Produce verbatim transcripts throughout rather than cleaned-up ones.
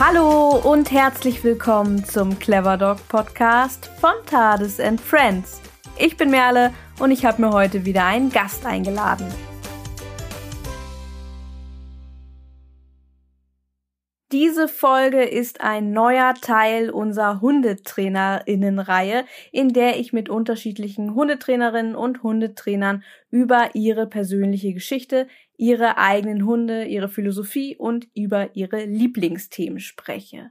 Hallo und herzlich willkommen zum Clever Dog Podcast von TARDIS and Friends. Ich bin Merle und ich habe mir heute wieder einen Gast eingeladen. Diese Folge ist ein neuer Teil unserer HundetrainerInnen-Reihe, in der ich mit unterschiedlichen Hundetrainerinnen und Hundetrainern über ihre persönliche Geschichte, ihre eigenen Hunde, ihre Philosophie und über ihre Lieblingsthemen spreche.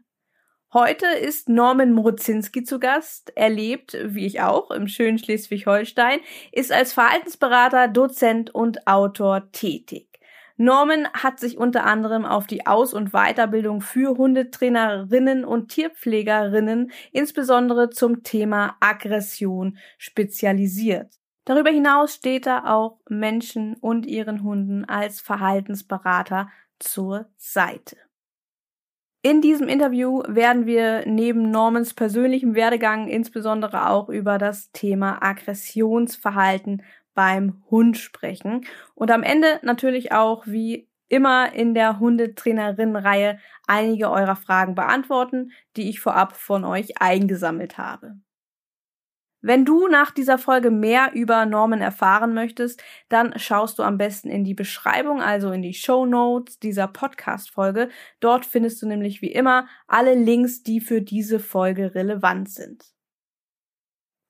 Heute ist Norman Morczynski zu Gast. Er lebt, wie ich auch, im schönen Schleswig-Holstein, ist als Verhaltensberater, Dozent und Autor tätig. Norman hat sich unter anderem auf die Aus- und Weiterbildung für Hundetrainerinnen und Tierpflegerinnen, insbesondere zum Thema Aggression, spezialisiert. Darüber hinaus steht er auch Menschen und ihren Hunden als Verhaltensberater zur Seite. In diesem Interview werden wir neben Normans persönlichem Werdegang insbesondere auch über das Thema Aggressionsverhalten beim Hund sprechen und am Ende natürlich auch wie immer in der Hundetrainerinnen-Reihe einige eurer Fragen beantworten, die ich vorab von euch eingesammelt habe. Wenn du nach dieser Folge mehr über Norman erfahren möchtest, dann schaust du am besten in die Beschreibung, also in die Shownotes dieser Podcast-Folge. Dort findest du nämlich wie immer alle Links, die für diese Folge relevant sind.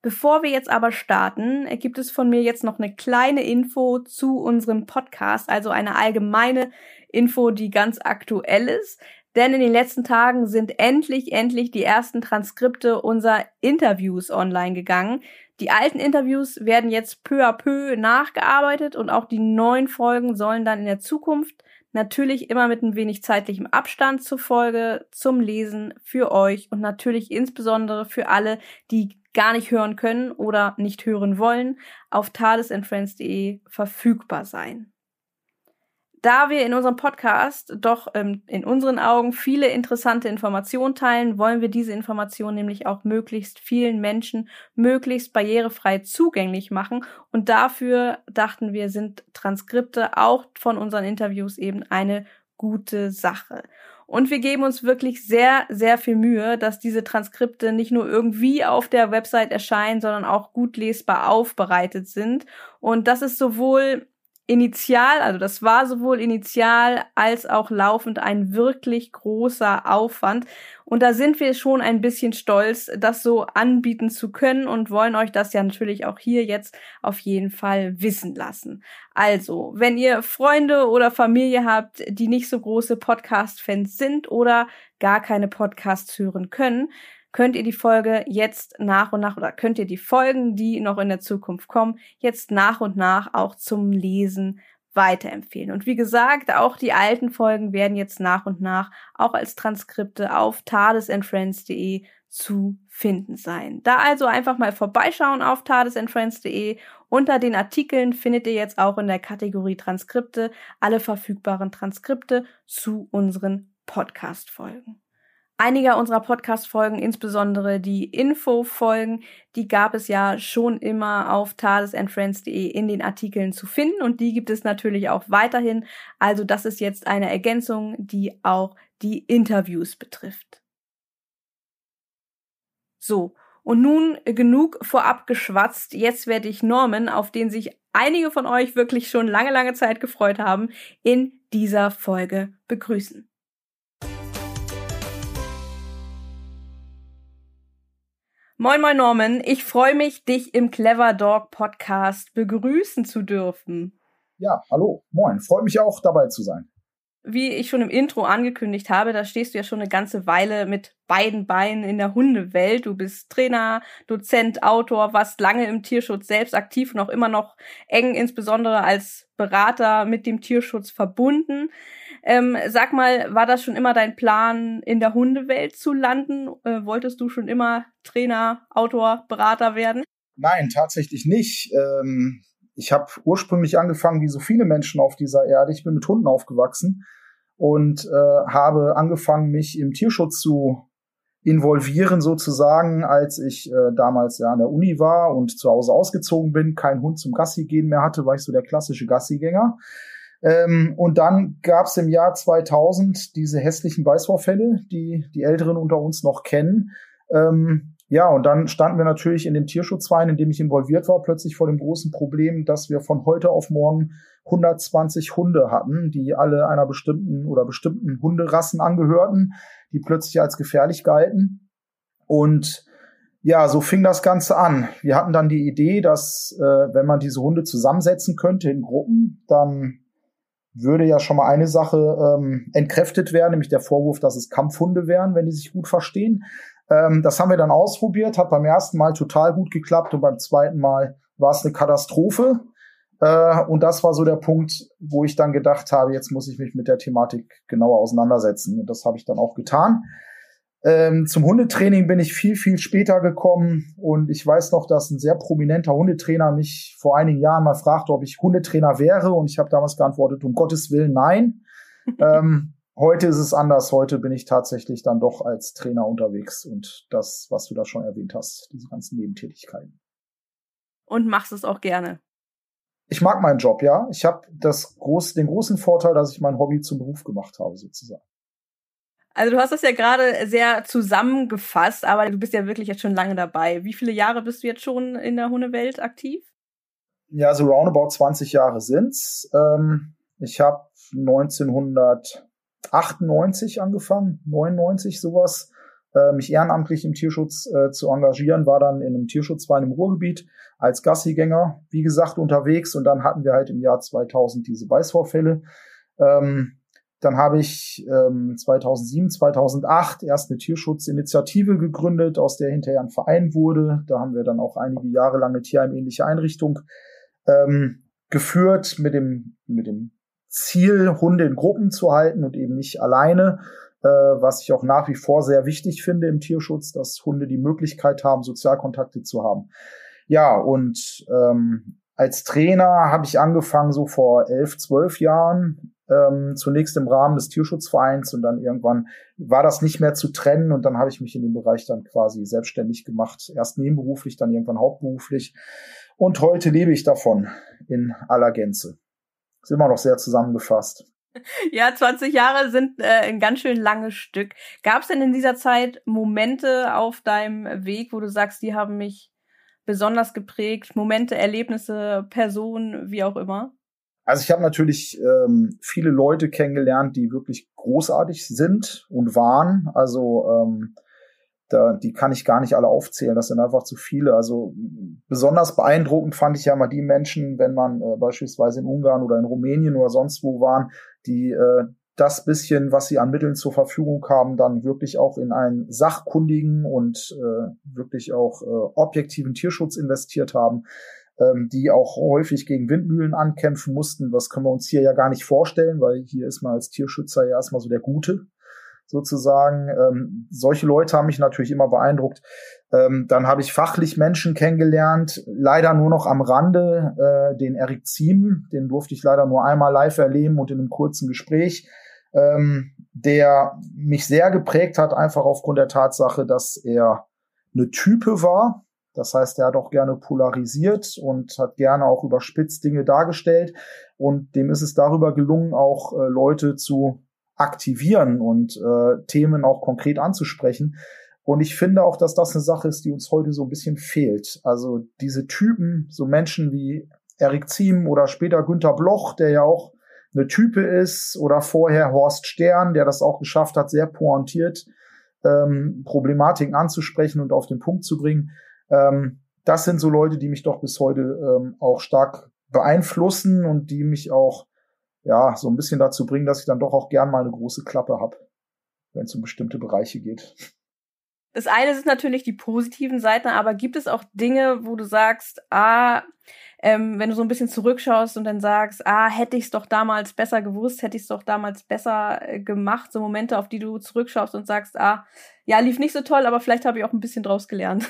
Bevor wir jetzt aber starten, gibt es von mir jetzt noch eine kleine Info zu unserem Podcast, also eine allgemeine Info, die ganz aktuell ist. Denn in den letzten Tagen sind endlich, endlich die ersten Transkripte unserer Interviews online gegangen. Die alten Interviews werden jetzt peu à peu nachgearbeitet und auch die neuen Folgen sollen dann in der Zukunft natürlich immer mit ein wenig zeitlichem Abstand zur Folge, zum Lesen für euch und natürlich insbesondere für alle, die gar nicht hören können oder nicht hören wollen, auf TARDIS and Friends punkt de verfügbar sein. Da wir in unserem Podcast doch ähm, in unseren Augen viele interessante Informationen teilen, wollen wir diese Informationen nämlich auch möglichst vielen Menschen möglichst barrierefrei zugänglich machen. Und dafür dachten wir, sind Transkripte auch von unseren Interviews eben eine gute Sache. Und wir geben uns wirklich sehr, sehr viel Mühe, dass diese Transkripte nicht nur irgendwie auf der Website erscheinen, sondern auch gut lesbar aufbereitet sind. Und das ist sowohl Initial, also das war sowohl initial als auch laufend ein wirklich großer Aufwand. Und da sind wir schon ein bisschen stolz, das so anbieten zu können und wollen euch das ja natürlich auch hier jetzt auf jeden Fall wissen lassen. Also, wenn ihr Freunde oder Familie habt, die nicht so große Podcast-Fans sind oder gar keine Podcasts hören können, könnt ihr die Folge jetzt nach und nach oder könnt ihr die Folgen, die noch in der Zukunft kommen, jetzt nach und nach auch zum Lesen weiterempfehlen. Und wie gesagt, auch die alten Folgen werden jetzt nach und nach auch als Transkripte auf TARDIS and Friends punkt de zu finden sein. Da also einfach mal vorbeischauen auf TARDIS and Friends punkt de. Unter den Artikeln findet ihr jetzt auch in der Kategorie Transkripte alle verfügbaren Transkripte zu unseren Podcast-Folgen. Einige unserer Podcast-Folgen, insbesondere die Info-Folgen, die gab es ja schon immer auf TARDIS and Friends punkt de in den Artikeln zu finden und die gibt es natürlich auch weiterhin. Also das ist jetzt eine Ergänzung, die auch die Interviews betrifft. So, und nun genug vorab geschwatzt. Jetzt werde ich Norman, auf den sich einige von euch wirklich schon lange, lange Zeit gefreut haben, in dieser Folge begrüßen. Moin moin Norman, ich freue mich, dich im Clever Dog Podcast begrüßen zu dürfen. Ja, hallo, moin, freue mich auch, dabei zu sein. Wie ich schon im Intro angekündigt habe, da stehst du ja schon eine ganze Weile mit beiden Beinen in der Hundewelt. Du bist Trainer, Dozent, Autor, warst lange im Tierschutz selbst aktiv und auch immer noch eng, insbesondere als Berater mit dem Tierschutz verbunden. Ähm, sag mal, war das schon immer dein Plan, in der Hundewelt zu landen? Äh, wolltest du schon immer Trainer, Autor, Berater werden? Nein, tatsächlich nicht. Ähm, ich habe ursprünglich angefangen, wie so viele Menschen auf dieser Erde. Ich bin mit Hunden aufgewachsen und äh, habe angefangen, mich im Tierschutz zu involvieren, sozusagen, als ich äh, damals ja an der Uni war und zu Hause ausgezogen bin, keinen Hund zum Gassi gehen mehr hatte, war ich so der klassische Gassigänger. Ähm, und dann gab es im Jahr zweitausend diese hässlichen Beißvorfälle, die die Älteren unter uns noch kennen. Ähm, ja, und dann standen wir natürlich in dem Tierschutzverein, in dem ich involviert war, plötzlich vor dem großen Problem, dass wir von heute auf morgen hundertzwanzig Hunde hatten, die alle einer bestimmten oder bestimmten Hunderassen angehörten, die plötzlich als gefährlich galten. Und ja, so fing das Ganze an. Wir hatten dann die Idee, dass äh, wenn man diese Hunde zusammensetzen könnte in Gruppen, dann würde ja schon mal eine Sache ähm, entkräftet werden, nämlich der Vorwurf, dass es Kampfhunde wären, wenn die sich gut verstehen. Ähm, das haben wir dann ausprobiert, hat beim ersten Mal total gut geklappt und beim zweiten Mal war es eine Katastrophe. Äh, und das war so der Punkt, wo ich dann gedacht habe, jetzt muss ich mich mit der Thematik genauer auseinandersetzen. Und das habe ich dann auch getan. Ähm, zum Hundetraining bin ich viel, viel später gekommen. Und ich weiß noch, dass ein sehr prominenter Hundetrainer mich vor einigen Jahren mal fragte, ob ich Hundetrainer wäre. Und ich habe damals geantwortet, um Gottes Willen, nein. ähm, heute ist es anders. Heute bin ich tatsächlich dann doch als Trainer unterwegs. Und das, was du da schon erwähnt hast, diese ganzen Nebentätigkeiten. Und machst es auch gerne? Ich mag meinen Job, ja. Ich habe das groß, den großen Vorteil, dass ich mein Hobby zum Beruf gemacht habe, sozusagen. Also du hast das ja gerade sehr zusammengefasst, aber du bist ja wirklich jetzt schon lange dabei. Wie viele Jahre bist du jetzt schon in der Hundewelt aktiv? Ja, so roundabout zwanzig Jahre sind's. Ähm, ich habe neunzehnhundertachtundneunzig angefangen, neunundneunzig sowas, äh, mich ehrenamtlich im Tierschutz äh, zu engagieren, war dann in einem Tierschutzverein im Ruhrgebiet als Gassigänger, wie gesagt, unterwegs. Und dann hatten wir halt im Jahr zweitausend diese Beißvorfälle. Ähm, Dann habe ich ähm, zweitausendsieben, zweitausendacht erst eine Tierschutzinitiative gegründet, aus der hinterher ein Verein wurde. Da haben wir dann auch einige Jahre lang eine tierheimähnliche Einrichtung ähm, geführt, mit dem, mit dem Ziel, Hunde in Gruppen zu halten und eben nicht alleine, äh, was ich auch nach wie vor sehr wichtig finde im Tierschutz, dass Hunde die Möglichkeit haben, Sozialkontakte zu haben. Ja, und ähm, als Trainer habe ich angefangen so vor elf, zwölf Jahren, Ähm, zunächst im Rahmen des Tierschutzvereins und dann irgendwann war das nicht mehr zu trennen und dann habe ich mich in dem Bereich dann quasi selbstständig gemacht, erst nebenberuflich, dann irgendwann hauptberuflich und heute lebe ich davon in aller Gänze. Ist immer noch sehr zusammengefasst. Ja, zwanzig Jahre sind äh, ein ganz schön langes Stück. Gab es denn in dieser Zeit Momente auf deinem Weg, wo du sagst, die haben mich besonders geprägt, Momente, Erlebnisse, Personen, wie auch immer? Also ich habe natürlich ähm, viele Leute kennengelernt, die wirklich großartig sind und waren. Also ähm, da, die kann ich gar nicht alle aufzählen, das sind einfach zu viele. Also besonders beeindruckend fand ich ja mal die Menschen, wenn man äh, beispielsweise in Ungarn oder in Rumänien oder sonst wo waren, die äh, das bisschen, was sie an Mitteln zur Verfügung haben, dann wirklich auch in einen sachkundigen und äh, wirklich auch äh, objektiven Tierschutz investiert haben. Die auch häufig gegen Windmühlen ankämpfen mussten. Was können wir uns hier ja gar nicht vorstellen, weil hier ist man als Tierschützer ja erstmal so der Gute, sozusagen. Ähm, solche Leute haben mich natürlich immer beeindruckt. Ähm, dann habe ich fachlich Menschen kennengelernt, leider nur noch am Rande, äh, den Erik Zimen, den durfte ich leider nur einmal live erleben und in einem kurzen Gespräch, ähm, der mich sehr geprägt hat, einfach aufgrund der Tatsache, dass er eine Type war. Das heißt, er hat auch gerne polarisiert und hat gerne auch überspitzt Dinge dargestellt. Und dem ist es darüber gelungen, auch äh, Leute zu aktivieren und äh, Themen auch konkret anzusprechen. Und ich finde auch, dass das eine Sache ist, die uns heute so ein bisschen fehlt. Also diese Typen, so Menschen wie Erik Ziem oder später Günter Bloch, der ja auch eine Type ist, oder vorher Horst Stern, der das auch geschafft hat, sehr pointiert ähm, Problematiken anzusprechen und auf den Punkt zu bringen. Das sind so Leute, die mich doch bis heute ähm, auch stark beeinflussen und die mich auch ja so ein bisschen dazu bringen, dass ich dann doch auch gern mal eine große Klappe habe, wenn es um bestimmte Bereiche geht. Das eine sind natürlich die positiven Seiten, aber gibt es auch Dinge, wo du sagst, ah, ähm, wenn du so ein bisschen zurückschaust und dann sagst, ah, hätte ich es doch damals besser gewusst, hätte ich es doch damals besser äh, gemacht, so Momente, auf die du zurückschaust und sagst, ah, ja, lief nicht so toll, aber vielleicht habe ich auch ein bisschen draus gelernt.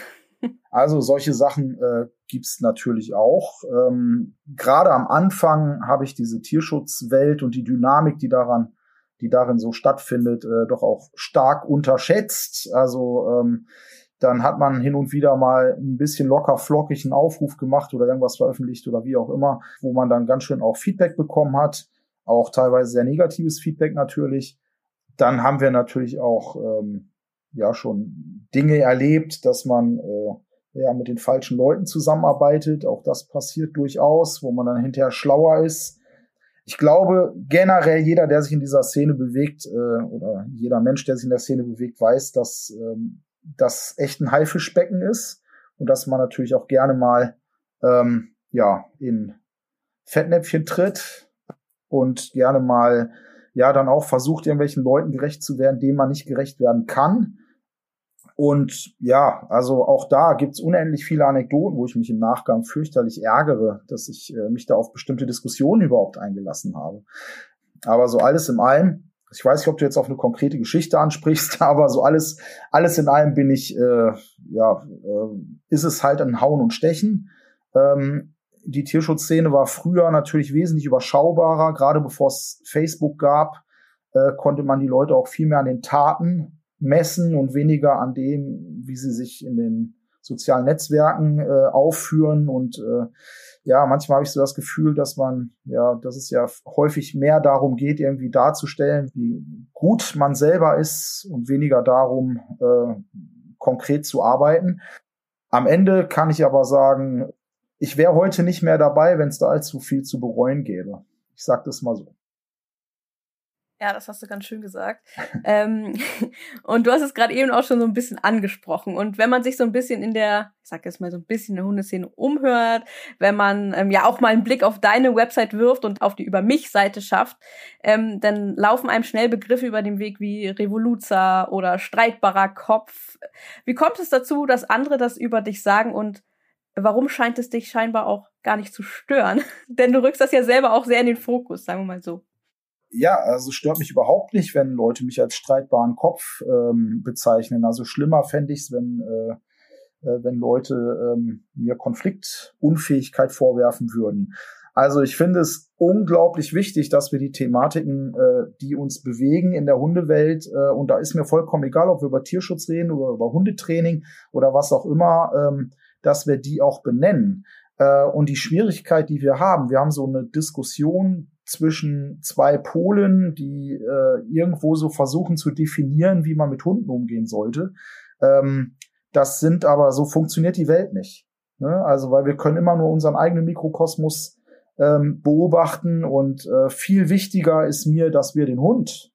Also solche Sachen äh, gibt's natürlich auch. Ähm, gerade am Anfang habe ich diese Tierschutzwelt und die Dynamik, die daran, die darin so stattfindet, äh, doch auch stark unterschätzt. Also ähm, dann hat man hin und wieder mal ein bisschen locker flockig einen Aufruf gemacht oder irgendwas veröffentlicht oder wie auch immer, wo man dann ganz schön auch Feedback bekommen hat. auch teilweise sehr negatives Feedback natürlich. Dann haben wir natürlich auch ähm, ja schon Dinge erlebt, dass man äh, ja mit den falschen Leuten zusammenarbeitet. Auch das passiert durchaus, wo man dann hinterher schlauer ist. Ich glaube, generell jeder, der sich in dieser Szene bewegt, äh, oder jeder Mensch, der sich in der Szene bewegt, weiß, dass ähm, das echt ein Haifischbecken ist und dass man natürlich auch gerne mal ähm, ja in Fettnäpfchen tritt und gerne mal ja dann auch versucht, irgendwelchen Leuten gerecht zu werden, denen man nicht gerecht werden kann. Und ja, also auch da gibt's unendlich viele Anekdoten, wo ich mich im Nachgang fürchterlich ärgere, dass ich äh, mich da auf bestimmte Diskussionen überhaupt eingelassen habe. Aber so alles in allem, ich weiß nicht, ob du jetzt auf eine konkrete Geschichte ansprichst, aber so alles alles in allem bin ich, äh, ja, äh, ist es halt ein Hauen und Stechen. Ähm, die Tierschutzszene war früher natürlich wesentlich überschaubarer, gerade bevor es Facebook gab, äh, konnte man die Leute auch viel mehr an den Taten messen und weniger an dem, wie sie sich in den sozialen Netzwerken äh, aufführen. Und äh, ja, manchmal habe ich so das Gefühl, dass man, ja, dass es ja häufig mehr darum geht, irgendwie darzustellen, wie gut man selber ist und weniger darum, äh, konkret zu arbeiten. Am Ende kann ich aber sagen, ich wäre heute nicht mehr dabei, wenn es da allzu viel zu bereuen gäbe. Ich sage das mal so. Ja, das hast du ganz schön gesagt. ähm, und du hast es gerade eben auch schon so ein bisschen angesprochen. Und wenn man sich so ein bisschen in der, ich sag jetzt mal so ein bisschen in der Hundeszene umhört, wenn man ähm, ja auch mal einen Blick auf deine Website wirft und auf die Über-mich-Seite schafft, ähm, dann laufen einem schnell Begriffe über den Weg wie Revoluzer oder streitbarer Kopf. Wie kommt es dazu, dass andere das über dich sagen und warum scheint es dich scheinbar auch gar nicht zu stören? Denn du rückst das ja selber auch sehr in den Fokus, sagen wir mal so. Ja, also stört mich überhaupt nicht, wenn Leute mich als streitbaren Kopf ähm, bezeichnen. Also schlimmer fände ich es, wenn, äh, äh, wenn Leute ähm, mir Konfliktunfähigkeit vorwerfen würden. Also ich finde es unglaublich wichtig, dass wir die Thematiken, äh, die uns bewegen in der Hundewelt, äh, und da ist mir vollkommen egal, ob wir über Tierschutz reden oder über Hundetraining oder was auch immer, ähm, dass wir die auch benennen. Äh, und die Schwierigkeit, die wir haben, wir haben so eine Diskussion zwischen zwei Polen, die äh, irgendwo so versuchen zu definieren, wie man mit Hunden umgehen sollte. Ähm, das sind aber, so funktioniert die Welt nicht. Ne? Also, weil wir können immer nur unseren eigenen Mikrokosmos ähm, beobachten und äh, viel wichtiger ist mir, dass wir den Hund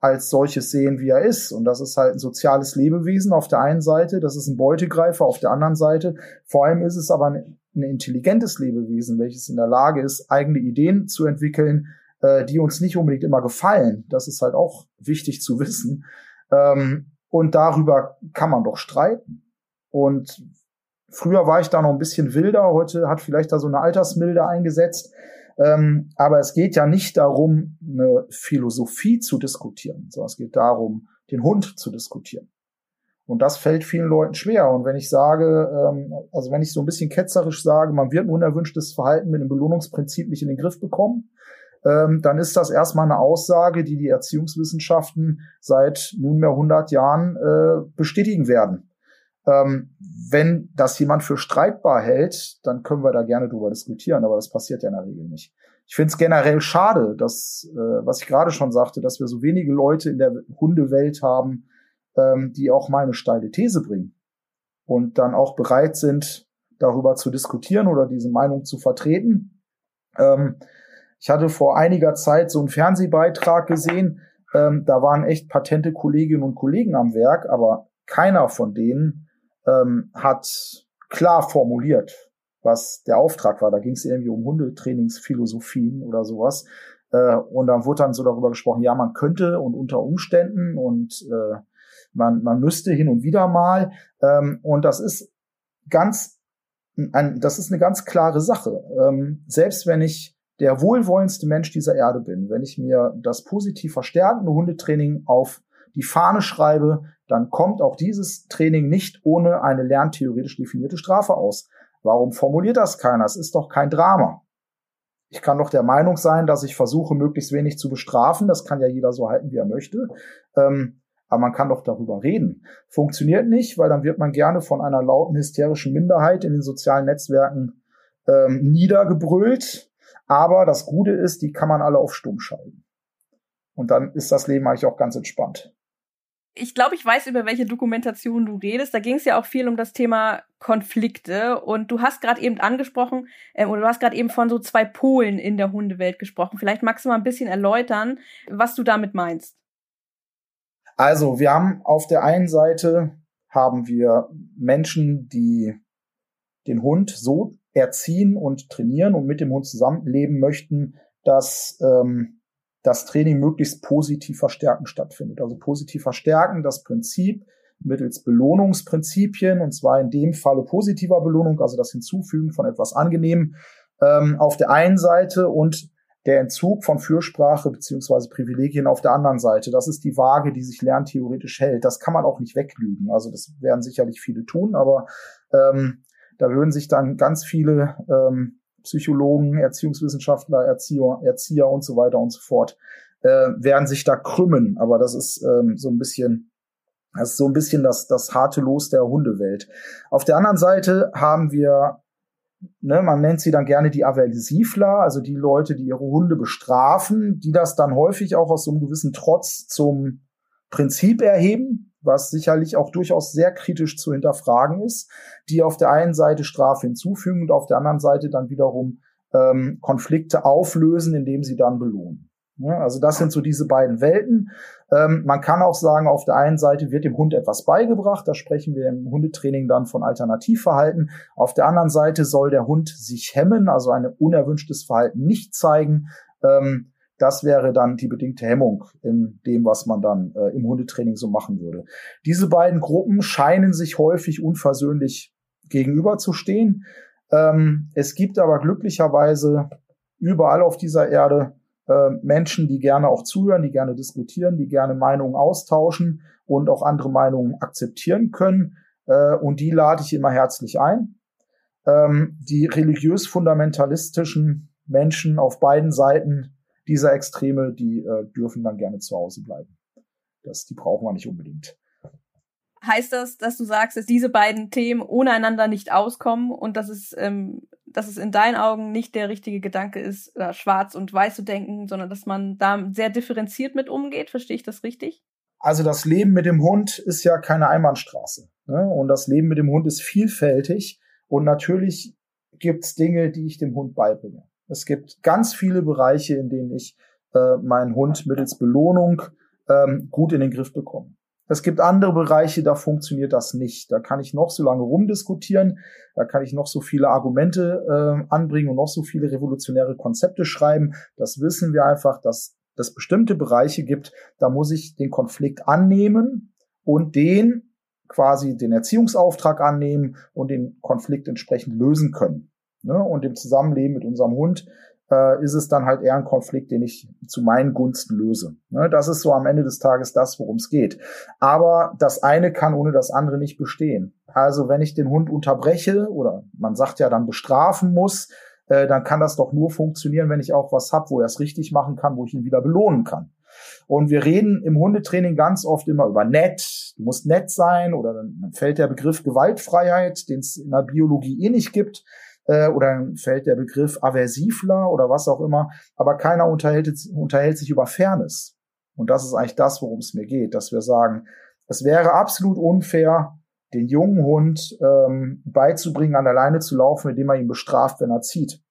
als solches sehen, wie er ist. Und das ist halt ein soziales Lebewesen auf der einen Seite, das ist ein Beutegreifer auf der anderen Seite. Vor allem ist es aber ein ein intelligentes Lebewesen, welches in der Lage ist, eigene Ideen zu entwickeln, äh, die uns nicht unbedingt immer gefallen. Das ist halt auch wichtig zu wissen. Ähm, und darüber kann man doch streiten. Und früher war ich da noch ein bisschen wilder, heute hat vielleicht da so eine Altersmilde eingesetzt. Ähm, aber es geht ja nicht darum, eine Philosophie zu diskutieren, sondern es geht darum, den Hund zu diskutieren. Und das fällt vielen Leuten schwer. Und wenn ich sage, ähm, also wenn ich so ein bisschen ketzerisch sage, man wird ein unerwünschtes Verhalten mit einem Belohnungsprinzip nicht in den Griff bekommen, ähm, dann ist das erstmal eine Aussage, die die Erziehungswissenschaften seit nunmehr hundert Jahren äh, bestätigen werden. Ähm, wenn das jemand für streitbar hält, dann können wir da gerne drüber diskutieren, aber das passiert ja in der Regel nicht. Ich finde es generell schade, dass, äh, was ich gerade schon sagte, dass wir so wenige Leute in der Hundewelt haben, die auch mal eine steile These bringen und dann auch bereit sind, darüber zu diskutieren oder diese Meinung zu vertreten. Ähm, ich hatte vor einiger Zeit so einen Fernsehbeitrag gesehen, ähm, da waren echt patente Kolleginnen und Kollegen am Werk, aber keiner von denen ähm, hat klar formuliert, was der Auftrag war. Da ging es irgendwie um Hundetrainingsphilosophien oder sowas. Äh, und dann wurde dann so darüber gesprochen, ja, man könnte und unter Umständen und äh, Man, man müsste hin und wieder mal, ähm, und das ist ganz, ein, das ist eine ganz klare Sache. Ähm, selbst wenn ich der wohlwollendste Mensch dieser Erde bin, wenn ich mir das positiv verstärkende Hundetraining auf die Fahne schreibe, dann kommt auch dieses Training nicht ohne eine lerntheoretisch definierte Strafe aus. Warum formuliert das keiner? Es ist doch kein Drama. Ich kann doch der Meinung sein, dass ich versuche, möglichst wenig zu bestrafen. Das kann ja jeder so halten, wie er möchte. Ähm, Aber man kann doch darüber reden. Funktioniert nicht, weil dann wird man gerne von einer lauten, hysterischen Minderheit in den sozialen Netzwerken ähm, niedergebrüllt. Aber das Gute ist, die kann man alle auf Stumm schalten. Und dann ist das Leben eigentlich auch ganz entspannt. Ich glaube, ich weiß, über welche Dokumentation du redest. Da ging es ja auch viel um das Thema Konflikte. Und du hast gerade eben angesprochen, äh, oder du hast gerade eben von so zwei Polen in der Hundewelt gesprochen. Vielleicht magst du mal ein bisschen erläutern, was du damit meinst. Also, wir haben auf der einen Seite haben wir Menschen, die den Hund so erziehen und trainieren und mit dem Hund zusammenleben möchten, dass ähm, das Training möglichst positiv verstärken stattfindet. Also positiv verstärken, das Prinzip mittels Belohnungsprinzipien, und zwar in dem Falle positiver Belohnung, also das Hinzufügen von etwas Angenehmem ähm, auf der einen Seite und der Entzug von Fürsprache beziehungsweise Privilegien auf der anderen Seite. Das ist die Waage, die sich lerntheoretisch hält. Das kann man auch nicht weglügen. Also das werden sicherlich viele tun, aber ähm, da würden sich dann ganz viele ähm, Psychologen, Erziehungswissenschaftler, Erzieher, Erzieher und so weiter und so fort, äh, werden sich da krümmen. Aber das ist ähm, so ein bisschen, das ist so ein bisschen das, das harte Los der Hundewelt. Auf der anderen Seite haben wir, ne, man nennt sie dann gerne die Aversivler, also die Leute, die ihre Hunde bestrafen, die das dann häufig auch aus so einem gewissen Trotz zum Prinzip erheben, was sicherlich auch durchaus sehr kritisch zu hinterfragen ist, die auf der einen Seite Strafe hinzufügen und auf der anderen Seite dann wiederum ähm, Konflikte auflösen, indem sie dann belohnen. Ja, also das sind so diese beiden Welten. Ähm, man kann auch sagen, auf der einen Seite wird dem Hund etwas beigebracht, da sprechen wir im Hundetraining dann von Alternativverhalten. Auf der anderen Seite soll der Hund sich hemmen, also ein unerwünschtes Verhalten nicht zeigen. Ähm, Das wäre dann die bedingte Hemmung in dem, was man dann äh, im Hundetraining so machen würde. Diese beiden Gruppen scheinen sich häufig unversöhnlich gegenüberzustehen. Ähm, es gibt aber glücklicherweise überall auf dieser Erde äh, Menschen, die gerne auch zuhören, die gerne diskutieren, die gerne Meinungen austauschen und auch andere Meinungen akzeptieren können. Äh, und die lade ich immer herzlich ein. Ähm, die religiös-fundamentalistischen Menschen auf beiden Seiten dieser Extreme, die äh, dürfen dann gerne zu Hause bleiben. Das, die brauchen wir nicht unbedingt. Heißt das, dass du sagst, dass diese beiden Themen ohne einander nicht auskommen und dass es, ähm, dass es in deinen Augen nicht der richtige Gedanke ist, äh, schwarz und weiß zu denken, sondern dass man da sehr differenziert mit umgeht? Verstehe ich das richtig? Also das Leben mit dem Hund ist ja keine Einbahnstraße, ne? Und das Leben mit dem Hund ist vielfältig. Und natürlich gibt es Dinge, die ich dem Hund beibringe. Es gibt ganz viele Bereiche, in denen ich äh, meinen Hund mittels Belohnung ähm, gut in den Griff bekomme. Es gibt andere Bereiche, da funktioniert das nicht. Da kann ich noch so lange rumdiskutieren, da kann ich noch so viele Argumente äh, anbringen und noch so viele revolutionäre Konzepte schreiben. Das wissen wir einfach, dass es bestimmte Bereiche gibt, da muss ich den Konflikt annehmen und den quasi den Erziehungsauftrag annehmen und den Konflikt entsprechend lösen können. Ne, und im Zusammenleben mit unserem Hund äh, ist es dann halt eher ein Konflikt, den ich zu meinen Gunsten löse. Ne, das ist so am Ende des Tages das, worum es geht. Aber das eine kann ohne das andere nicht bestehen. Also wenn ich den Hund unterbreche oder man sagt ja dann bestrafen muss, äh, dann kann das doch nur funktionieren, wenn ich auch was habe, wo er es richtig machen kann, wo ich ihn wieder belohnen kann. Und wir reden im Hundetraining ganz oft immer über nett, du musst nett sein, oder dann fällt der Begriff Gewaltfreiheit, den es in der Biologie eh nicht gibt, oder fällt der Begriff Aversivler oder was auch immer, aber keiner unterhält, unterhält sich über Fairness. Und das ist eigentlich das, worum es mir geht, dass wir sagen, es wäre absolut unfair, den jungen Hund ähm, beizubringen, an der Leine zu laufen, indem man ihn bestraft, wenn er zieht.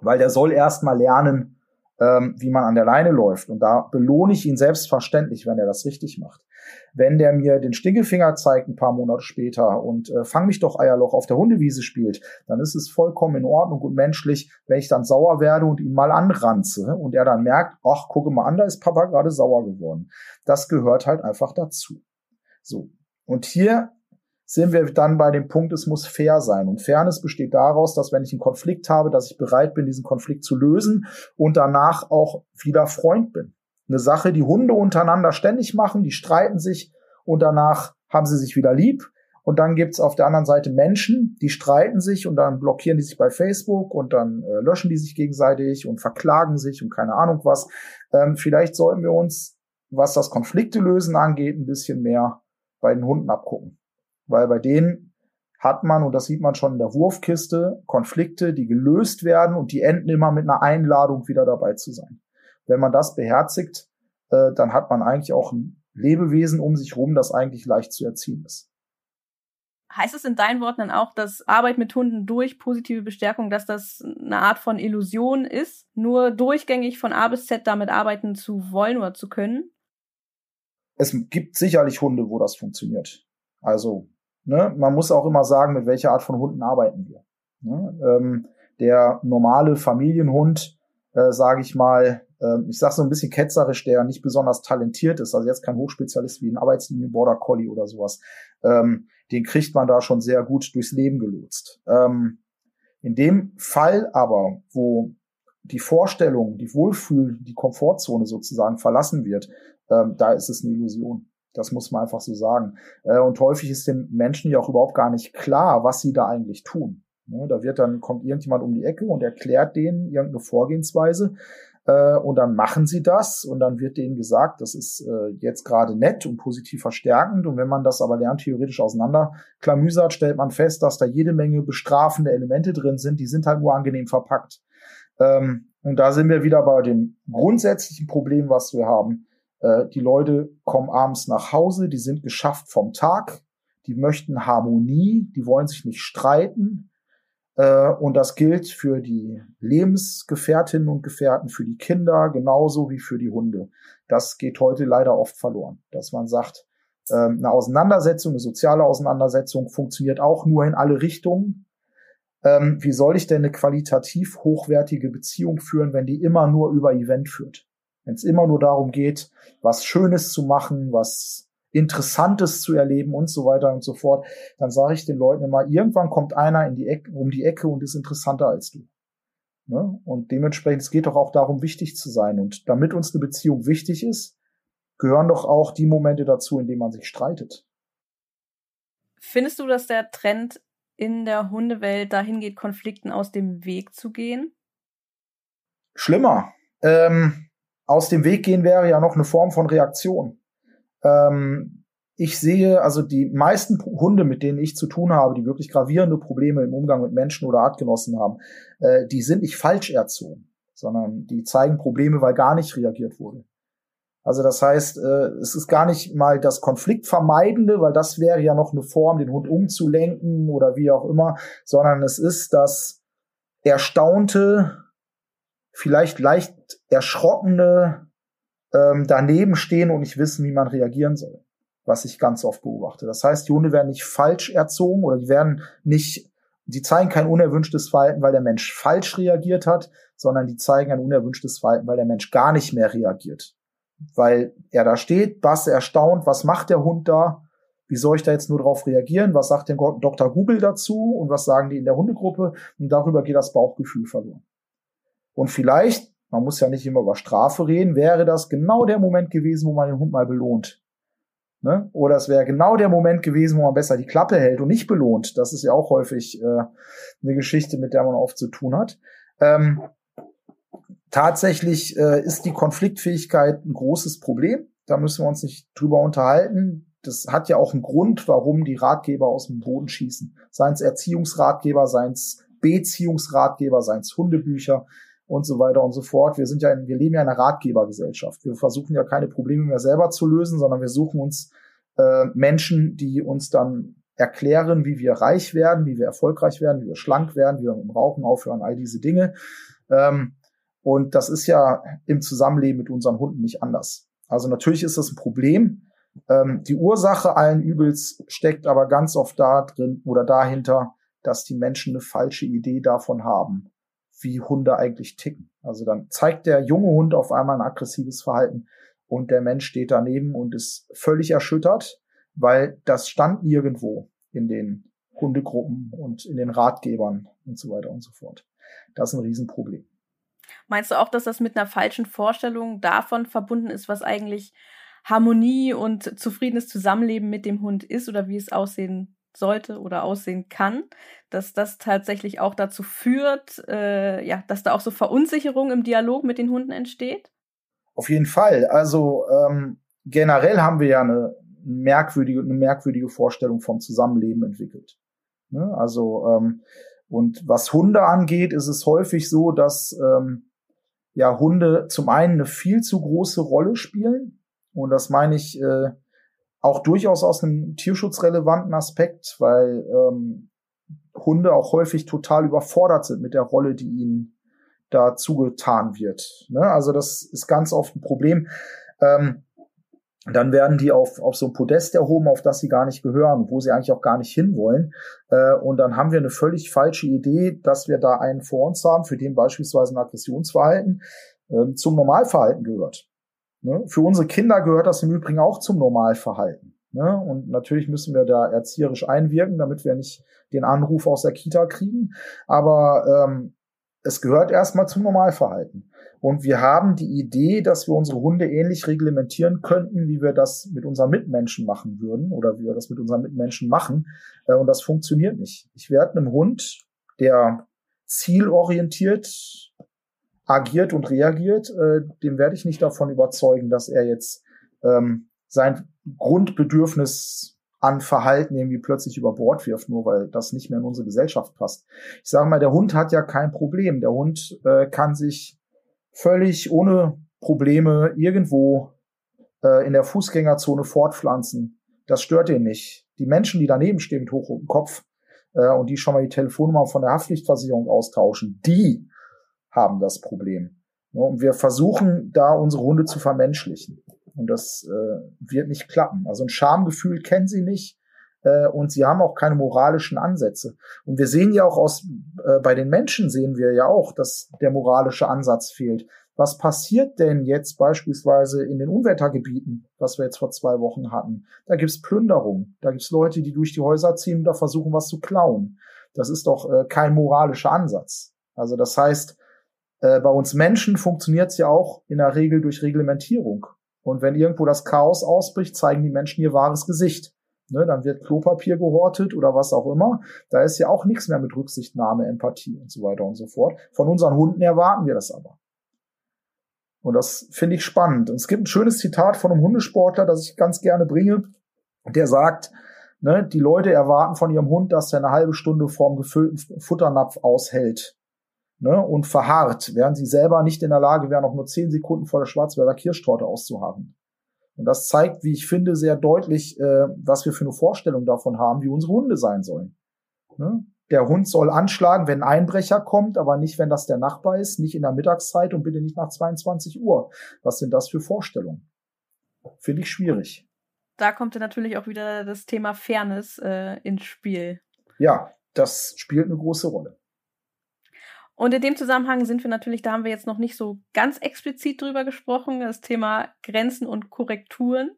Weil der soll erst mal lernen, ähm, wie man an der Leine läuft. Und da belohne ich ihn selbstverständlich, wenn er das richtig macht. Wenn der mir den Stinkefinger zeigt ein paar Monate später und äh, fang mich doch Eierloch auf der Hundewiese spielt, dann ist es vollkommen in Ordnung und menschlich, wenn ich dann sauer werde und ihn mal anranze und er dann merkt, ach, gucke mal an, da ist Papa gerade sauer geworden. Das gehört halt einfach dazu. So. Und hier sind wir dann bei dem Punkt, es muss fair sein. Und Fairness besteht daraus, dass wenn ich einen Konflikt habe, dass ich bereit bin, diesen Konflikt zu lösen und danach auch wieder Freund bin. Eine Sache, die Hunde untereinander ständig machen, die streiten sich und danach haben sie sich wieder lieb. Und dann gibt's auf der anderen Seite Menschen, die streiten sich und dann blockieren die sich bei Facebook und dann äh, löschen die sich gegenseitig und verklagen sich und keine Ahnung was. Ähm, vielleicht sollten wir uns, was das Konflikte lösen angeht, ein bisschen mehr bei den Hunden abgucken. Weil bei denen hat man, und das sieht man schon in der Wurfkiste, Konflikte, die gelöst werden und die enden immer mit einer Einladung, wieder dabei zu sein. Wenn man das beherzigt, äh, dann hat man eigentlich auch ein Lebewesen um sich rum, das eigentlich leicht zu erziehen ist. Heißt es in deinen Worten dann auch, dass Arbeit mit Hunden durch positive Bestärkung, dass das eine Art von Illusion ist, nur durchgängig von A bis Z damit arbeiten zu wollen oder zu können? Es gibt sicherlich Hunde, wo das funktioniert. Also, ne, man muss auch immer sagen, mit welcher Art von Hunden arbeiten wir. Ne? Ähm, der normale Familienhund, äh, sage ich mal, äh, ich sage so ein bisschen ketzerisch, der nicht besonders talentiert ist, also jetzt kein Hochspezialist wie ein Arbeitslinien-Border Collie oder sowas, ähm, den kriegt man da schon sehr gut durchs Leben gelotst. Ähm, in dem Fall aber, wo die Vorstellung, die Wohlfühl, die Komfortzone sozusagen verlassen wird, ähm, da ist es eine Illusion. Das muss man einfach so sagen. Äh, und häufig ist den Menschen ja auch überhaupt gar nicht klar, was sie da eigentlich tun. Ne, da wird dann, kommt irgendjemand um die Ecke und erklärt denen irgendeine Vorgehensweise. Äh, und dann machen sie das und dann wird denen gesagt, das ist äh, jetzt gerade nett und positiv verstärkend. Und wenn man das aber lerntheoretisch auseinanderklamüsert, stellt man fest, dass da jede Menge bestrafende Elemente drin sind. Die sind halt nur angenehm verpackt. Und da sind wir wieder bei dem grundsätzlichen Problem, was wir haben. Die Leute kommen abends nach Hause, die sind geschafft vom Tag, die möchten Harmonie, die wollen sich nicht streiten. Und das gilt für die Lebensgefährtinnen und Gefährten, für die Kinder, genauso wie für die Hunde. Das geht heute leider oft verloren, dass man sagt, eine Auseinandersetzung, eine soziale Auseinandersetzung funktioniert auch nur in alle Richtungen. Ähm, wie soll ich denn eine qualitativ hochwertige Beziehung führen, wenn die immer nur über Event führt? Wenn es immer nur darum geht, was Schönes zu machen, was Interessantes zu erleben und so weiter und so fort, dann sage ich den Leuten immer, irgendwann kommt einer in die Ecke, um die Ecke und ist interessanter als du. Ne? Und dementsprechend, es geht doch auch darum, wichtig zu sein. Und damit uns eine Beziehung wichtig ist, gehören doch auch die Momente dazu, in denen man sich streitet. Findest du, dass der Trend in der Hundewelt dahin geht, Konflikten aus dem Weg zu gehen? Schlimmer. Ähm, aus dem Weg gehen wäre ja noch eine Form von Reaktion. Ähm, ich sehe, also die meisten Hunde, mit denen ich zu tun habe, die wirklich gravierende Probleme im Umgang mit Menschen oder Artgenossen haben, äh, die sind nicht falsch erzogen, sondern die zeigen Probleme, weil gar nicht reagiert wurde. Also das heißt, äh, es ist gar nicht mal das Konfliktvermeidende, weil das wäre ja noch eine Form, den Hund umzulenken oder wie auch immer, sondern es ist das erstaunte, vielleicht leicht erschrockene ähm, danebenstehen und nicht wissen, wie man reagieren soll, was ich ganz oft beobachte. Das heißt, die Hunde werden nicht falsch erzogen oder die werden nicht, die zeigen kein unerwünschtes Verhalten, weil der Mensch falsch reagiert hat, sondern die zeigen ein unerwünschtes Verhalten, weil der Mensch gar nicht mehr reagiert. Weil er da steht, was erstaunt, was macht der Hund da, wie soll ich da jetzt nur drauf reagieren, was sagt denn Doktor Google dazu und was sagen die in der Hundegruppe, und darüber geht das Bauchgefühl verloren. Und vielleicht, man muss ja nicht immer über Strafe reden, wäre das genau der Moment gewesen, wo man den Hund mal belohnt. Ne? Oder es wäre genau der Moment gewesen, wo man besser die Klappe hält und nicht belohnt. Das ist ja auch häufig äh, eine Geschichte, mit der man oft zu tun hat. Ähm, Tatsächlich äh, ist die Konfliktfähigkeit ein großes Problem. Da müssen wir uns nicht drüber unterhalten. Das hat ja auch einen Grund, warum die Ratgeber aus dem Boden schießen. Seien es Erziehungsratgeber, seien es Beziehungsratgeber, seien es Hundebücher und so weiter und so fort. Wir sind ja, in, wir leben ja in einer Ratgebergesellschaft. Wir versuchen ja keine Probleme mehr selber zu lösen, sondern wir suchen uns äh, Menschen, die uns dann erklären, wie wir reich werden, wie wir erfolgreich werden, wie wir schlank werden, wie wir mit dem Rauchen aufhören, all diese Dinge. Ähm, Und das ist ja im Zusammenleben mit unseren Hunden nicht anders. Also natürlich ist das ein Problem. Ähm, die Ursache allen Übels steckt aber ganz oft da drin oder dahinter, dass die Menschen eine falsche Idee davon haben, wie Hunde eigentlich ticken. Also dann zeigt der junge Hund auf einmal ein aggressives Verhalten und der Mensch steht daneben und ist völlig erschüttert, weil das stand nirgendwo in den Hundegruppen und in den Ratgebern und so weiter und so fort. Das ist ein Riesenproblem. Meinst du auch, dass das mit einer falschen Vorstellung davon verbunden ist, was eigentlich Harmonie und zufriedenes Zusammenleben mit dem Hund ist oder wie es aussehen sollte oder aussehen kann, dass das tatsächlich auch dazu führt, äh, ja, dass da auch so Verunsicherung im Dialog mit den Hunden entsteht? Auf jeden Fall. Also ähm, generell haben wir ja eine merkwürdige, eine merkwürdige Vorstellung vom Zusammenleben entwickelt. Ne? Also ähm, und was Hunde angeht, ist es häufig so, dass ähm, ja Hunde zum einen eine viel zu große Rolle spielen. Und das meine ich äh, auch durchaus aus einem tierschutzrelevanten Aspekt, weil ähm, Hunde auch häufig total überfordert sind mit der Rolle, die ihnen da zugetan wird. Ne? Also das ist ganz oft ein Problem. Ähm, dann werden die auf, auf so ein Podest erhoben, auf das sie gar nicht gehören, wo sie eigentlich auch gar nicht hinwollen. Äh, und dann haben wir eine völlig falsche Idee, dass wir da einen vor uns haben, für den beispielsweise ein Aggressionsverhalten äh, zum Normalverhalten gehört. Ne? Für unsere Kinder gehört das im Übrigen auch zum Normalverhalten. Ne? Und natürlich müssen wir da erzieherisch einwirken, damit wir nicht den Anruf aus der Kita kriegen. Aber ähm, es gehört erstmal zum Normalverhalten. Und wir haben die Idee, dass wir unsere Hunde ähnlich reglementieren könnten, wie wir das mit unseren Mitmenschen machen würden oder wie wir das mit unseren Mitmenschen machen. Und das funktioniert nicht. Ich werde einem Hund, der zielorientiert agiert und reagiert, dem werde ich nicht davon überzeugen, dass er jetzt sein Grundbedürfnis an Verhalten irgendwie plötzlich über Bord wirft, nur weil das nicht mehr in unsere Gesellschaft passt. Ich sage mal, der Hund hat ja kein Problem. Der Hund äh, kann sich völlig ohne Probleme irgendwo äh, in der Fußgängerzone fortpflanzen. Das stört ihn nicht. Die Menschen, die daneben stehen mit hochrotem Kopf äh, und die schon mal die Telefonnummer von der Haftpflichtversicherung austauschen, die haben das Problem. Ja, und wir versuchen, da unsere Hunde zu vermenschlichen. Und das äh, wird nicht klappen. Also ein Schamgefühl kennen sie nicht äh, und sie haben auch keine moralischen Ansätze. Und wir sehen ja auch aus, äh, bei den Menschen sehen wir ja auch, dass der moralische Ansatz fehlt. Was passiert denn jetzt beispielsweise in den Unwettergebieten, was wir jetzt vor zwei Wochen hatten? Da gibt's Plünderungen, da gibt's Leute, die durch die Häuser ziehen und da versuchen, was zu klauen. Das ist doch äh, kein moralischer Ansatz. Also das heißt, äh, bei uns Menschen funktioniert's ja auch in der Regel durch Reglementierung. Und wenn irgendwo das Chaos ausbricht, zeigen die Menschen ihr wahres Gesicht. Ne, dann wird Klopapier gehortet oder was auch immer. Da ist ja auch nichts mehr mit Rücksichtnahme, Empathie und so weiter und so fort. Von unseren Hunden erwarten wir das aber. Und das finde ich spannend. Und es gibt ein schönes Zitat von einem Hundesportler, das ich ganz gerne bringe. Der sagt, ne, die Leute erwarten von ihrem Hund, dass er eine halbe Stunde vorm gefüllten Futternapf aushält. Ne, und verharrt, während sie selber nicht in der Lage wären, auch nur zehn Sekunden vor der Schwarzwälder Kirschtorte auszuharren. Und das zeigt, wie ich finde, sehr deutlich, äh, was wir für eine Vorstellung davon haben, wie unsere Hunde sein sollen. Ne? Der Hund soll anschlagen, wenn ein Einbrecher kommt, aber nicht, wenn das der Nachbar ist, nicht in der Mittagszeit und bitte nicht nach zweiundzwanzig Uhr. Was sind das für Vorstellungen? Finde ich schwierig. Da kommt ja natürlich auch wieder das Thema Fairness äh, ins Spiel. Ja, das spielt eine große Rolle. Und in dem Zusammenhang sind wir natürlich, da haben wir jetzt noch nicht so ganz explizit drüber gesprochen, das Thema Grenzen und Korrekturen,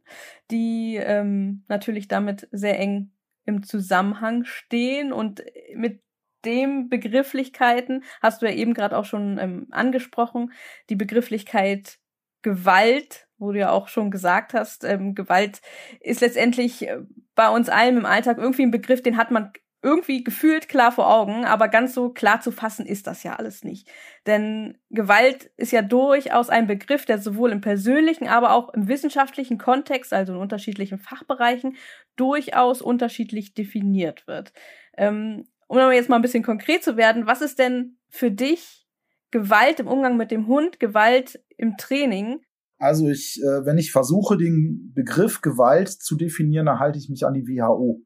die ähm, natürlich damit sehr eng im Zusammenhang stehen. Und mit den Begrifflichkeiten hast du ja eben gerade auch schon ähm, angesprochen, die Begrifflichkeit Gewalt, wo du ja auch schon gesagt hast, ähm, Gewalt ist letztendlich bei uns allen im Alltag irgendwie ein Begriff, den hat man irgendwie gefühlt klar vor Augen, aber ganz so klar zu fassen ist das ja alles nicht. Denn Gewalt ist ja durchaus ein Begriff, der sowohl im persönlichen, aber auch im wissenschaftlichen Kontext, also in unterschiedlichen Fachbereichen, durchaus unterschiedlich definiert wird. Ähm, um aber jetzt mal ein bisschen konkret zu werden, was ist denn für dich Gewalt im Umgang mit dem Hund, Gewalt im Training? Also ich, äh, wenn ich versuche, den Begriff Gewalt zu definieren, dann halte ich mich an die W H O.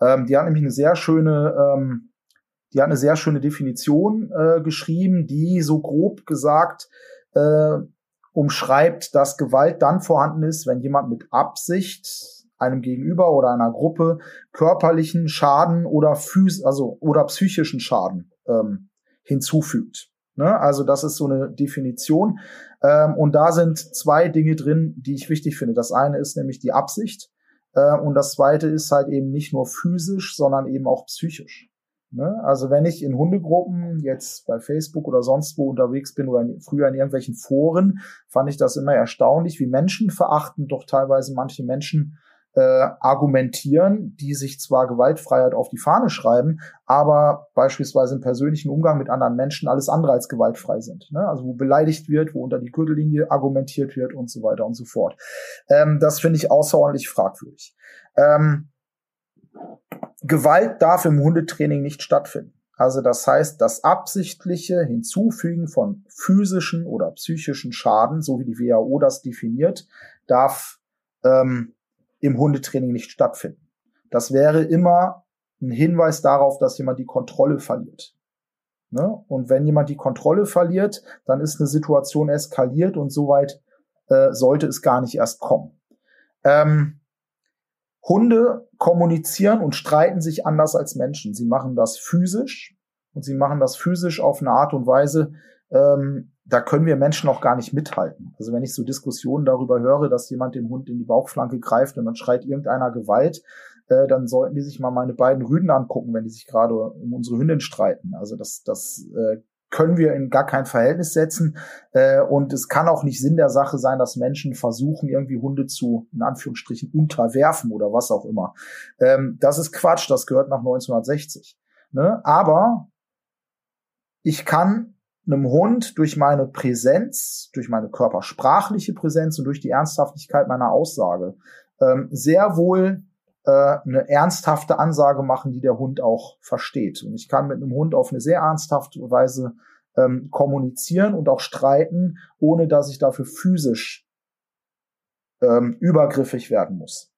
Ähm, die hat nämlich eine sehr schöne, ähm, die hat eine sehr schöne Definition äh, geschrieben, die so grob gesagt äh, umschreibt, dass Gewalt dann vorhanden ist, wenn jemand mit Absicht einem Gegenüber oder einer Gruppe körperlichen Schaden oder phys- also oder psychischen Schaden ähm, hinzufügt. Ne? Also das ist so eine Definition. Ähm, und da sind zwei Dinge drin, die ich wichtig finde. Das eine ist nämlich die Absicht. Und das zweite ist halt eben nicht nur physisch, sondern eben auch psychisch. Ne? Also wenn ich in Hundegruppen jetzt bei Facebook oder sonst wo unterwegs bin oder in, früher in irgendwelchen Foren, fand ich das immer erstaunlich, wie menschenverachtend doch teilweise manche Menschen äh, argumentieren, die sich zwar Gewaltfreiheit auf die Fahne schreiben, aber beispielsweise im persönlichen Umgang mit anderen Menschen alles andere als gewaltfrei sind. Ne? Also wo beleidigt wird, wo unter die Gürtellinie argumentiert wird und so weiter und so fort. Ähm, das finde ich außerordentlich fragwürdig. Ähm, Gewalt darf im Hundetraining nicht stattfinden. Also das heißt, das absichtliche Hinzufügen von physischen oder psychischen Schaden, so wie die W H O das definiert, darf ähm, im Hundetraining nicht stattfinden. Das wäre immer ein Hinweis darauf, dass jemand die Kontrolle verliert. Ne? Und wenn jemand die Kontrolle verliert, dann ist eine Situation eskaliert und soweit äh, sollte es gar nicht erst kommen. Ähm, Hunde kommunizieren und streiten sich anders als Menschen. Sie machen das physisch und sie machen das physisch auf eine Art und Weise, ähm, da können wir Menschen auch gar nicht mithalten. Also wenn ich so Diskussionen darüber höre, dass jemand den Hund in die Bauchflanke greift und dann schreit irgendeiner Gewalt, äh, dann sollten die sich mal meine beiden Rüden angucken, wenn die sich gerade um unsere Hündin streiten. Also das, das äh, können wir in gar kein Verhältnis setzen. Äh, und es kann auch nicht Sinn der Sache sein, dass Menschen versuchen, irgendwie Hunde zu, in Anführungsstrichen, unterwerfen oder was auch immer. Ähm, das ist Quatsch, das gehört nach neunzehnhundertsechzig. Ne? Aber ich kann einem Hund durch meine Präsenz, durch meine körpersprachliche Präsenz und durch die Ernsthaftigkeit meiner Aussage ähm, sehr wohl äh, eine ernsthafte Ansage machen, die der Hund auch versteht. Und ich kann mit einem Hund auf eine sehr ernsthafte Weise ähm, kommunizieren und auch streiten, ohne dass ich dafür physisch ähm, übergriffig werden muss.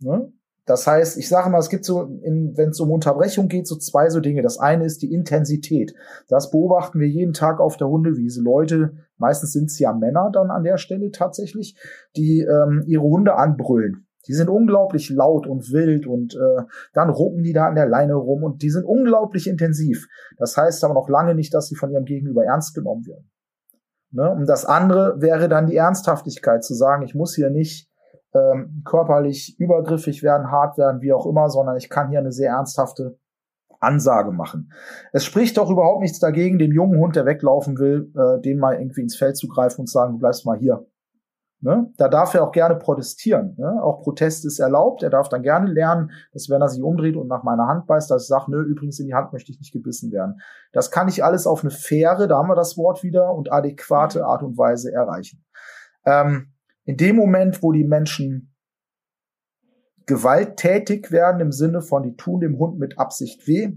Ne? Das heißt, ich sage mal, es gibt so, wenn es um Unterbrechung geht, so zwei so Dinge. Das eine ist die Intensität. Das beobachten wir jeden Tag auf der Hundewiese. Leute, meistens sind es ja Männer dann an der Stelle tatsächlich, die ähm, ihre Hunde anbrüllen. Die sind unglaublich laut und wild und äh, dann rucken die da an der Leine rum und die sind unglaublich intensiv. Das heißt aber noch lange nicht, dass sie von ihrem Gegenüber ernst genommen werden. Ne? Und das andere wäre dann die Ernsthaftigkeit, zu sagen, ich muss hier nicht Ähm, körperlich übergriffig werden, hart werden, wie auch immer, sondern ich kann hier eine sehr ernsthafte Ansage machen. Es spricht doch überhaupt nichts dagegen, dem jungen Hund, der weglaufen will, äh, den mal irgendwie ins Feld zu greifen und zu sagen, du bleibst mal hier. Ne? Da darf er auch gerne protestieren. Ne? Auch Protest ist erlaubt. Er darf dann gerne lernen, dass wenn er sich umdreht und nach meiner Hand beißt, dass ich sage, nö, übrigens in die Hand möchte ich nicht gebissen werden. Das kann ich alles auf eine faire, da haben wir das Wort wieder, und adäquate Art und Weise erreichen. Ähm, In dem Moment, wo die Menschen gewalttätig werden, im Sinne von, die tun dem Hund mit Absicht weh,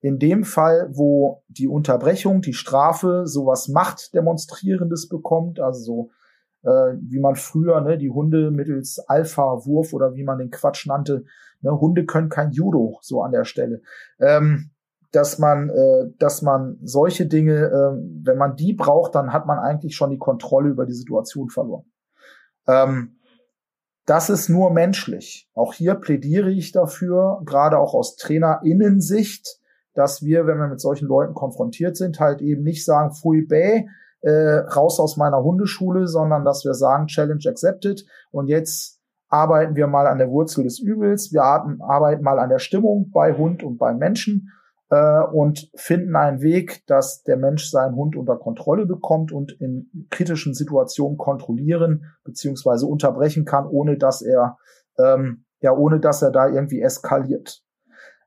in dem Fall, wo die Unterbrechung, die Strafe, sowas Machtdemonstrierendes bekommt, also so äh, wie man früher ne, die Hunde mittels Alpha-Wurf oder wie man den Quatsch nannte, ne, Hunde können kein Judo, so an der Stelle, ähm, dass man, äh, dass man solche Dinge, äh, wenn man die braucht, dann hat man eigentlich schon die Kontrolle über die Situation verloren. Ähm, das ist nur menschlich. Auch hier plädiere ich dafür, gerade auch aus TrainerInnen-Sicht, dass wir, wenn wir mit solchen Leuten konfrontiert sind, halt eben nicht sagen, pfui bäh, äh, raus aus meiner Hundeschule, sondern dass wir sagen, Challenge accepted, und jetzt arbeiten wir mal an der Wurzel des Übels, wir atmen, arbeiten mal an der Stimmung bei Hund und beim Menschen äh, und finden einen Weg, dass der Mensch seinen Hund unter Kontrolle bekommt und in kritischen Situationen kontrollieren beziehungsweise unterbrechen kann, ohne dass er ähm, ja ohne dass er da irgendwie eskaliert.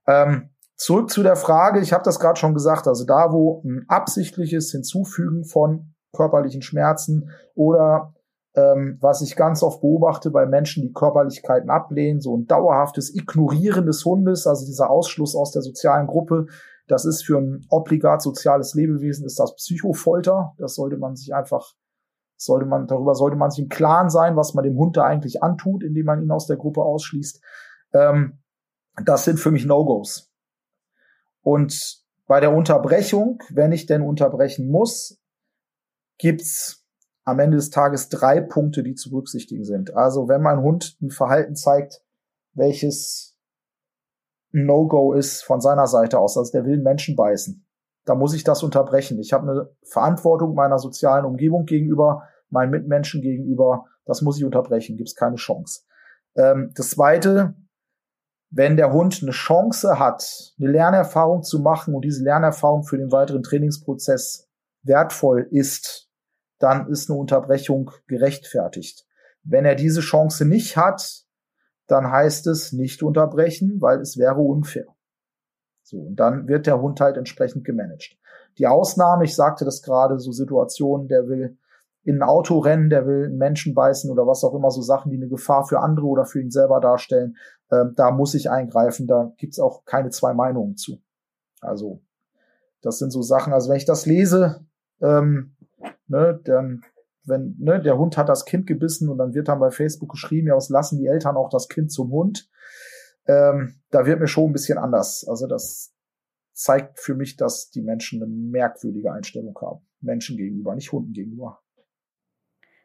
Ähm, zurück zu der Frage, ich habe das gerade schon gesagt, also da, wo ein absichtliches Hinzufügen von körperlichen Schmerzen oder ähm, was ich ganz oft beobachte bei Menschen, die Körperlichkeiten ablehnen, so ein dauerhaftes Ignorieren des Hundes, also dieser Ausschluss aus der sozialen Gruppe, das ist für ein obligat soziales Lebewesen, ist das Psychofolter, das sollte man sich einfach Sollte man, darüber sollte man sich im Klaren sein, was man dem Hund da eigentlich antut, indem man ihn aus der Gruppe ausschließt. Ähm, das sind für mich No-Gos. Und bei der Unterbrechung, wenn ich denn unterbrechen muss, gibt's am Ende des Tages drei Punkte, die zu berücksichtigen sind. Also wenn mein Hund ein Verhalten zeigt, welches No-Go ist von seiner Seite aus, also der will Menschen beißen, da muss ich das unterbrechen. Ich habe eine Verantwortung meiner sozialen Umgebung gegenüber, meinen Mitmenschen gegenüber. Das muss ich unterbrechen, gibt es keine Chance. Ähm, das Zweite, wenn der Hund eine Chance hat, eine Lernerfahrung zu machen und diese Lernerfahrung für den weiteren Trainingsprozess wertvoll ist, dann ist eine Unterbrechung gerechtfertigt. Wenn er diese Chance nicht hat, dann heißt es nicht unterbrechen, weil es wäre unfair. So, und dann wird der Hund halt entsprechend gemanagt. Die Ausnahme, ich sagte das gerade, so Situationen, der will in ein Auto rennen, der will einen Menschen beißen oder was auch immer, so Sachen, die eine Gefahr für andere oder für ihn selber darstellen, ähm, da muss ich eingreifen, da gibt's auch keine zwei Meinungen zu. Also das sind so Sachen, also wenn ich das lese, ähm, ne, dann, wenn, ne, der Hund hat das Kind gebissen und dann wird dann bei Facebook geschrieben, ja, was lassen die Eltern auch das Kind zum Hund? Ähm, da wird mir schon ein bisschen anders. Also das zeigt für mich, dass die Menschen eine merkwürdige Einstellung haben. Menschen gegenüber, nicht Hunden gegenüber.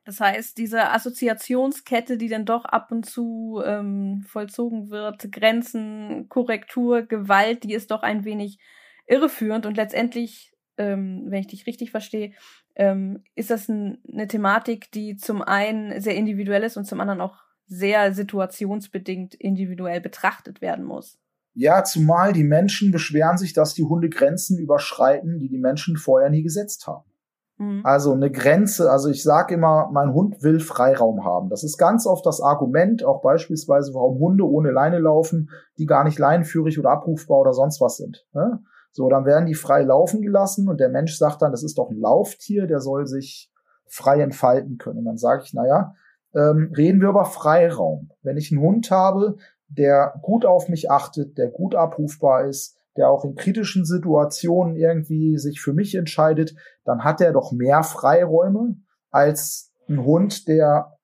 Das heißt, diese Assoziationskette, die dann doch ab und zu ähm, vollzogen wird, Grenzen, Korrektur, Gewalt, die ist doch ein wenig irreführend. Und letztendlich, ähm, wenn ich dich richtig verstehe, ähm, ist das ein, eine Thematik, die zum einen sehr individuell ist und zum anderen auch sehr situationsbedingt individuell betrachtet werden muss. Ja, zumal die Menschen beschweren sich, dass die Hunde Grenzen überschreiten, die die Menschen vorher nie gesetzt haben. Mhm. Also eine Grenze, also ich sage immer, mein Hund will Freiraum haben. Das ist ganz oft das Argument, auch beispielsweise, warum Hunde ohne Leine laufen, die gar nicht leinenführig oder abrufbar oder sonst was sind. Ne? So, dann werden die frei laufen gelassen und der Mensch sagt dann, das ist doch ein Lauftier, der soll sich frei entfalten können. Und dann sage ich, naja, Ähm, reden wir über Freiraum. Wenn ich einen Hund habe, der gut auf mich achtet, der gut abrufbar ist, der auch in kritischen Situationen irgendwie sich für mich entscheidet, dann hat er doch mehr Freiräume als ein Hund, der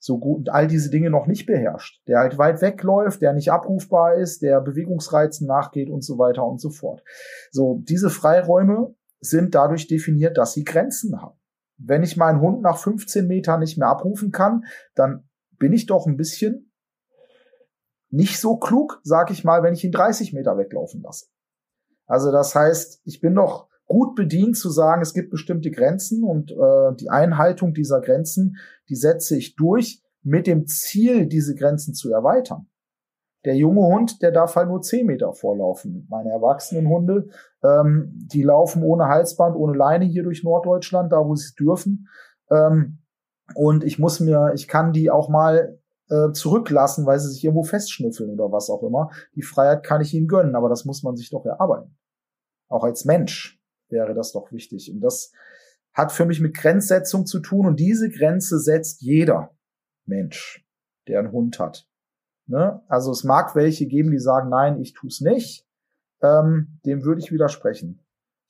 so gut all diese Dinge noch nicht beherrscht, der halt weit wegläuft, der nicht abrufbar ist, der Bewegungsreizen nachgeht und so weiter und so fort. So, diese Freiräume sind dadurch definiert, dass sie Grenzen haben. Wenn ich meinen Hund nach fünfzehn Metern nicht mehr abrufen kann, dann bin ich doch ein bisschen nicht so klug, sag ich mal, wenn ich ihn dreißig Meter weglaufen lasse. Also das heißt, ich bin doch gut bedient zu sagen, es gibt bestimmte Grenzen und äh, die Einhaltung dieser Grenzen, die setze ich durch mit dem Ziel, diese Grenzen zu erweitern. Der junge Hund, der darf halt nur zehn Meter vorlaufen. Meine erwachsenen Hunde, ähm, die laufen ohne Halsband, ohne Leine hier durch Norddeutschland, da wo sie es dürfen. Ähm, und ich muss mir, ich kann die auch mal äh, zurücklassen, weil sie sich irgendwo festschnüffeln oder was auch immer. Die Freiheit kann ich ihnen gönnen, aber das muss man sich doch erarbeiten. Auch als Mensch wäre das doch wichtig. Und das hat für mich mit Grenzsetzung zu tun. Und diese Grenze setzt jeder Mensch, der einen Hund hat. Ne? Also es mag welche geben, die sagen, nein, ich tue es nicht. Ähm, dem würde ich widersprechen.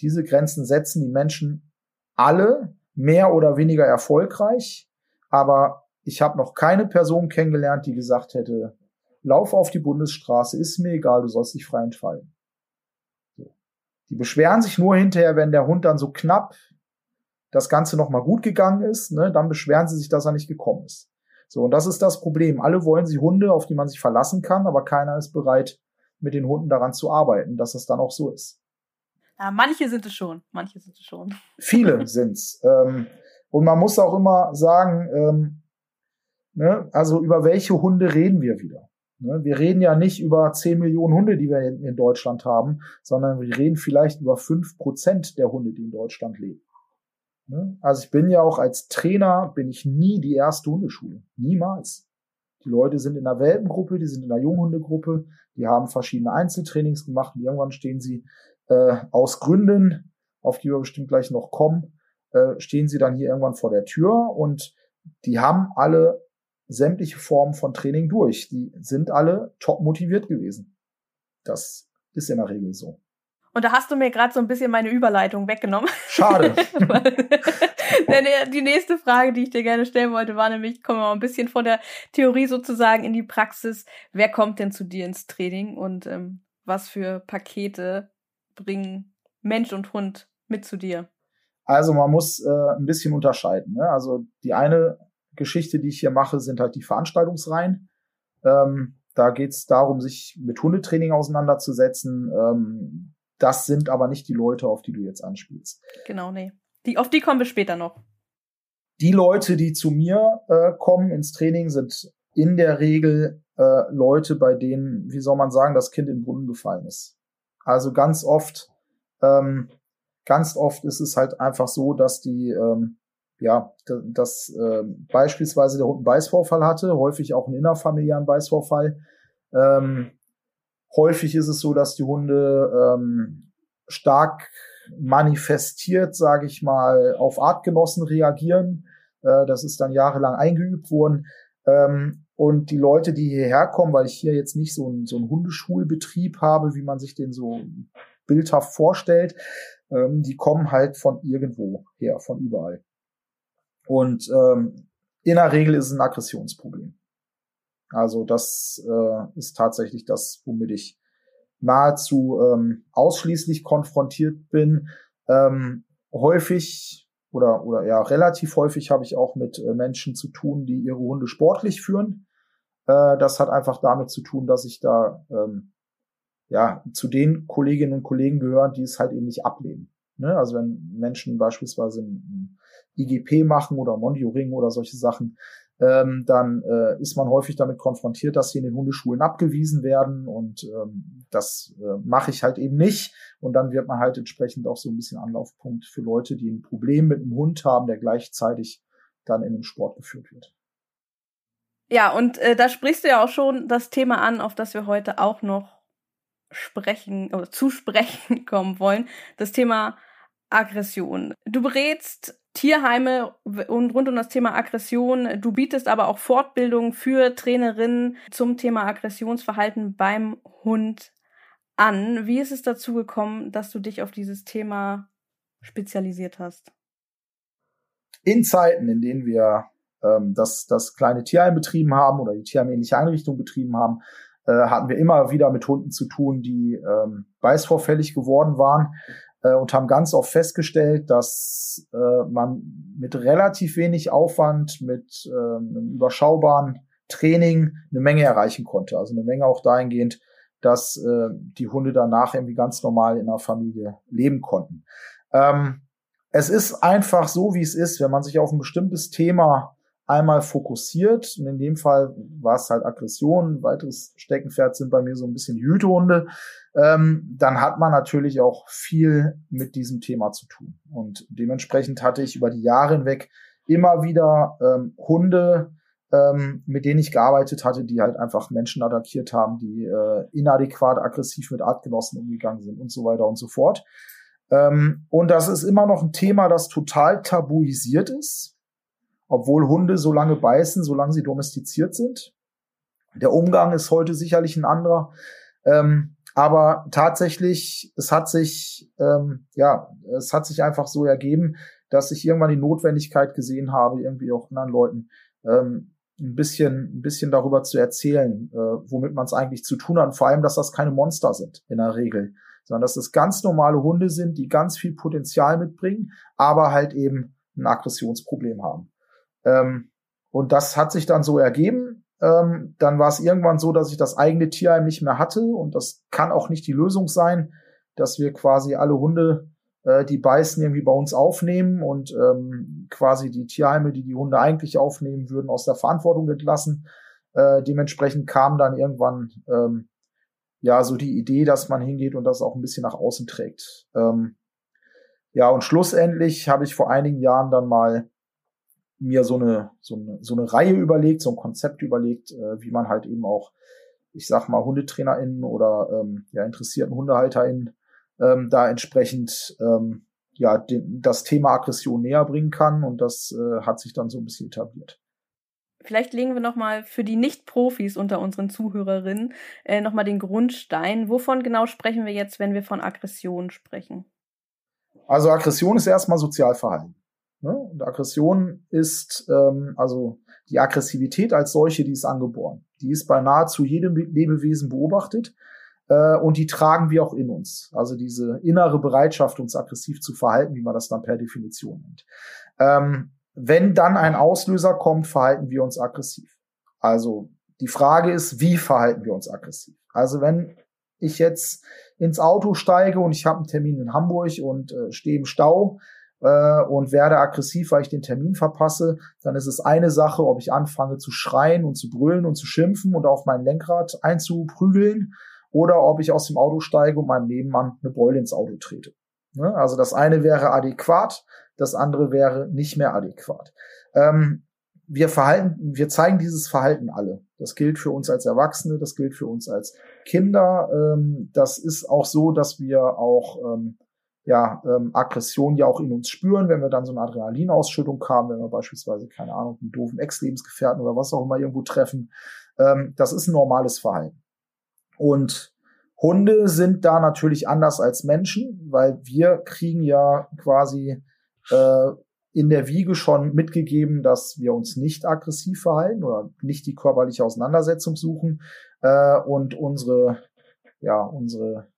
Diese Grenzen setzen die Menschen alle mehr oder weniger erfolgreich. Aber ich habe noch keine Person kennengelernt, die gesagt hätte, lauf auf die Bundesstraße, ist mir egal, du sollst dich frei entfalten. So. Die beschweren sich nur hinterher, wenn der Hund dann so knapp das Ganze nochmal gut gegangen ist. Ne? Dann beschweren sie sich, dass er nicht gekommen ist. So, und das ist das Problem. Alle wollen sie Hunde, auf die man sich verlassen kann, aber keiner ist bereit, mit den Hunden daran zu arbeiten, dass es dann auch so ist. Ja, manche sind es schon, manche sind es schon. Viele sind's. Ähm, und man muss auch immer sagen, ähm, ne, also über welche Hunde reden wir wieder? Ne, wir reden ja nicht über zehn Millionen Hunde, die wir in, in Deutschland haben, sondern wir reden vielleicht über fünf Prozent der Hunde, die in Deutschland leben. Also ich bin ja auch als Trainer, bin ich nie die erste Hundeschule. Niemals. Die Leute sind in der Welpengruppe, die sind in der Junghundegruppe, die haben verschiedene Einzeltrainings gemacht und irgendwann stehen sie äh, aus Gründen, auf die wir bestimmt gleich noch kommen, äh, stehen sie dann hier irgendwann vor der Tür und die haben alle sämtliche Formen von Training durch. Die sind alle top motiviert gewesen. Das ist in der Regel so. Und da hast du mir gerade so ein bisschen meine Überleitung weggenommen. Schade. Denn die nächste Frage, die ich dir gerne stellen wollte, war nämlich, kommen wir mal ein bisschen von der Theorie sozusagen in die Praxis. Wer kommt denn zu dir ins Training und ähm, was für Pakete bringen Mensch und Hund mit zu dir? Also man muss äh, ein bisschen unterscheiden. Ne? Also die eine Geschichte, die ich hier mache, sind halt die Veranstaltungsreihen. Ähm, da geht es darum, sich mit Hundetraining auseinanderzusetzen. Ähm, Das sind aber nicht die Leute, auf die du jetzt anspielst. Genau, nee. Die, auf die kommen wir später noch. Die Leute, die zu mir äh, kommen ins Training, sind in der Regel äh, Leute, bei denen, wie soll man sagen, das Kind in den Brunnen gefallen ist. Also ganz oft, ähm, ganz oft ist es halt einfach so, dass die, ähm, ja, dass äh, beispielsweise der Hund einen Beißvorfall hatte, häufig auch einen innerfamiliären Beißvorfall. Ähm, Häufig ist es so, dass die Hunde ähm, stark manifestiert, sage ich mal, auf Artgenossen reagieren. Äh, das ist dann jahrelang eingeübt worden. Ähm, und die Leute, die hierher kommen, weil ich hier jetzt nicht so einen so einen Hundeschulbetrieb habe, wie man sich den so bildhaft vorstellt, ähm, die kommen halt von irgendwo her, von überall. Und ähm, in der Regel ist es ein Aggressionsproblem. Also das äh, ist tatsächlich das, womit ich nahezu ähm, ausschließlich konfrontiert bin. Ähm, häufig oder oder ja relativ häufig habe ich auch mit äh, Menschen zu tun, die ihre Hunde sportlich führen. Äh, das hat einfach damit zu tun, dass ich da ähm, ja zu den Kolleginnen und Kollegen gehöre, die es halt eben nicht ablehnen. Ne? Also wenn Menschen beispielsweise ein, ein I G P machen oder Mondioring oder solche Sachen, Ähm, dann äh, ist man häufig damit konfrontiert, dass sie in den Hundeschulen abgewiesen werden, und ähm, das äh, mache ich halt eben nicht, und dann wird man halt entsprechend auch so ein bisschen Anlaufpunkt für Leute, die ein Problem mit einem Hund haben, der gleichzeitig dann in den Sport geführt wird. Ja, und äh, da sprichst du ja auch schon das Thema an, auf das wir heute auch noch sprechen oder zu sprechen kommen wollen, das Thema Aggression. Du berätst Tierheime und rund um das Thema Aggression. Du bietest aber auch Fortbildungen für Trainerinnen zum Thema Aggressionsverhalten beim Hund an. Wie ist es dazu gekommen, dass du dich auf dieses Thema spezialisiert hast? In Zeiten, in denen wir ähm, das, das kleine Tierheim betrieben haben oder die tierheimähnliche Einrichtung betrieben haben, äh, hatten wir immer wieder mit Hunden zu tun, die ähm, beißvorfällig geworden waren. Und haben ganz oft festgestellt, dass äh, man mit relativ wenig Aufwand, mit äh, einem überschaubaren Training eine Menge erreichen konnte. Also eine Menge auch dahingehend, dass äh, die Hunde danach irgendwie ganz normal in einer Familie leben konnten. Ähm, es ist einfach so, wie es ist, wenn man sich auf ein bestimmtes Thema einmal fokussiert. Und in dem Fall war es halt Aggression. Ein weiteres Steckenpferd sind bei mir so ein bisschen die Hütehunde. Ähm, dann hat man natürlich auch viel mit diesem Thema zu tun. Und dementsprechend hatte ich über die Jahre hinweg immer wieder ähm, Hunde, ähm, mit denen ich gearbeitet hatte, die halt einfach Menschen attackiert haben, die äh, inadäquat aggressiv mit Artgenossen umgegangen sind und so weiter und so fort. Ähm, und das ist immer noch ein Thema, das total tabuisiert ist. Obwohl Hunde so lange beißen, solange sie domestiziert sind. Der Umgang ist heute sicherlich ein anderer. Ähm, aber tatsächlich, es hat sich, ähm, ja, es hat sich einfach so ergeben, dass ich irgendwann die Notwendigkeit gesehen habe, irgendwie auch anderen Leuten ähm, ein bisschen, ein bisschen darüber zu erzählen, äh, womit man es eigentlich zu tun hat. Und vor allem, dass das keine Monster sind in der Regel, sondern dass das ganz normale Hunde sind, die ganz viel Potenzial mitbringen, aber halt eben ein Aggressionsproblem haben. Ähm, und das hat sich dann so ergeben. Ähm, dann war es irgendwann so, dass ich das eigene Tierheim nicht mehr hatte, und das kann auch nicht die Lösung sein, dass wir quasi alle Hunde, äh, die beißen, irgendwie bei uns aufnehmen und ähm, quasi die Tierheime, die die Hunde eigentlich aufnehmen würden, aus der Verantwortung entlassen. Äh, dementsprechend kam dann irgendwann ähm, ja so die Idee, dass man hingeht und das auch ein bisschen nach außen trägt. Ähm, ja, und schlussendlich habe ich vor einigen Jahren dann mal mir so eine, so eine, so eine Reihe überlegt, so ein Konzept überlegt, äh, wie man halt eben auch, ich sag mal, HundetrainerInnen oder ähm, ja, interessierten HundehalterInnen ähm, da entsprechend ähm, ja, den, das Thema Aggression näher bringen kann, und das äh, hat sich dann so ein bisschen etabliert. Vielleicht legen wir nochmal für die Nicht-Profis unter unseren ZuhörerInnen äh, nochmal den Grundstein. Wovon genau sprechen wir jetzt, wenn wir von Aggression sprechen? Also Aggression ist erstmal Sozialverhalten. Und Aggression ist, ähm, also die Aggressivität als solche, die ist angeboren. Die ist bei nahezu jedem Lebewesen beobachtet, äh, und die tragen wir auch in uns. Also diese innere Bereitschaft, uns aggressiv zu verhalten, wie man das dann per Definition nennt. Ähm, wenn dann ein Auslöser kommt, verhalten wir uns aggressiv. Also die Frage ist, wie verhalten wir uns aggressiv? Also wenn ich jetzt ins Auto steige und ich habe einen Termin in Hamburg und äh, stehe im Stau, und werde aggressiv, weil ich den Termin verpasse, dann ist es eine Sache, ob ich anfange zu schreien und zu brüllen und zu schimpfen und auf mein Lenkrad einzuprügeln, oder ob ich aus dem Auto steige und meinem Nebenmann eine Beule ins Auto trete. Also das eine wäre adäquat, das andere wäre nicht mehr adäquat. Wir verhalten, wir zeigen dieses Verhalten alle. Das gilt für uns als Erwachsene, das gilt für uns als Kinder. Das ist auch so, dass wir auch ja, ähm, Aggression ja auch in uns spüren, wenn wir dann so eine Adrenalinausschüttung haben, wenn wir beispielsweise, keine Ahnung, einen doofen Ex-Lebensgefährten oder was auch immer irgendwo treffen. Ähm, das ist ein normales Verhalten. Und Hunde sind da natürlich anders als Menschen, weil wir kriegen ja quasi äh, in der Wiege schon mitgegeben, dass wir uns nicht aggressiv verhalten oder nicht die körperliche Auseinandersetzung suchen äh, und unsere, ja, unsere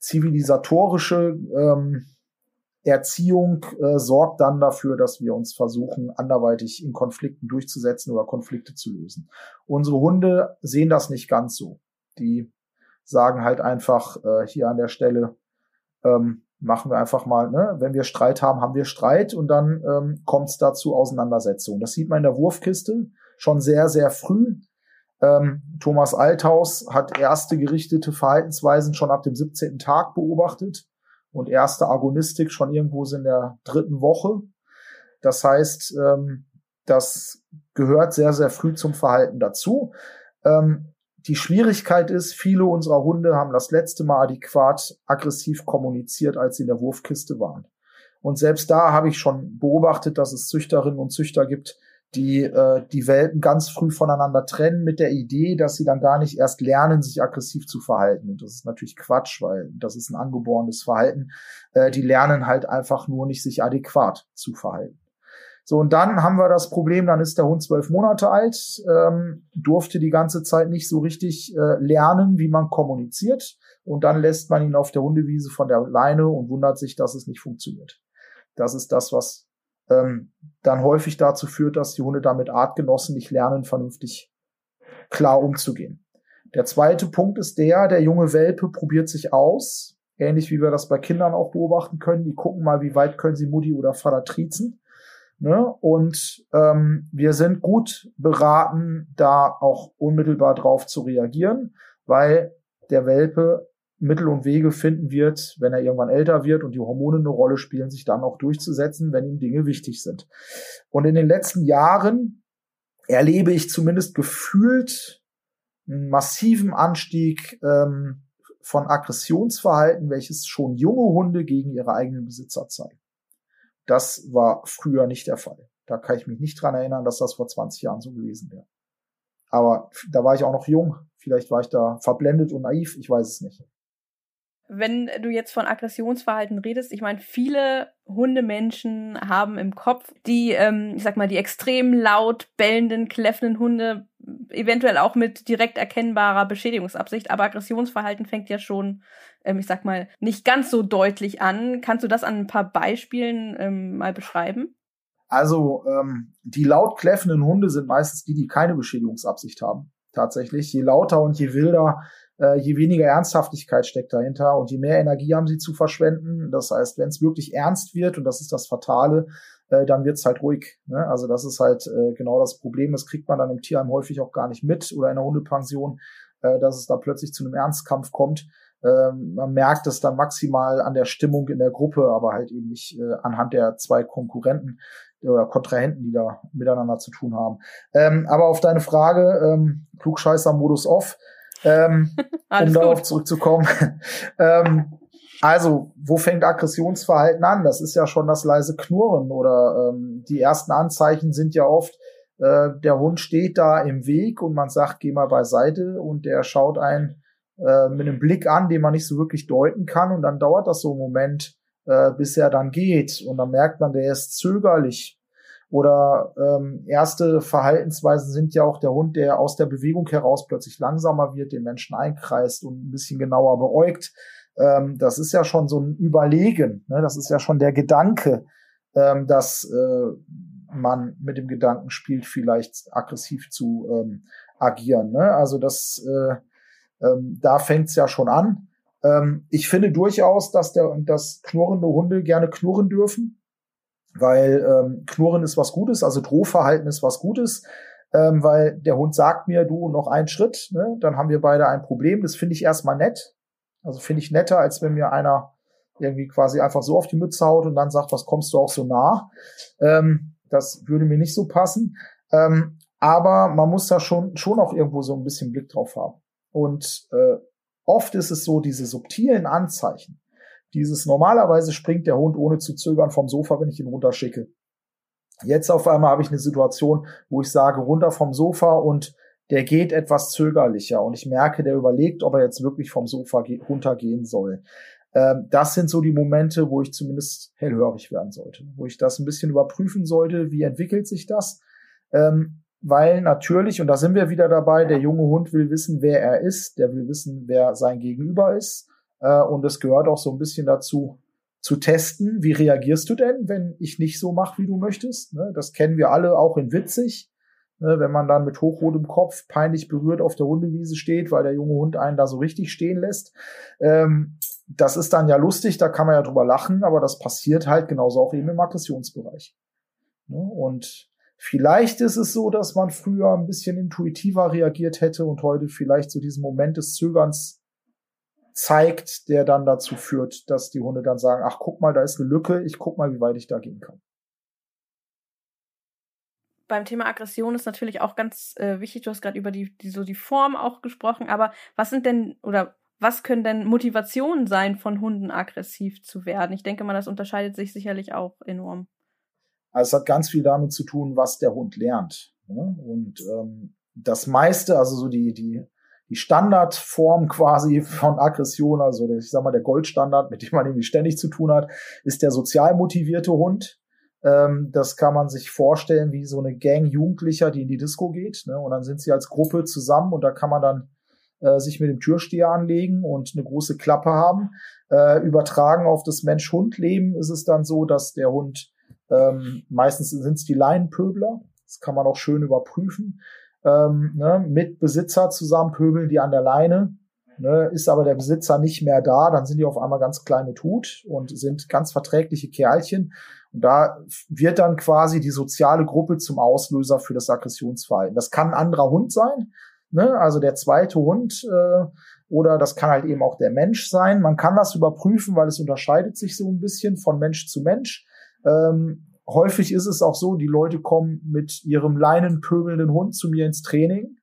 zivilisatorische ähm, Erziehung äh, sorgt dann dafür, dass wir uns versuchen, anderweitig in Konflikten durchzusetzen oder Konflikte zu lösen. Unsere Hunde sehen das nicht ganz so. Die sagen halt einfach äh, hier an der Stelle, ähm, machen wir einfach mal, ne? Wenn wir Streit haben, haben wir Streit und dann ähm, kommt es dazu Auseinandersetzungen. Das sieht man in der Wurfkiste schon sehr, sehr früh. Ähm, Thomas Althaus hat erste gerichtete Verhaltensweisen schon ab dem siebzehnten Tag beobachtet und erste Agonistik schon irgendwo in der dritten Woche. Das heißt, ähm, das gehört sehr, sehr früh zum Verhalten dazu. Ähm, Die Schwierigkeit ist, viele unserer Hunde haben das letzte Mal adäquat aggressiv kommuniziert, als sie in der Wurfkiste waren. Und selbst da habe ich schon beobachtet, dass es Züchterinnen und Züchter gibt, die äh, die Welpen ganz früh voneinander trennen mit der Idee, dass sie dann gar nicht erst lernen, sich aggressiv zu verhalten. Und das ist natürlich Quatsch, weil das ist ein angeborenes Verhalten. Äh, die lernen halt einfach nur nicht, sich adäquat zu verhalten. So, und dann haben wir das Problem, dann ist der Hund zwölf Monate alt, ähm, durfte die ganze Zeit nicht so richtig äh, lernen, wie man kommuniziert. Und dann lässt man ihn auf der Hundewiese von der Leine und wundert sich, dass es nicht funktioniert. Das ist das, was ähm, dann häufig dazu führt, dass die Hunde damit Artgenossen nicht lernen, vernünftig klar umzugehen. Der zweite Punkt ist der, der junge Welpe probiert sich aus, ähnlich wie wir das bei Kindern auch beobachten können. Die gucken mal, wie weit können sie Mutti oder Vater triezen. Ne? Und ähm, wir sind gut beraten, da auch unmittelbar drauf zu reagieren, weil der Welpe Mittel und Wege finden wird, wenn er irgendwann älter wird und die Hormone eine Rolle spielen, sich dann auch durchzusetzen, wenn ihm Dinge wichtig sind. Und in den letzten Jahren erlebe ich zumindest gefühlt einen massiven Anstieg ähm, von Aggressionsverhalten, welches schon junge Hunde gegen ihre eigenen Besitzer zeigen. Das war früher nicht der Fall. Da kann ich mich nicht dran erinnern, dass das vor zwanzig Jahren so gewesen wäre. Aber da war ich auch noch jung. Vielleicht war ich da verblendet und naiv. Ich weiß es nicht. Wenn du jetzt von Aggressionsverhalten redest, ich meine, viele Hundemenschen haben im Kopf die, ähm, ich sag mal, die extrem laut bellenden, kläffenden Hunde, eventuell auch mit direkt erkennbarer Beschädigungsabsicht, aber Aggressionsverhalten fängt ja schon, ähm, ich sag mal, nicht ganz so deutlich an. Kannst du das an ein paar Beispielen ähm, mal beschreiben? Also, ähm, die laut kläffenden Hunde sind meistens die, die keine Beschädigungsabsicht haben. Tatsächlich, je lauter und je wilder, äh, je weniger Ernsthaftigkeit steckt dahinter und je mehr Energie haben sie zu verschwenden. Das heißt, wenn es wirklich ernst wird, und das ist das Fatale, äh, dann wird's halt ruhig. Ne? Also das ist halt äh, genau das Problem. Das kriegt man dann im Tierheim häufig auch gar nicht mit oder in der Hundepension, äh, dass es da plötzlich zu einem Ernstkampf kommt. Ähm, man merkt es dann maximal an der Stimmung in der Gruppe, aber halt eben nicht äh, anhand der zwei Konkurrenten oder Kontrahenten, die da miteinander zu tun haben. Ähm, aber auf deine Frage, ähm, Klugscheißer-Modus off, ähm, um darauf gut. zurückzukommen. ähm, also, wo fängt Aggressionsverhalten an? Das ist ja schon das leise Knurren oder ähm, die ersten Anzeichen sind ja oft, äh, der Hund steht da im Weg und man sagt, geh mal beiseite und der schaut einen äh, mit einem Blick an, den man nicht so wirklich deuten kann und dann dauert das so einen Moment, Äh, bis er dann geht. Und dann merkt man, der ist zögerlich. Oder ähm, erste Verhaltensweisen sind ja auch der Hund, der aus der Bewegung heraus plötzlich langsamer wird, den Menschen einkreist und ein bisschen genauer beäugt. Ähm, das ist ja schon so ein Überlegen. Ne? Das ist ja schon der Gedanke, ähm, dass äh, man mit dem Gedanken spielt, vielleicht aggressiv zu ähm, agieren. Ne? Also das, äh, ähm, da fängt's ja schon an. Ich finde durchaus, dass der dass knurrende Hunde gerne knurren dürfen, weil ähm, Knurren ist was Gutes, also Drohverhalten ist was Gutes, ähm, weil der Hund sagt mir, du, noch einen Schritt, ne, dann haben wir beide ein Problem. Das finde ich erstmal nett, also finde ich netter, als wenn mir einer irgendwie quasi einfach so auf die Mütze haut und dann sagt, was kommst du auch so nah? Ähm, das würde mir nicht so passen, ähm, aber man muss da schon, schon auch irgendwo so ein bisschen Blick drauf haben. Und äh, oft ist es so, diese subtilen Anzeichen, Dieses normalerweise springt der Hund ohne zu zögern vom Sofa, wenn ich ihn runterschicke. Jetzt auf einmal habe ich eine Situation, wo ich sage, runter vom Sofa, und der geht etwas zögerlicher und ich merke, der überlegt, ob er jetzt wirklich vom Sofa ge- runtergehen soll. Ähm, das sind so die Momente, wo ich zumindest hellhörig werden sollte, wo ich das ein bisschen überprüfen sollte, wie entwickelt sich das, ähm, weil natürlich, und da sind wir wieder dabei, der junge Hund will wissen, wer er ist, der will wissen, wer sein Gegenüber ist, äh, und es gehört auch so ein bisschen dazu, zu testen, wie reagierst du denn, wenn ich nicht so mache, wie du möchtest, ne? Das kennen wir alle, auch in witzig, ne? Wenn man dann mit hochrotem Kopf peinlich berührt auf der Hundewiese steht, weil der junge Hund einen da so richtig stehen lässt, ähm, das ist dann ja lustig, da kann man ja drüber lachen, aber das passiert halt genauso auch eben im Aggressionsbereich, ne? Und vielleicht ist es so, dass man früher ein bisschen intuitiver reagiert hätte und heute vielleicht so diesen Moment des Zögerns zeigt, der dann dazu führt, dass die Hunde dann sagen, ach, guck mal, da ist eine Lücke, ich guck mal, wie weit ich da gehen kann. Beim Thema Aggression ist natürlich auch ganz äh, wichtig, du hast gerade über die, die, so die Form auch gesprochen, aber was sind denn, oder was können denn Motivationen sein, von Hunden aggressiv zu werden? Ich denke mal, das unterscheidet sich sicherlich auch enorm. Also es hat ganz viel damit zu tun, was der Hund lernt, ne? Und ähm, das meiste, also so die, die Die Standardform quasi von Aggression, also der, ich sag mal, der Goldstandard, mit dem man irgendwie ständig zu tun hat, ist der sozial motivierte Hund. Ähm, das kann man sich vorstellen wie so eine Gang Jugendlicher, die in die Disco geht, ne? Und dann sind sie als Gruppe zusammen und da kann man dann äh, sich mit dem Türsteher anlegen und eine große Klappe haben. Äh, übertragen auf das Mensch-Hund-Leben ist es dann so, dass der Hund, ähm, meistens sind es die Laienpöbler, das kann man auch schön überprüfen, Ähm, ne, mit Besitzer zusammen pöbeln die an der Leine, ne, ist aber der Besitzer nicht mehr da, dann sind die auf einmal ganz klein mit Hut und sind ganz verträgliche Kerlchen. Und da wird dann quasi die soziale Gruppe zum Auslöser für das Aggressionsverhalten. Das kann ein anderer Hund sein, ne, also der zweite Hund, äh, oder das kann halt eben auch der Mensch sein. Man kann das überprüfen, weil es unterscheidet sich so ein bisschen von Mensch zu Mensch. Ähm, Häufig ist es auch so, die Leute kommen mit ihrem leinenpöbelnden Hund zu mir ins Training.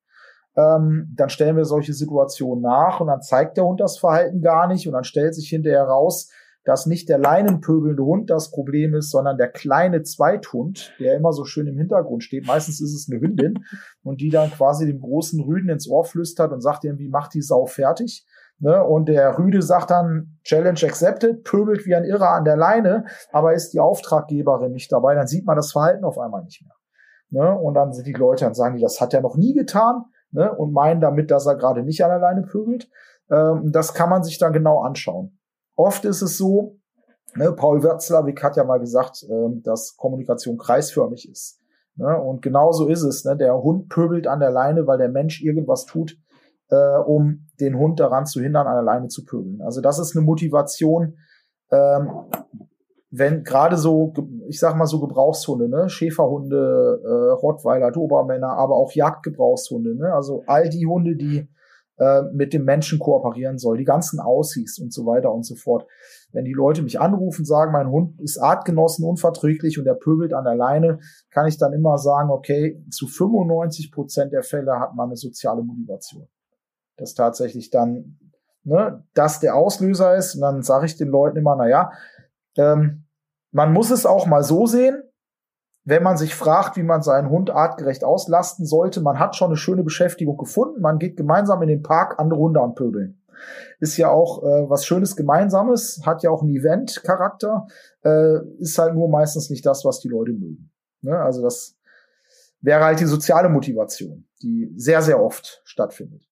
Ähm, dann stellen wir solche Situationen nach und dann zeigt der Hund das Verhalten gar nicht und dann stellt sich hinterher raus, dass nicht der leinenpöbelnde Hund das Problem ist, sondern der kleine Zweithund, der immer so schön im Hintergrund steht. Meistens ist es eine Hündin und die dann quasi dem großen Rüden ins Ohr flüstert und sagt irgendwie, mach die Sau fertig. Ne, und der Rüde sagt dann, Challenge accepted, pöbelt wie ein Irrer an der Leine, aber ist die Auftraggeberin nicht dabei, dann sieht man das Verhalten auf einmal nicht mehr. Ne, und dann sind die Leute, dann sagen die, das hat er noch nie getan, ne, und meinen damit, dass er gerade nicht an der Leine pöbelt. Ähm, das kann man sich dann genau anschauen. Oft ist es so, ne, Paul Watzlawick hat ja mal gesagt, ähm, dass Kommunikation kreisförmig ist. Ne, und genau so ist es. Ne, der Hund pöbelt an der Leine, weil der Mensch irgendwas tut, Äh, um den Hund daran zu hindern, an der Leine zu pöbeln. Also das ist eine Motivation, ähm, wenn gerade so, ich sag mal so Gebrauchshunde, ne, Schäferhunde, äh, Rottweiler, Dobermänner, aber auch Jagdgebrauchshunde, ne, also all die Hunde, die äh, mit dem Menschen kooperieren sollen, die ganzen Aussies und so weiter und so fort. Wenn die Leute mich anrufen, sagen, mein Hund ist Artgenossen unverträglich und der pöbelt an der Leine, kann ich dann immer sagen, okay, zu fünfundneunzig Prozent der Fälle hat man eine soziale Motivation. Dass tatsächlich dann, ne, das der Auslöser ist. Und dann sage ich den Leuten immer, naja, ähm, man muss es auch mal so sehen, wenn man sich fragt, wie man seinen Hund artgerecht auslasten sollte. Man hat schon eine schöne Beschäftigung gefunden. Man geht gemeinsam in den Park, andere Hunde am Pöbeln. Ist ja auch äh, was Schönes Gemeinsames, hat ja auch einen Event-Charakter, äh, ist halt nur meistens nicht das, was die Leute mögen. Ne? Also das wäre halt die soziale Motivation, die sehr, sehr oft stattfindet.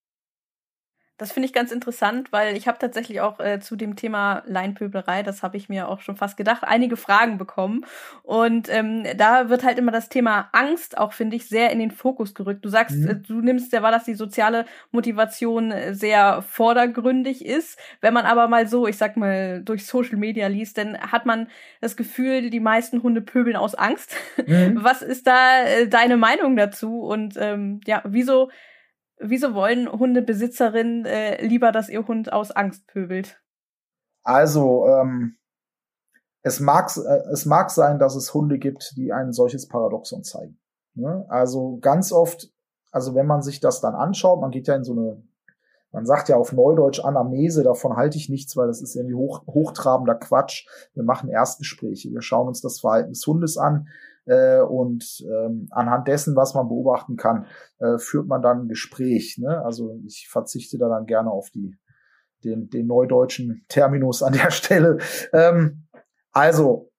Das finde ich ganz interessant, weil ich habe tatsächlich auch äh, zu dem Thema Leinpöbelei, das habe ich mir auch schon fast gedacht, einige Fragen bekommen. Und ähm, da wird halt immer das Thema Angst auch, finde ich, sehr in den Fokus gerückt. Du sagst, mhm. äh, du nimmst ja wahr, dass die soziale Motivation sehr vordergründig ist. Wenn man aber mal so, ich sag mal, durch Social Media liest, dann hat man das Gefühl, die meisten Hunde pöbeln aus Angst. Mhm. Was ist da äh, deine Meinung dazu? Und ähm, ja, wieso... Wieso wollen Hundebesitzerinnen äh, lieber, dass ihr Hund aus Angst pöbelt? Also, ähm, es mag, äh, es mag sein, dass es Hunde gibt, die ein solches Paradoxon zeigen. Ne? Also ganz oft, also wenn man sich das dann anschaut, man geht ja in so eine, Man sagt ja auf Neudeutsch Anamnese, davon halte ich nichts, weil das ist irgendwie hoch, hochtrabender Quatsch. Wir machen Erstgespräche, wir schauen uns das Verhalten des Hundes an äh, und ähm, anhand dessen, was man beobachten kann, äh, führt man dann ein Gespräch. Ne? Also ich verzichte da dann gerne auf die den, den neudeutschen Terminus an der Stelle. Ähm, also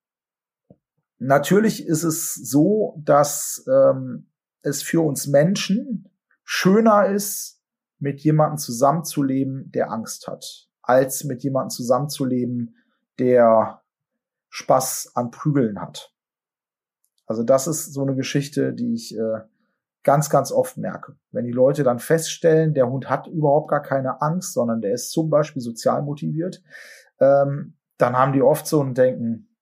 natürlich ist es so, dass ähm, es für uns Menschen schöner ist, mit jemandem zusammenzuleben, der Angst hat, als mit jemandem zusammenzuleben, der Spaß an Prügeln hat. Also das ist so eine Geschichte, die ich äh, ganz, ganz oft merke. Wenn die Leute dann feststellen, der Hund hat überhaupt gar keine Angst, sondern der ist zum Beispiel sozial motiviert, ähm, dann haben die oft so ein Denken,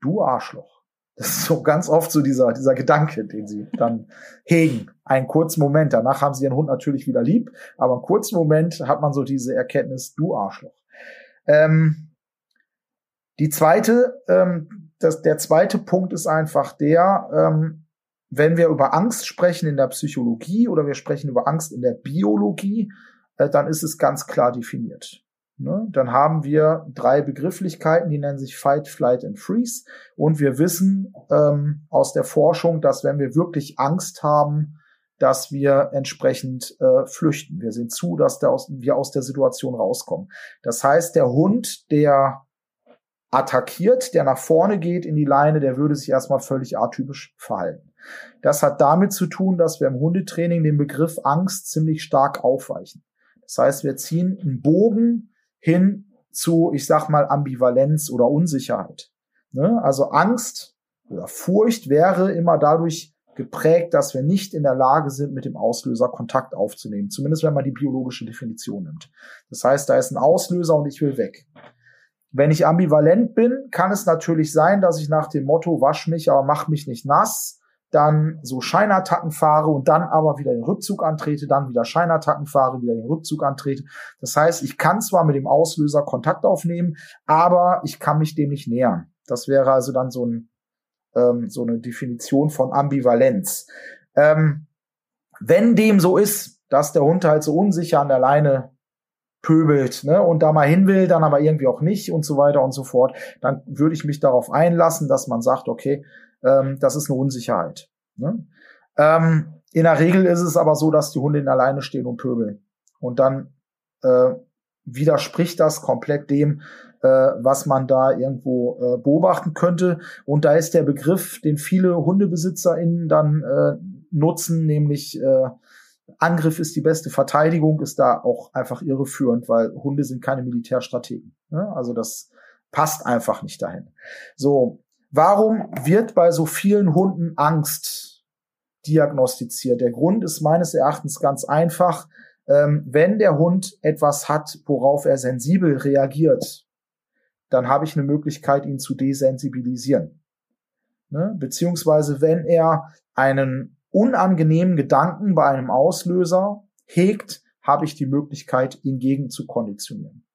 du Arschloch. Das ist so ganz oft so dieser, dieser Gedanke, den sie dann hegen. Einen kurzen Moment. Danach haben sie ihren Hund natürlich wieder lieb, aber einen kurzen Moment hat man so diese Erkenntnis, du Arschloch. Ähm, die zweite, ähm, das, der zweite Punkt ist einfach der, ähm, wenn wir über Angst sprechen in der Psychologie oder wir sprechen über Angst in der Biologie, äh, dann ist es ganz klar definiert. Ne? Dann haben wir drei Begrifflichkeiten, die nennen sich Fight, Flight and Freeze. Und wir wissen ähm, aus der Forschung, dass wenn wir wirklich Angst haben, dass wir entsprechend äh, flüchten. Wir sehen zu, dass der aus, wir aus der Situation rauskommen. Das heißt, der Hund, der attackiert, der nach vorne geht in die Leine, der würde sich erstmal völlig atypisch verhalten. Das hat damit zu tun, dass wir im Hundetraining den Begriff Angst ziemlich stark aufweichen. Das heißt, wir ziehen einen Bogen hin zu, ich sag mal, Ambivalenz oder Unsicherheit. Ne? Also Angst oder Furcht wäre immer dadurch geprägt, dass wir nicht in der Lage sind, mit dem Auslöser Kontakt aufzunehmen. Zumindest wenn man die biologische Definition nimmt. Das heißt, da ist ein Auslöser und ich will weg. Wenn ich ambivalent bin, kann es natürlich sein, dass ich nach dem Motto, wasch mich, aber mach mich nicht nass, dann so Scheinattacken fahre und dann aber wieder den Rückzug antrete, dann wieder Scheinattacken fahre, wieder den Rückzug antrete. Das heißt, ich kann zwar mit dem Auslöser Kontakt aufnehmen, aber ich kann mich dem nicht nähern. Das wäre also dann so, ein, ähm, so eine Definition von Ambivalenz. Ähm, wenn dem so ist, dass der Hund halt so unsicher an der Leine pöbelt, ne, und da mal hin will, dann aber irgendwie auch nicht und so weiter und so fort, dann würde ich mich darauf einlassen, dass man sagt, okay, ähm, das ist eine Unsicherheit. Ne? Ähm, in der Regel ist es aber so, dass die Hunde in der Leine stehen und pöbeln. Und dann äh, widerspricht das komplett dem, äh, was man da irgendwo äh, beobachten könnte. Und da ist der Begriff, den viele HundebesitzerInnen dann äh, nutzen, nämlich äh, Angriff ist die beste Verteidigung, ist da auch einfach irreführend, weil Hunde sind keine Militärstrategen. Ne? Also das passt einfach nicht dahin. So, warum wird bei so vielen Hunden Angst diagnostiziert? Der Grund ist meines Erachtens ganz einfach. Ähm, wenn der Hund etwas hat, worauf er sensibel reagiert, dann habe ich eine Möglichkeit, ihn zu desensibilisieren. Ne? Beziehungsweise wenn er einen unangenehmen Gedanken bei einem Auslöser hegt, habe ich die Möglichkeit, ihn gegen zu konditionieren.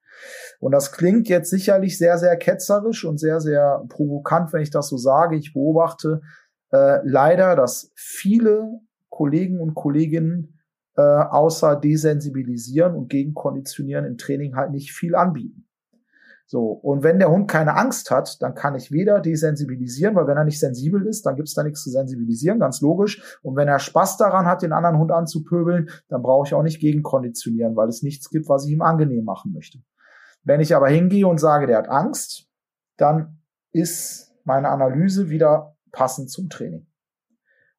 Und das klingt jetzt sicherlich sehr, sehr ketzerisch und sehr, sehr provokant, wenn ich das so sage. Ich beobachte äh, leider, dass viele Kollegen und Kolleginnen äh, außer desensibilisieren und gegenkonditionieren im Training halt nicht viel anbieten. So, und wenn der Hund keine Angst hat, dann kann ich weder desensibilisieren, weil wenn er nicht sensibel ist, dann gibt's da nichts zu sensibilisieren, ganz logisch. Und wenn er Spaß daran hat, den anderen Hund anzupöbeln, dann brauche ich auch nicht gegenkonditionieren, weil es nichts gibt, was ich ihm angenehm machen möchte. Wenn ich aber hingehe und sage, der hat Angst, dann ist meine Analyse wieder passend zum Training.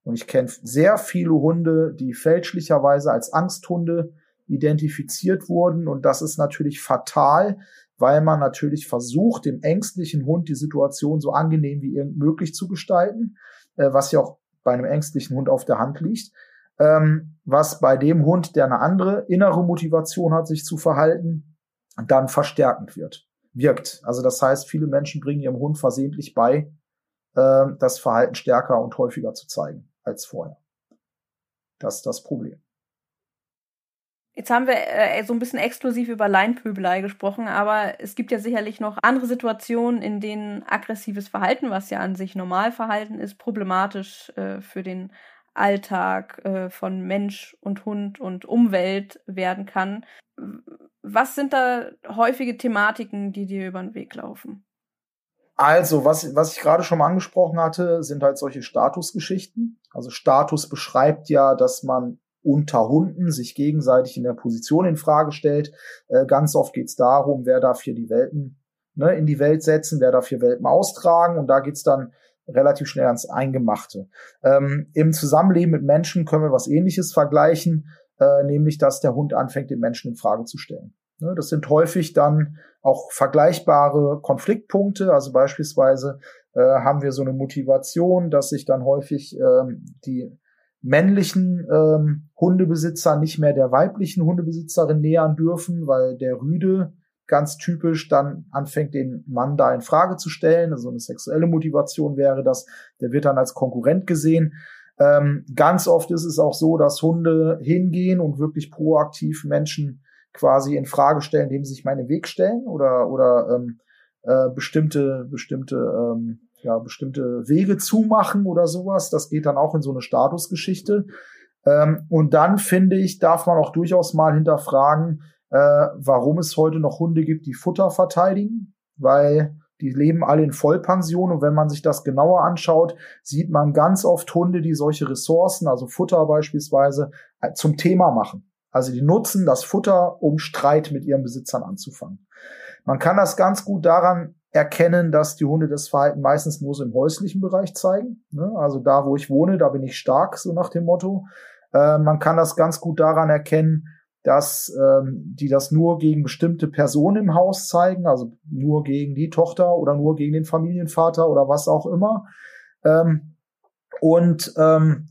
Und ich kenne sehr viele Hunde, die fälschlicherweise als Angsthunde identifiziert wurden. Und das ist natürlich fatal, weil man natürlich versucht, dem ängstlichen Hund die Situation so angenehm wie irgend möglich zu gestalten, äh, was ja auch bei einem ängstlichen Hund auf der Hand liegt, ähm, was bei dem Hund, der eine andere innere Motivation hat, sich zu verhalten, dann verstärkend wird, wirkt. Also das heißt, viele Menschen bringen ihrem Hund versehentlich bei, äh, das Verhalten stärker und häufiger zu zeigen als vorher. Das ist das Problem. Jetzt haben wir äh, so ein bisschen exklusiv über Leinpöbelei gesprochen, aber es gibt ja sicherlich noch andere Situationen, in denen aggressives Verhalten, was ja an sich Normalverhalten ist, problematisch äh, für den Alltag äh, von Mensch und Hund und Umwelt werden kann. was sind da häufige Thematiken, die dir über den Weg laufen? Also, was, was ich gerade schon mal angesprochen hatte, sind halt solche Statusgeschichten. Also Status beschreibt ja, dass man unter Hunden sich gegenseitig in der Position in Frage stellt. Äh, ganz oft geht's darum, wer darf hier die Welpen ne, in die Welt setzen, wer darf hier Welpen austragen. Und da geht's dann relativ schnell ans Eingemachte. Ähm, im Zusammenleben mit Menschen können wir was Ähnliches vergleichen, äh, nämlich, dass der Hund anfängt, den Menschen in Frage zu stellen. Ne, das sind häufig dann auch vergleichbare Konfliktpunkte. Also beispielsweise äh, haben wir so eine Motivation, dass sich dann häufig ähm, die männlichen ähm, Hundebesitzer nicht mehr der weiblichen Hundebesitzerin nähern dürfen, weil der Rüde ganz typisch dann anfängt, den Mann da in Frage zu stellen. Also eine sexuelle Motivation wäre das, der wird dann als Konkurrent gesehen. Ähm, ganz oft ist es auch so, dass Hunde hingehen und wirklich proaktiv Menschen quasi in Frage stellen, indem sie sich mal in den Weg stellen oder oder ähm, äh, bestimmte bestimmte ähm, ja bestimmte Wege zumachen oder sowas. Das geht dann auch in so eine Statusgeschichte. Ähm, und dann finde ich, darf man auch durchaus mal hinterfragen, äh, warum es heute noch Hunde gibt, die Futter verteidigen, weil die leben alle in Vollpension. Und wenn man sich das genauer anschaut, sieht man ganz oft Hunde, die solche Ressourcen, also Futter beispielsweise, äh, zum Thema machen. Also die nutzen das Futter, um Streit mit ihren Besitzern anzufangen. Man kann das ganz gut daran erkennen, dass die Hunde das Verhalten meistens nur so im häuslichen Bereich zeigen. Also da, wo ich wohne, da bin ich stark, so nach dem Motto. Äh, man kann das ganz gut daran erkennen, dass ähm, die das nur gegen bestimmte Personen im Haus zeigen, also nur gegen die Tochter oder nur gegen den Familienvater oder was auch immer. Ähm, und ähm,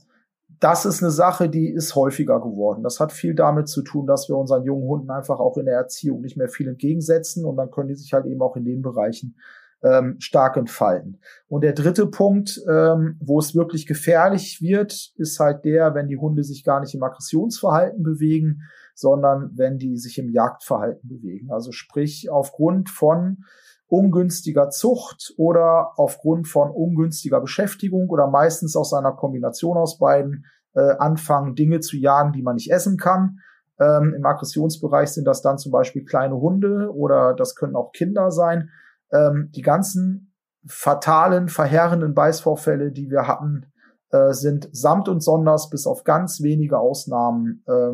Das ist eine Sache, die ist häufiger geworden. Das hat viel damit zu tun, dass wir unseren jungen Hunden einfach auch in der Erziehung nicht mehr viel entgegensetzen. Und dann können die sich halt eben auch in den Bereichen ähm, stark entfalten. Und der dritte Punkt, ähm, wo es wirklich gefährlich wird, ist halt der, wenn die Hunde sich gar nicht im Aggressionsverhalten bewegen, sondern wenn die sich im Jagdverhalten bewegen. Also sprich, aufgrund von ungünstiger Zucht oder aufgrund von ungünstiger Beschäftigung oder meistens aus einer Kombination aus beiden äh, anfangen, Dinge zu jagen, die man nicht essen kann. Ähm, im Aggressionsbereich sind das dann zum Beispiel kleine Hunde oder das können auch Kinder sein. Ähm, die ganzen fatalen, verheerenden Beißvorfälle, die wir hatten, äh, sind samt und sonders bis auf ganz wenige Ausnahmen äh,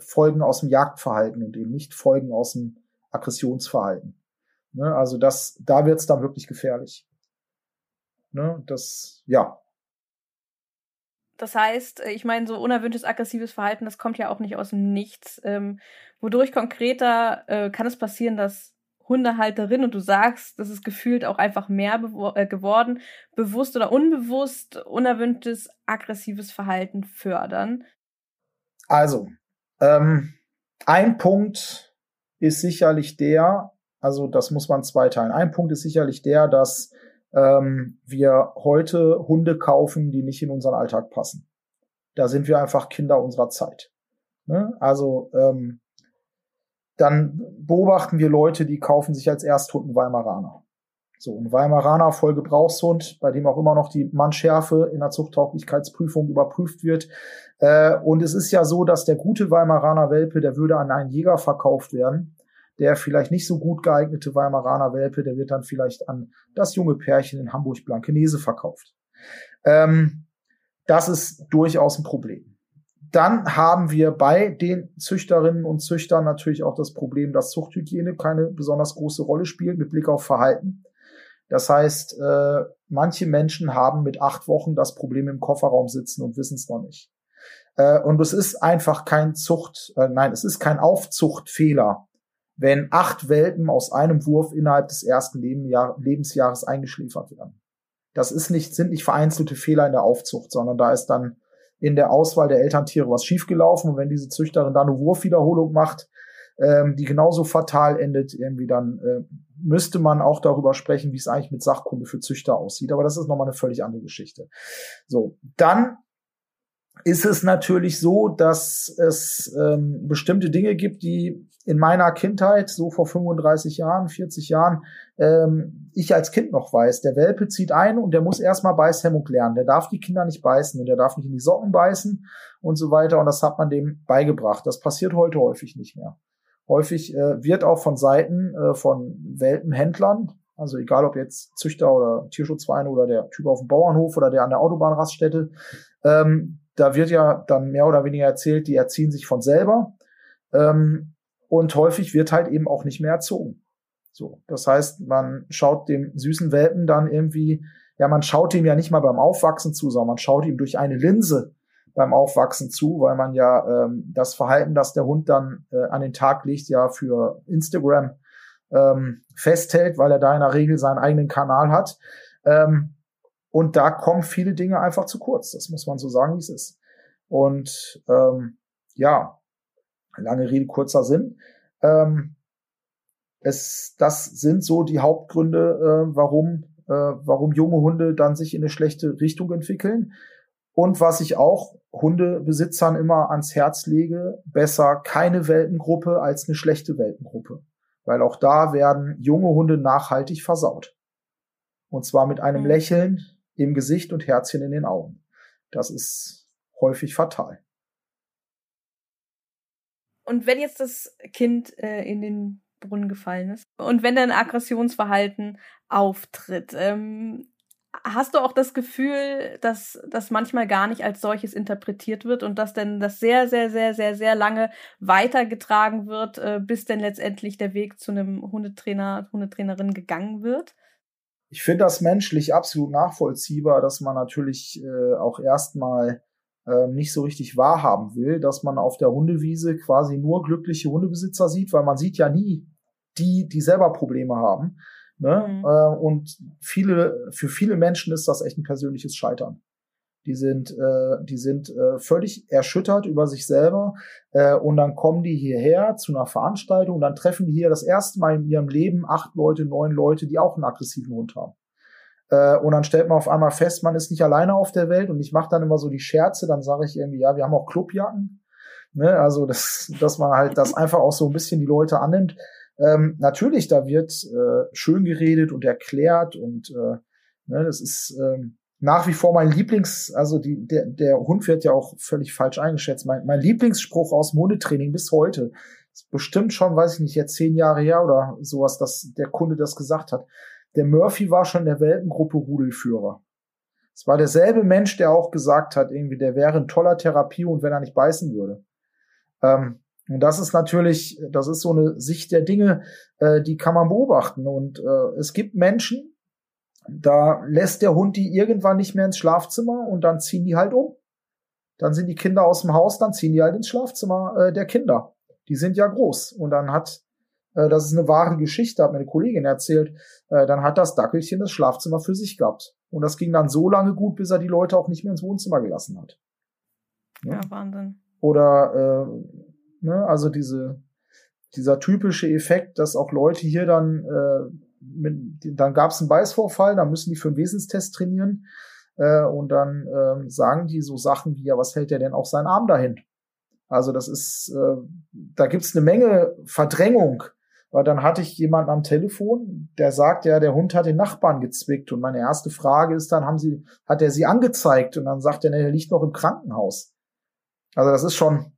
Folgen aus dem Jagdverhalten und eben nicht Folgen aus dem Aggressionsverhalten. Ne, also das, da wird's dann wirklich gefährlich. Ne, das, ja. Das heißt, ich meine, so unerwünschtes aggressives Verhalten, das kommt ja auch nicht aus dem Nichts. Ähm, wodurch konkreter äh, kann es passieren, dass Hundehalterinnen, und du sagst, das ist gefühlt auch einfach mehr bewo- äh, geworden, bewusst oder unbewusst unerwünschtes aggressives Verhalten fördern? Also, ähm, ein Punkt ist sicherlich der, also das muss man zweiteilen. Ein Punkt ist sicherlich der, dass ähm, wir heute Hunde kaufen, die nicht in unseren Alltag passen. Da sind wir einfach Kinder unserer Zeit. Ne? Also ähm, dann beobachten wir Leute, die kaufen sich als Ersthund einen Weimaraner. So, ein Weimaraner, Vollgebrauchshund, bei dem auch immer noch die Mannschärfe in der Zuchttauglichkeitsprüfung überprüft wird. Äh, und es ist ja so, dass der gute Weimaraner-Welpe, der würde an einen Jäger verkauft werden. Der vielleicht nicht so gut geeignete Weimaraner Welpe, der wird dann vielleicht an das junge Pärchen in Hamburg-Blankenese verkauft. Ähm, das ist durchaus ein Problem. Dann haben wir bei den Züchterinnen und Züchtern natürlich auch das Problem, dass Zuchthygiene keine besonders große Rolle spielt mit Blick auf Verhalten. Das heißt, äh, manche Menschen haben mit acht Wochen das Problem im Kofferraum sitzen und wissen es noch nicht. Äh, und es ist einfach kein Zucht, äh, nein, es ist kein Aufzuchtfehler, wenn acht Welpen aus einem Wurf innerhalb des ersten Lebensjahres eingeschläfert werden. Das ist nicht, sind nicht vereinzelte Fehler in der Aufzucht, sondern da ist dann in der Auswahl der Elterntiere was schiefgelaufen. Und wenn diese Züchterin dann eine Wurfwiederholung macht, ähm, die genauso fatal endet, irgendwie dann äh, müsste man auch darüber sprechen, wie es eigentlich mit Sachkunde für Züchter aussieht. Aber das ist nochmal eine völlig andere Geschichte. So, dann ist es natürlich so, dass es ähm, bestimmte Dinge gibt, die in meiner Kindheit, so vor fünfunddreißig Jahren, vierzig Jahren, ähm, ich als Kind noch weiß. Der Welpe zieht ein und der muss erstmal Beißhemmung lernen. Der darf die Kinder nicht beißen und der darf nicht in die Socken beißen und so weiter. Und das hat man dem beigebracht. Das passiert heute häufig nicht mehr. Häufig äh, wird auch von Seiten äh, von Welpenhändlern, also egal ob jetzt Züchter oder Tierschutzvereine oder der Typ auf dem Bauernhof oder der an der Autobahnraststätte, ähm, da wird ja dann mehr oder weniger erzählt, die erziehen sich von selber. Ähm, und häufig wird halt eben auch nicht mehr erzogen. So, das heißt, man schaut dem süßen Welpen dann irgendwie, ja, man schaut ihm ja nicht mal beim Aufwachsen zu, sondern man schaut ihm durch eine Linse beim Aufwachsen zu, weil man ja ähm, das Verhalten, das der Hund dann äh, an den Tag legt, ja für Instagram ähm, festhält, weil er da in der Regel seinen eigenen Kanal hat. Ähm, und da kommen viele Dinge einfach zu kurz. Das muss man so sagen, wie es ist. Und ähm, ja, lange Rede, kurzer Sinn. Ähm, es, das sind so die Hauptgründe, äh, warum, äh, warum junge Hunde dann sich in eine schlechte Richtung entwickeln. Und was ich auch Hundebesitzern immer ans Herz lege, besser keine Welpengruppe als eine schlechte Welpengruppe. Weil auch da werden junge Hunde nachhaltig versaut. Und zwar mit einem Lächeln im Gesicht und Herzchen in den Augen. Das ist häufig fatal. Und wenn jetzt das Kind äh, in den Brunnen gefallen ist und wenn dann Aggressionsverhalten auftritt, ähm hast du auch das Gefühl, dass das manchmal gar nicht als solches interpretiert wird und dass denn das sehr, sehr, sehr, sehr, sehr lange weitergetragen wird, bis denn letztendlich der Weg zu einem Hundetrainer, Hundetrainerin gegangen wird? Ich finde das menschlich absolut nachvollziehbar, dass man natürlich äh, auch erstmal äh, nicht so richtig wahrhaben will, dass man auf der Hundewiese quasi nur glückliche Hundebesitzer sieht, weil man sieht ja nie die, die selber Probleme haben. Ne? Mhm. Äh, und viele, für viele Menschen ist das echt ein persönliches Scheitern. Die sind, äh, die sind äh, völlig erschüttert über sich selber äh, und dann kommen die hierher zu einer Veranstaltung, dann treffen die hier das erste Mal in ihrem Leben acht Leute, neun Leute, die auch einen aggressiven Hund haben. Äh, und dann stellt man auf einmal fest, man ist nicht alleine auf der Welt und ich mache dann immer so die Scherze, dann sage ich irgendwie, ja, wir haben auch Clubjacken. Ne? Also, das, dass man halt das einfach auch so ein bisschen die Leute annimmt. Ähm, natürlich, da wird äh, schön geredet und erklärt und äh, ne, das ist ähm, nach wie vor mein Lieblings, also die, der, der Hund wird ja auch völlig falsch eingeschätzt. Mein, mein Lieblingsspruch aus dem Hundetraining bis heute, ist bestimmt schon, weiß ich nicht, jetzt zehn Jahre her oder sowas, dass der Kunde das gesagt hat. Der Murphy war schon der Welpengruppe Rudelführer. Es war derselbe Mensch, der auch gesagt hat, irgendwie, der wäre ein toller Therapiehund, wenn er nicht beißen würde. Ähm, Und das ist natürlich, das ist so eine Sicht der Dinge, äh, die kann man beobachten. Und äh, es gibt Menschen, da lässt der Hund die irgendwann nicht mehr ins Schlafzimmer und dann ziehen die halt um. Dann sind die Kinder aus dem Haus, dann ziehen die halt ins Schlafzimmer äh, der Kinder. Die sind ja groß. Und dann hat, äh, das ist eine wahre Geschichte, hat mir eine Kollegin erzählt, äh, dann hat das Dackelchen das Schlafzimmer für sich gehabt. Und das ging dann so lange gut, bis er die Leute auch nicht mehr ins Wohnzimmer gelassen hat. Ja, ja Wahnsinn. Oder äh, Ne, also diese, dieser typische Effekt, dass auch Leute hier dann, äh, mit, dann gab es einen Beißvorfall, dann müssen die für einen Wesenstest trainieren äh, und dann äh, sagen die so Sachen wie, ja, was hält der denn auch seinen Arm dahin? Also das ist, äh, da gibt's eine Menge Verdrängung, weil dann hatte ich jemanden am Telefon, der sagt, ja, der Hund hat den Nachbarn gezwickt und meine erste Frage ist dann, haben sie, hat er sie angezeigt? Und dann sagt er, ne, der liegt noch im Krankenhaus. Also das ist schon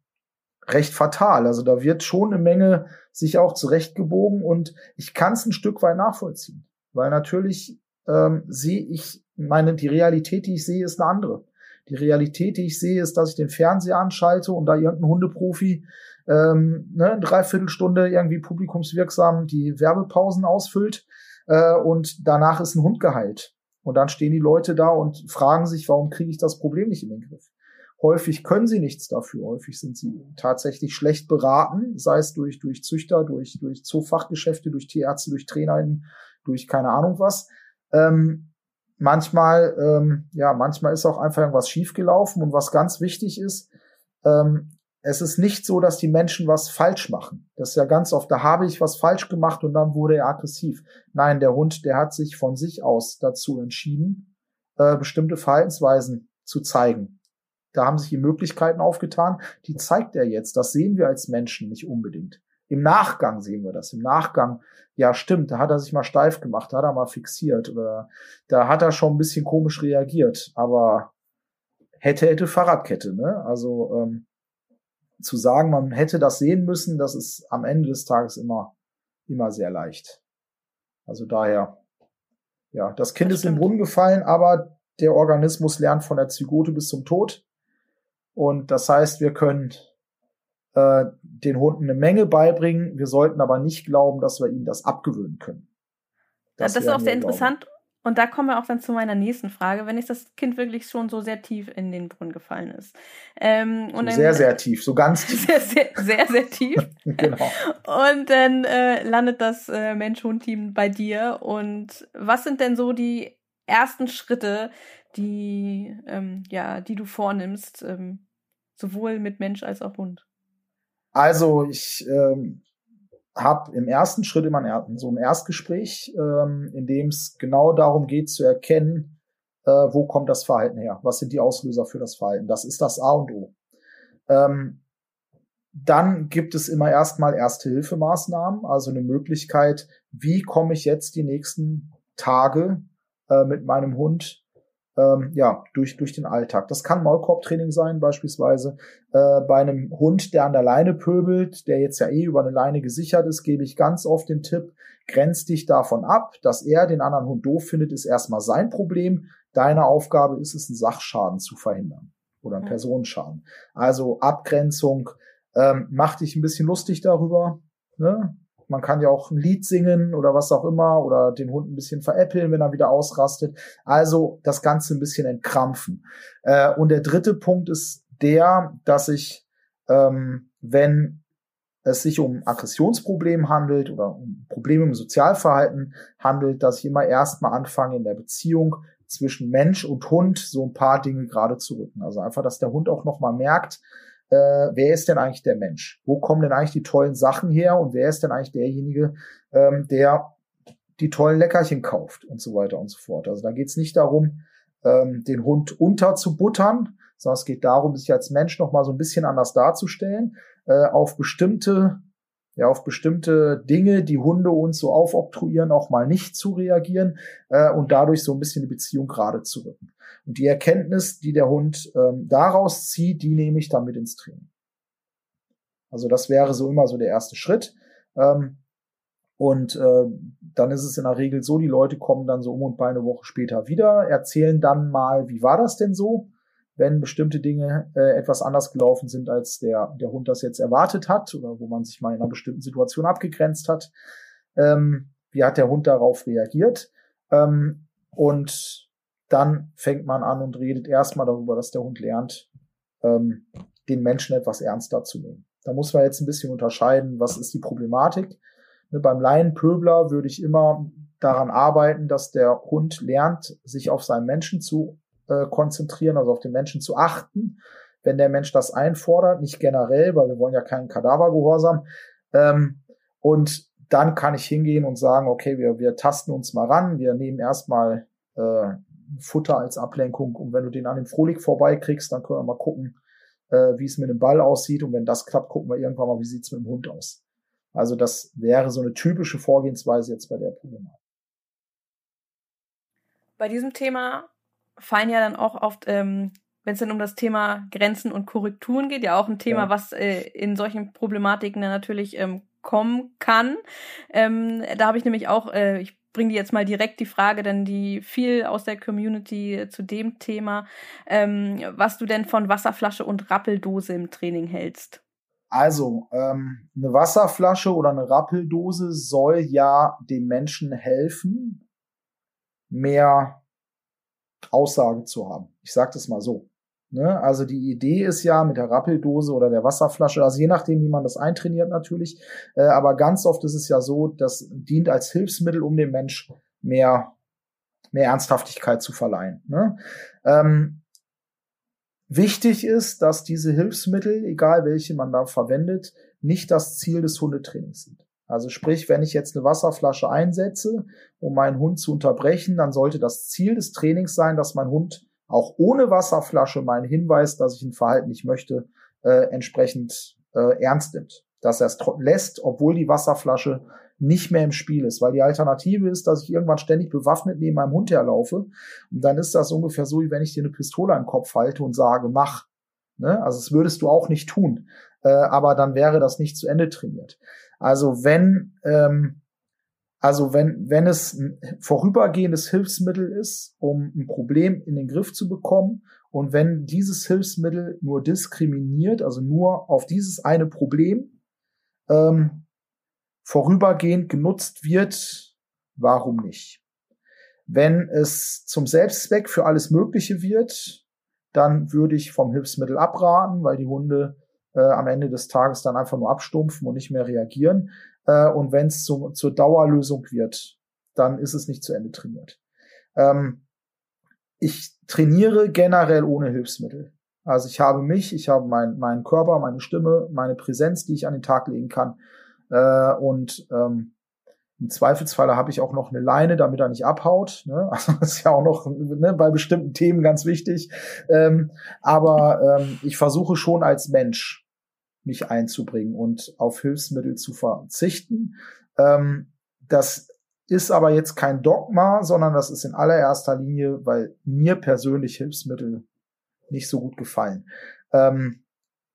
recht fatal. Also da wird schon eine Menge sich auch zurechtgebogen und ich kann es ein Stück weit nachvollziehen, weil natürlich ähm, sehe ich, meine, die Realität, die ich sehe, ist eine andere. Die Realität, die ich sehe, ist, dass ich den Fernseher anschalte und da irgendein Hundeprofi ähm, ne, Dreiviertelstunde irgendwie publikumswirksam die Werbepausen ausfüllt äh, und danach ist ein Hund geheilt. Und dann stehen die Leute da und fragen sich, warum kriege ich das Problem nicht in den Griff? Häufig können sie nichts dafür, häufig sind sie tatsächlich schlecht beraten, sei es durch durch Züchter, durch durch Zoofachgeschäfte, durch Tierärzte, durch TrainerInnen, durch keine Ahnung was. Ähm, manchmal, ähm, ja, manchmal ist auch einfach irgendwas schiefgelaufen und was ganz wichtig ist, ähm, es ist nicht so, dass die Menschen was falsch machen. Das ist ja ganz oft, da habe ich was falsch gemacht und dann wurde er aggressiv. Nein, der Hund, der hat sich von sich aus dazu entschieden, äh, bestimmte Verhaltensweisen zu zeigen. Da haben sich die Möglichkeiten aufgetan, die zeigt er jetzt. Das sehen wir als Menschen nicht unbedingt. Im Nachgang sehen wir das. Im Nachgang, ja stimmt, da hat er sich mal steif gemacht, da hat er mal fixiert oder da hat er schon ein bisschen komisch reagiert. Aber hätte, hätte Fahrradkette, ne? Also ähm, zu sagen, man hätte das sehen müssen, das ist am Ende des Tages immer, immer sehr leicht. Also daher, ja, das Kind das ist stimmt. im Brunnen gefallen, aber der Organismus lernt von der Zygote bis zum Tod. Und das heißt, wir können äh, den Hunden eine Menge beibringen. Wir sollten aber nicht glauben, dass wir ihnen das abgewöhnen können. Das, ja, das ist auch sehr interessant. Glauben. Und da kommen wir auch dann zu meiner nächsten Frage, wenn jetzt das Kind wirklich schon so sehr tief in den Brunnen gefallen ist. Ähm, so und dann, sehr, sehr tief, so ganz tief. Sehr, sehr, sehr, sehr tief. Genau. Und dann äh, landet das äh, Mensch-Hund-Team bei dir. Und was sind denn so die ersten Schritte, die, ähm, ja, die du vornimmst, ähm, sowohl mit Mensch als auch Hund? Also ich... Ähm habe im ersten Schritt immer ein, so ein Erstgespräch, ähm, in dem es genau darum geht zu erkennen, äh, wo kommt das Verhalten her, was sind die Auslöser für das Verhalten. Das ist das A und O. Ähm, dann gibt es immer erstmal Ersthilfemaßnahmen, also eine Möglichkeit, wie komme ich jetzt die nächsten Tage äh, mit meinem Hund ähm, ja durch durch den Alltag. Das kann Maulkorbtraining sein beispielsweise. Bei einem Hund, der an der Leine pöbelt, der jetzt ja eh über eine Leine gesichert ist, gebe ich ganz oft den Tipp, grenz dich davon ab, dass er den anderen Hund doof findet, ist erstmal sein Problem. Deine Aufgabe ist es, einen Sachschaden zu verhindern oder einen mhm. Personenschaden. Also Abgrenzung, ähm, mach dich ein bisschen lustig darüber, ne? Man kann ja auch ein Lied singen oder was auch immer oder den Hund ein bisschen veräppeln, wenn er wieder ausrastet. Also das Ganze ein bisschen entkrampfen. Äh, und der dritte Punkt ist der, dass ich, ähm, wenn es sich um Aggressionsprobleme handelt oder um Probleme im Sozialverhalten handelt, dass ich immer erstmal anfange, in der Beziehung zwischen Mensch und Hund so ein paar Dinge gerade zu rücken. Also einfach, dass der Hund auch nochmal merkt, äh, wer ist denn eigentlich der Mensch? Wo kommen denn eigentlich die tollen Sachen her? Und wer ist denn eigentlich derjenige, ähm, der die tollen Leckerchen kauft und so weiter und so fort. Also da geht es nicht darum, ähm, den Hund unterzubuttern, sondern es geht darum, sich als Mensch noch mal so ein bisschen anders darzustellen, äh, auf bestimmte, ja, auf bestimmte Dinge, die Hunde uns so aufoktroyieren, auch mal nicht zu reagieren äh, und dadurch so ein bisschen die Beziehung gerade zu rücken. Und die Erkenntnis, die der Hund ähm, daraus zieht, die nehme ich dann mit ins Training. Also das wäre so immer so der erste Schritt. Ähm, und äh, dann ist es in der Regel so, die Leute kommen dann so um und bei eine Woche später wieder, erzählen dann mal, wie war das denn so, wenn bestimmte Dinge äh, etwas anders gelaufen sind, als der der Hund das jetzt erwartet hat oder wo man sich mal in einer bestimmten Situation abgegrenzt hat. Ähm, wie hat der Hund darauf reagiert? Ähm, und dann fängt man an und redet erstmal darüber, dass der Hund lernt, ähm, den Menschen etwas ernster zu nehmen. Da muss man jetzt ein bisschen unterscheiden, was ist die Problematik. Ne, beim Laienpöbler würde ich immer daran arbeiten, dass der Hund lernt, sich auf seinen Menschen zu konzentrieren, also auf den Menschen zu achten, wenn der Mensch das einfordert, nicht generell, weil wir wollen ja keinen Kadavergehorsam. Ähm, und dann kann ich hingehen und sagen, okay, wir, wir tasten uns mal ran, wir nehmen erstmal äh, Futter als Ablenkung und wenn du den an dem Frohlich vorbeikriegst, dann können wir mal gucken, äh, wie es mit dem Ball aussieht und wenn das klappt, gucken wir irgendwann mal, wie sieht es mit dem Hund aus. Also das wäre so eine typische Vorgehensweise jetzt bei der Problematik. Bei diesem Thema fallen ja dann auch oft, ähm, wenn es dann um das Thema Grenzen und Korrekturen geht, ja auch ein Thema, ja. was äh, in solchen Problematiken dann natürlich ähm, kommen kann. Ähm, da habe ich nämlich auch, äh, ich bringe dir jetzt mal direkt die Frage, denn die viel aus der Community äh, zu dem Thema, ähm, was du denn von Wasserflasche und Rappeldose im Training hältst. Also, ähm, eine Wasserflasche oder eine Rappeldose soll ja dem Menschen helfen, mehr Aussage zu haben. Ich sage das mal so. Ne? Also die Idee ist ja mit der Rappeldose oder der Wasserflasche, also je nachdem, wie man das eintrainiert natürlich, äh, aber ganz oft ist es ja so, das dient als Hilfsmittel, um dem Mensch mehr, mehr Ernsthaftigkeit zu verleihen. Ne? Ähm, wichtig ist, dass diese Hilfsmittel, egal welche man da verwendet, nicht das Ziel des Hundetrainings sind. Also sprich, wenn ich jetzt eine Wasserflasche einsetze, um meinen Hund zu unterbrechen, dann sollte das Ziel des Trainings sein, dass mein Hund auch ohne Wasserflasche meinen Hinweis, dass ich ein Verhalten nicht möchte, äh, entsprechend äh, ernst nimmt. Dass er es tro- lässt, obwohl die Wasserflasche nicht mehr im Spiel ist. Weil die Alternative ist, dass ich irgendwann ständig bewaffnet neben meinem Hund herlaufe. Und dann ist das ungefähr so, wie wenn ich dir eine Pistole an den Kopf halte und sage, mach. Ne? Also das würdest du auch nicht tun. äh, aber dann wäre das nicht zu Ende trainiert. Also wenn, ähm, also wenn, wenn es ein vorübergehendes Hilfsmittel ist, um ein Problem in den Griff zu bekommen, und wenn dieses Hilfsmittel nur diskriminiert, also nur auf dieses eine Problem ähm, vorübergehend genutzt wird, warum nicht? Wenn es zum Selbstzweck für alles Mögliche wird, dann würde ich vom Hilfsmittel abraten, weil die Hunde äh, am Ende des Tages dann einfach nur abstumpfen und nicht mehr reagieren. Äh, und wenn es zum, zur Dauerlösung wird, dann ist es nicht zu Ende trainiert. Ähm, ich trainiere generell ohne Hilfsmittel. Also ich habe mich, ich habe mein, meinen Körper, meine Stimme, meine Präsenz, die ich an den Tag legen kann. Äh, und ähm, Im Zweifelsfall habe ich auch noch eine Leine, damit er nicht abhaut. Ne? Also das ist ja auch noch ne, bei bestimmten Themen ganz wichtig. Ähm, aber ähm, ich versuche schon als Mensch mich einzubringen und auf Hilfsmittel zu verzichten. Ähm, das ist aber jetzt kein Dogma, sondern das ist in allererster Linie, weil mir persönlich Hilfsmittel nicht so gut gefallen. Ähm,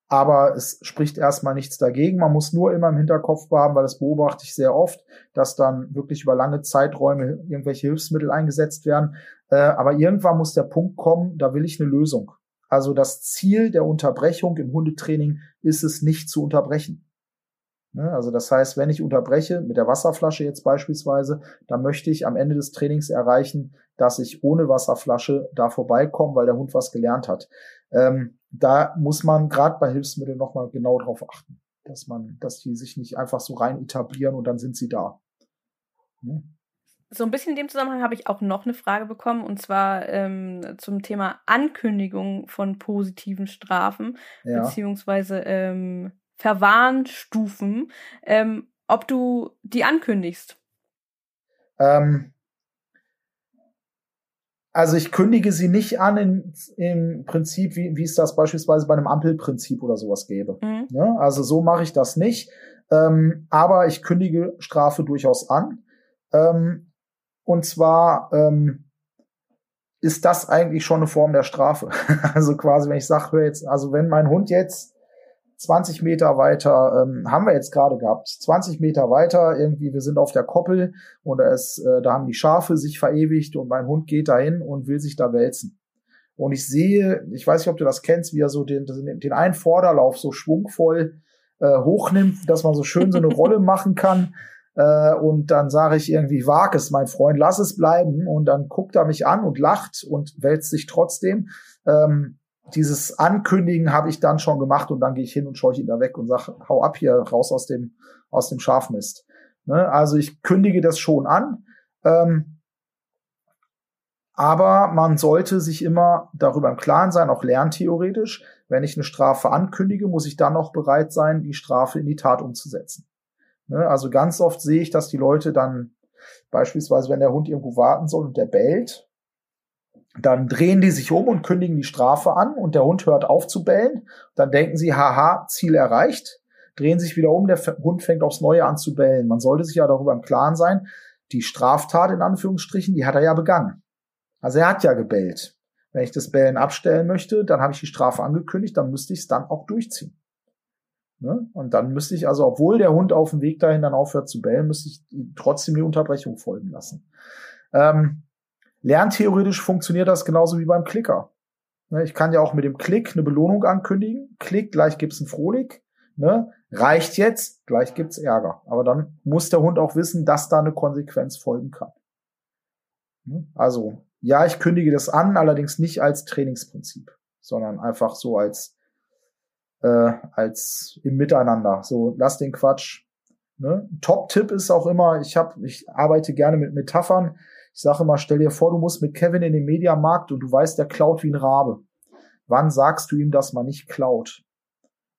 Aber es spricht erstmal nichts dagegen. Man muss nur immer im Hinterkopf haben, weil das beobachte ich sehr oft, dass dann wirklich über lange Zeiträume irgendwelche Hilfsmittel eingesetzt werden. Äh, aber irgendwann muss der Punkt kommen, da will ich eine Lösung. Also das Ziel der Unterbrechung im Hundetraining ist es, nicht zu unterbrechen. Ne? Also das heißt, wenn ich unterbreche, mit der Wasserflasche jetzt beispielsweise, dann möchte ich am Ende des Trainings erreichen, dass ich ohne Wasserflasche da vorbeikomme, weil der Hund was gelernt hat. Ähm, Da muss man gerade bei Hilfsmitteln nochmal genau drauf achten, dass man, dass die sich nicht einfach so rein etablieren und dann sind sie da. Hm? So ein bisschen in dem Zusammenhang habe ich auch noch eine Frage bekommen, und zwar ähm, zum Thema Ankündigung von positiven Strafen, ja. beziehungsweise ähm, Verwarnstufen, ähm, ob du die ankündigst. Ähm. Also ich kündige sie nicht an im, im Prinzip, wie, wie es das beispielsweise bei einem Ampelprinzip oder sowas gäbe. Mhm. Ja, also so mache ich das nicht. Ähm, aber ich kündige Strafe durchaus an. Ähm, und zwar ähm, ist das eigentlich schon eine Form der Strafe. Also quasi, wenn ich sage, jetzt, also wenn mein Hund jetzt zwanzig Meter weiter, ähm, haben wir jetzt gerade gehabt, zwanzig Meter weiter, irgendwie, wir sind auf der Koppel und da, ist, äh, da haben die Schafe sich verewigt und mein Hund geht dahin und will sich da wälzen. Und ich sehe, ich weiß nicht, ob du das kennst, wie er so den, den einen Vorderlauf so schwungvoll äh, hochnimmt, dass man so schön so eine Rolle machen kann. Äh, und dann sage ich irgendwie, wag es, mein Freund, lass es bleiben. Und dann guckt er mich an und lacht und wälzt sich trotzdem. Ähm, Dieses Ankündigen habe ich dann schon gemacht und dann gehe ich hin und scheuche ihn da weg und sage, hau ab hier, raus aus dem, aus dem Schafmist. Ne? Also ich kündige das schon an. Ähm, aber man sollte sich immer darüber im Klaren sein, auch lerntheoretisch, wenn ich eine Strafe ankündige, muss ich dann auch bereit sein, die Strafe in die Tat umzusetzen. Ne? Also ganz oft sehe ich, dass die Leute dann beispielsweise, wenn der Hund irgendwo warten soll und der bellt, dann drehen die sich um und kündigen die Strafe an und der Hund hört auf zu bellen. Dann denken sie, haha, Ziel erreicht, drehen sich wieder um, der Hund fängt aufs Neue an zu bellen. Man sollte sich ja darüber im Klaren sein, die Straftat in Anführungsstrichen, die hat er ja begangen. Also er hat ja gebellt. Wenn ich das Bellen abstellen möchte, dann habe ich die Strafe angekündigt, dann müsste ich es dann auch durchziehen. Ne? Und dann müsste ich also, obwohl der Hund auf dem Weg dahin dann aufhört zu bellen, müsste ich trotzdem die Unterbrechung folgen lassen. Ähm, Lerntheoretisch funktioniert das genauso wie beim Klicker. Ich kann ja auch mit dem Klick eine Belohnung ankündigen. Klick, gleich gibt's einen Frohlich. Ne? Reicht jetzt, gleich gibt's Ärger. Aber dann muss der Hund auch wissen, dass da eine Konsequenz folgen kann. Also, ja, ich kündige das an, allerdings nicht als Trainingsprinzip, sondern einfach so als, äh, als im Miteinander. So, lass den Quatsch. Ne? Top-Tipp ist auch immer, ich hab, ich arbeite gerne mit Metaphern. Ich sage immer, stell dir vor, du musst mit Kevin in den Mediamarkt und du weißt, der klaut wie ein Rabe. Wann sagst du ihm, dass man nicht klaut?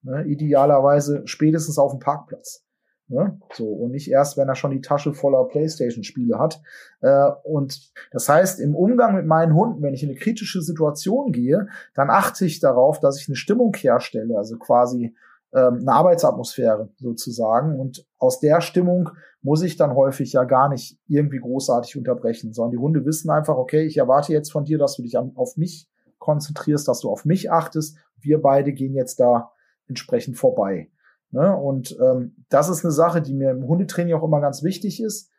Ne? Idealerweise spätestens auf dem Parkplatz. Ne? So, und nicht erst, wenn er schon die Tasche voller PlayStation-Spiele hat. Äh, und das heißt, im Umgang mit meinen Hunden, wenn ich in eine kritische Situation gehe, dann achte ich darauf, dass ich eine Stimmung herstelle, also quasi ähm, eine Arbeitsatmosphäre sozusagen. Und aus der Stimmung muss ich dann häufig ja gar nicht irgendwie großartig unterbrechen, sondern die Hunde wissen einfach, okay, ich erwarte jetzt von dir, dass du dich an, auf mich konzentrierst, dass du auf mich achtest. Wir beide gehen jetzt da entsprechend vorbei. Ne? Und ähm, das ist eine Sache, die mir im Hundetraining auch immer ganz wichtig ist.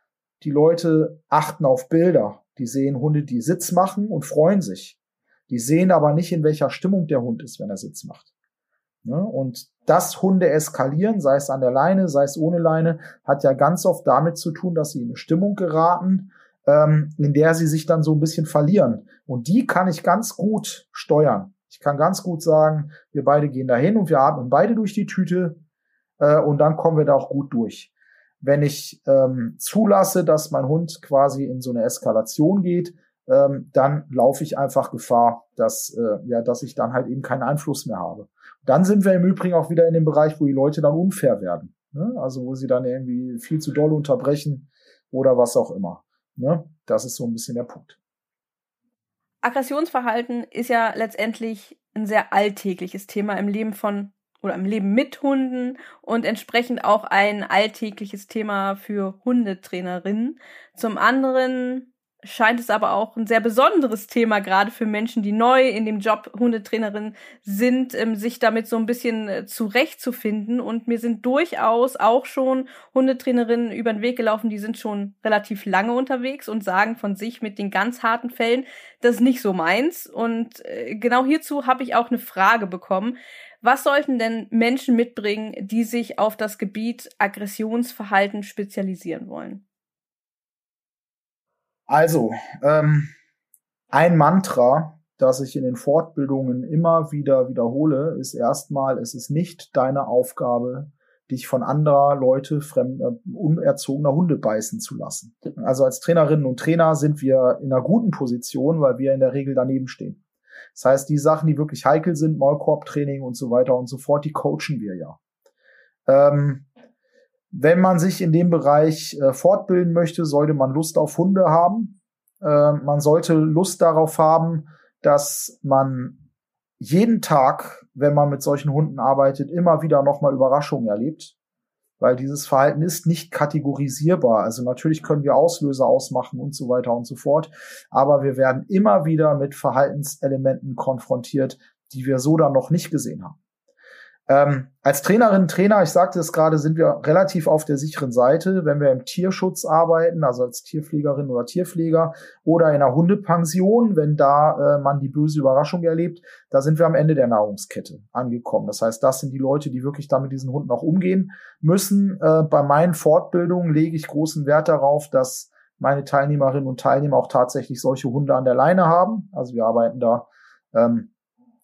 Die Leute achten auf Bilder. Die sehen Hunde, die Sitz machen und freuen sich. Die sehen aber nicht, in welcher Stimmung der Hund ist, wenn er Sitz macht. Ne? Und das Hunde eskalieren, sei es an der Leine, sei es ohne Leine, hat ja ganz oft damit zu tun, dass sie in eine Stimmung geraten, ähm, in der sie sich dann so ein bisschen verlieren. Und die kann ich ganz gut steuern. Ich kann ganz gut sagen, wir beide gehen dahin und wir atmen beide durch die Tüte äh, und dann kommen wir da auch gut durch. Wenn ich ähm, zulasse, dass mein Hund quasi in so eine Eskalation geht, ähm, dann laufe ich einfach Gefahr, dass äh, ja, dass ich dann halt eben keinen Einfluss mehr habe. Dann sind wir im Übrigen auch wieder in dem Bereich, wo die Leute dann unfair werden. Ne? Also wo sie dann irgendwie viel zu doll unterbrechen oder was auch immer. Ne? Das ist so ein bisschen der Punkt. Aggressionsverhalten ist ja letztendlich ein sehr alltägliches Thema im Leben von oder im Leben mit Hunden und entsprechend auch ein alltägliches Thema für Hundetrainerinnen. Zum anderen scheint es aber auch ein sehr besonderes Thema, gerade für Menschen, die neu in dem Job Hundetrainerin sind, sich damit so ein bisschen zurechtzufinden. Und mir sind durchaus auch schon Hundetrainerinnen über den Weg gelaufen, die sind schon relativ lange unterwegs und sagen von sich mit den ganz harten Fällen, das ist nicht so meins. Und genau hierzu habe ich auch eine Frage bekommen. Was sollten denn Menschen mitbringen, die sich auf das Gebiet Aggressionsverhalten spezialisieren wollen? Also, ähm, ein Mantra, das ich in den Fortbildungen immer wieder wiederhole, ist erstmal, es ist nicht deine Aufgabe, dich von anderer Leute fremder, unerzogener Hunde beißen zu lassen. Also als Trainerinnen und Trainer sind wir in einer guten Position, weil wir in der Regel daneben stehen. Das heißt, die Sachen, die wirklich heikel sind, Maulkorbtraining und so weiter und so fort, die coachen wir ja. Ähm, Wenn man sich in dem Bereich äh, fortbilden möchte, sollte man Lust auf Hunde haben. Äh, man sollte Lust darauf haben, dass man jeden Tag, wenn man mit solchen Hunden arbeitet, immer wieder nochmal Überraschungen erlebt. Weil dieses Verhalten ist nicht kategorisierbar. Also natürlich können wir Auslöser ausmachen und so weiter und so fort. Aber wir werden immer wieder mit Verhaltenselementen konfrontiert, die wir so dann noch nicht gesehen haben. Ähm, als Trainerinnen und Trainer, ich sagte es gerade, sind wir relativ auf der sicheren Seite, wenn wir im Tierschutz arbeiten, also als Tierpflegerin oder Tierpfleger oder in einer Hundepension, wenn da äh, man die böse Überraschung erlebt, da sind wir am Ende der Nahrungskette angekommen. Das heißt, das sind die Leute, die wirklich da mit diesen Hunden auch umgehen müssen. Äh, bei meinen Fortbildungen lege ich großen Wert darauf, dass meine Teilnehmerinnen und Teilnehmer auch tatsächlich solche Hunde an der Leine haben. Also wir arbeiten da ähm,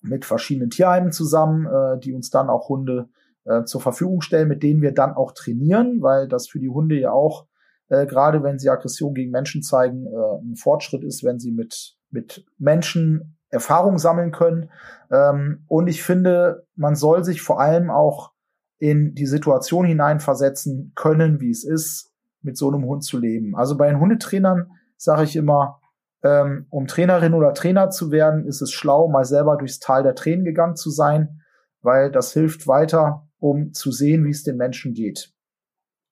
mit verschiedenen Tierheimen zusammen, äh, die uns dann auch Hunde äh, zur Verfügung stellen, mit denen wir dann auch trainieren, weil das für die Hunde ja auch, äh, gerade wenn sie Aggression gegen Menschen zeigen, äh, ein Fortschritt ist, wenn sie mit mit Menschen Erfahrung sammeln können. Ähm, und ich finde, man soll sich vor allem auch in die Situation hineinversetzen können, wie es ist, mit so einem Hund zu leben. Also bei den Hundetrainern sage ich immer, um Trainerin oder Trainer zu werden, ist es schlau, mal selber durchs Tal der Tränen gegangen zu sein, weil das hilft weiter, um zu sehen, wie es den Menschen geht.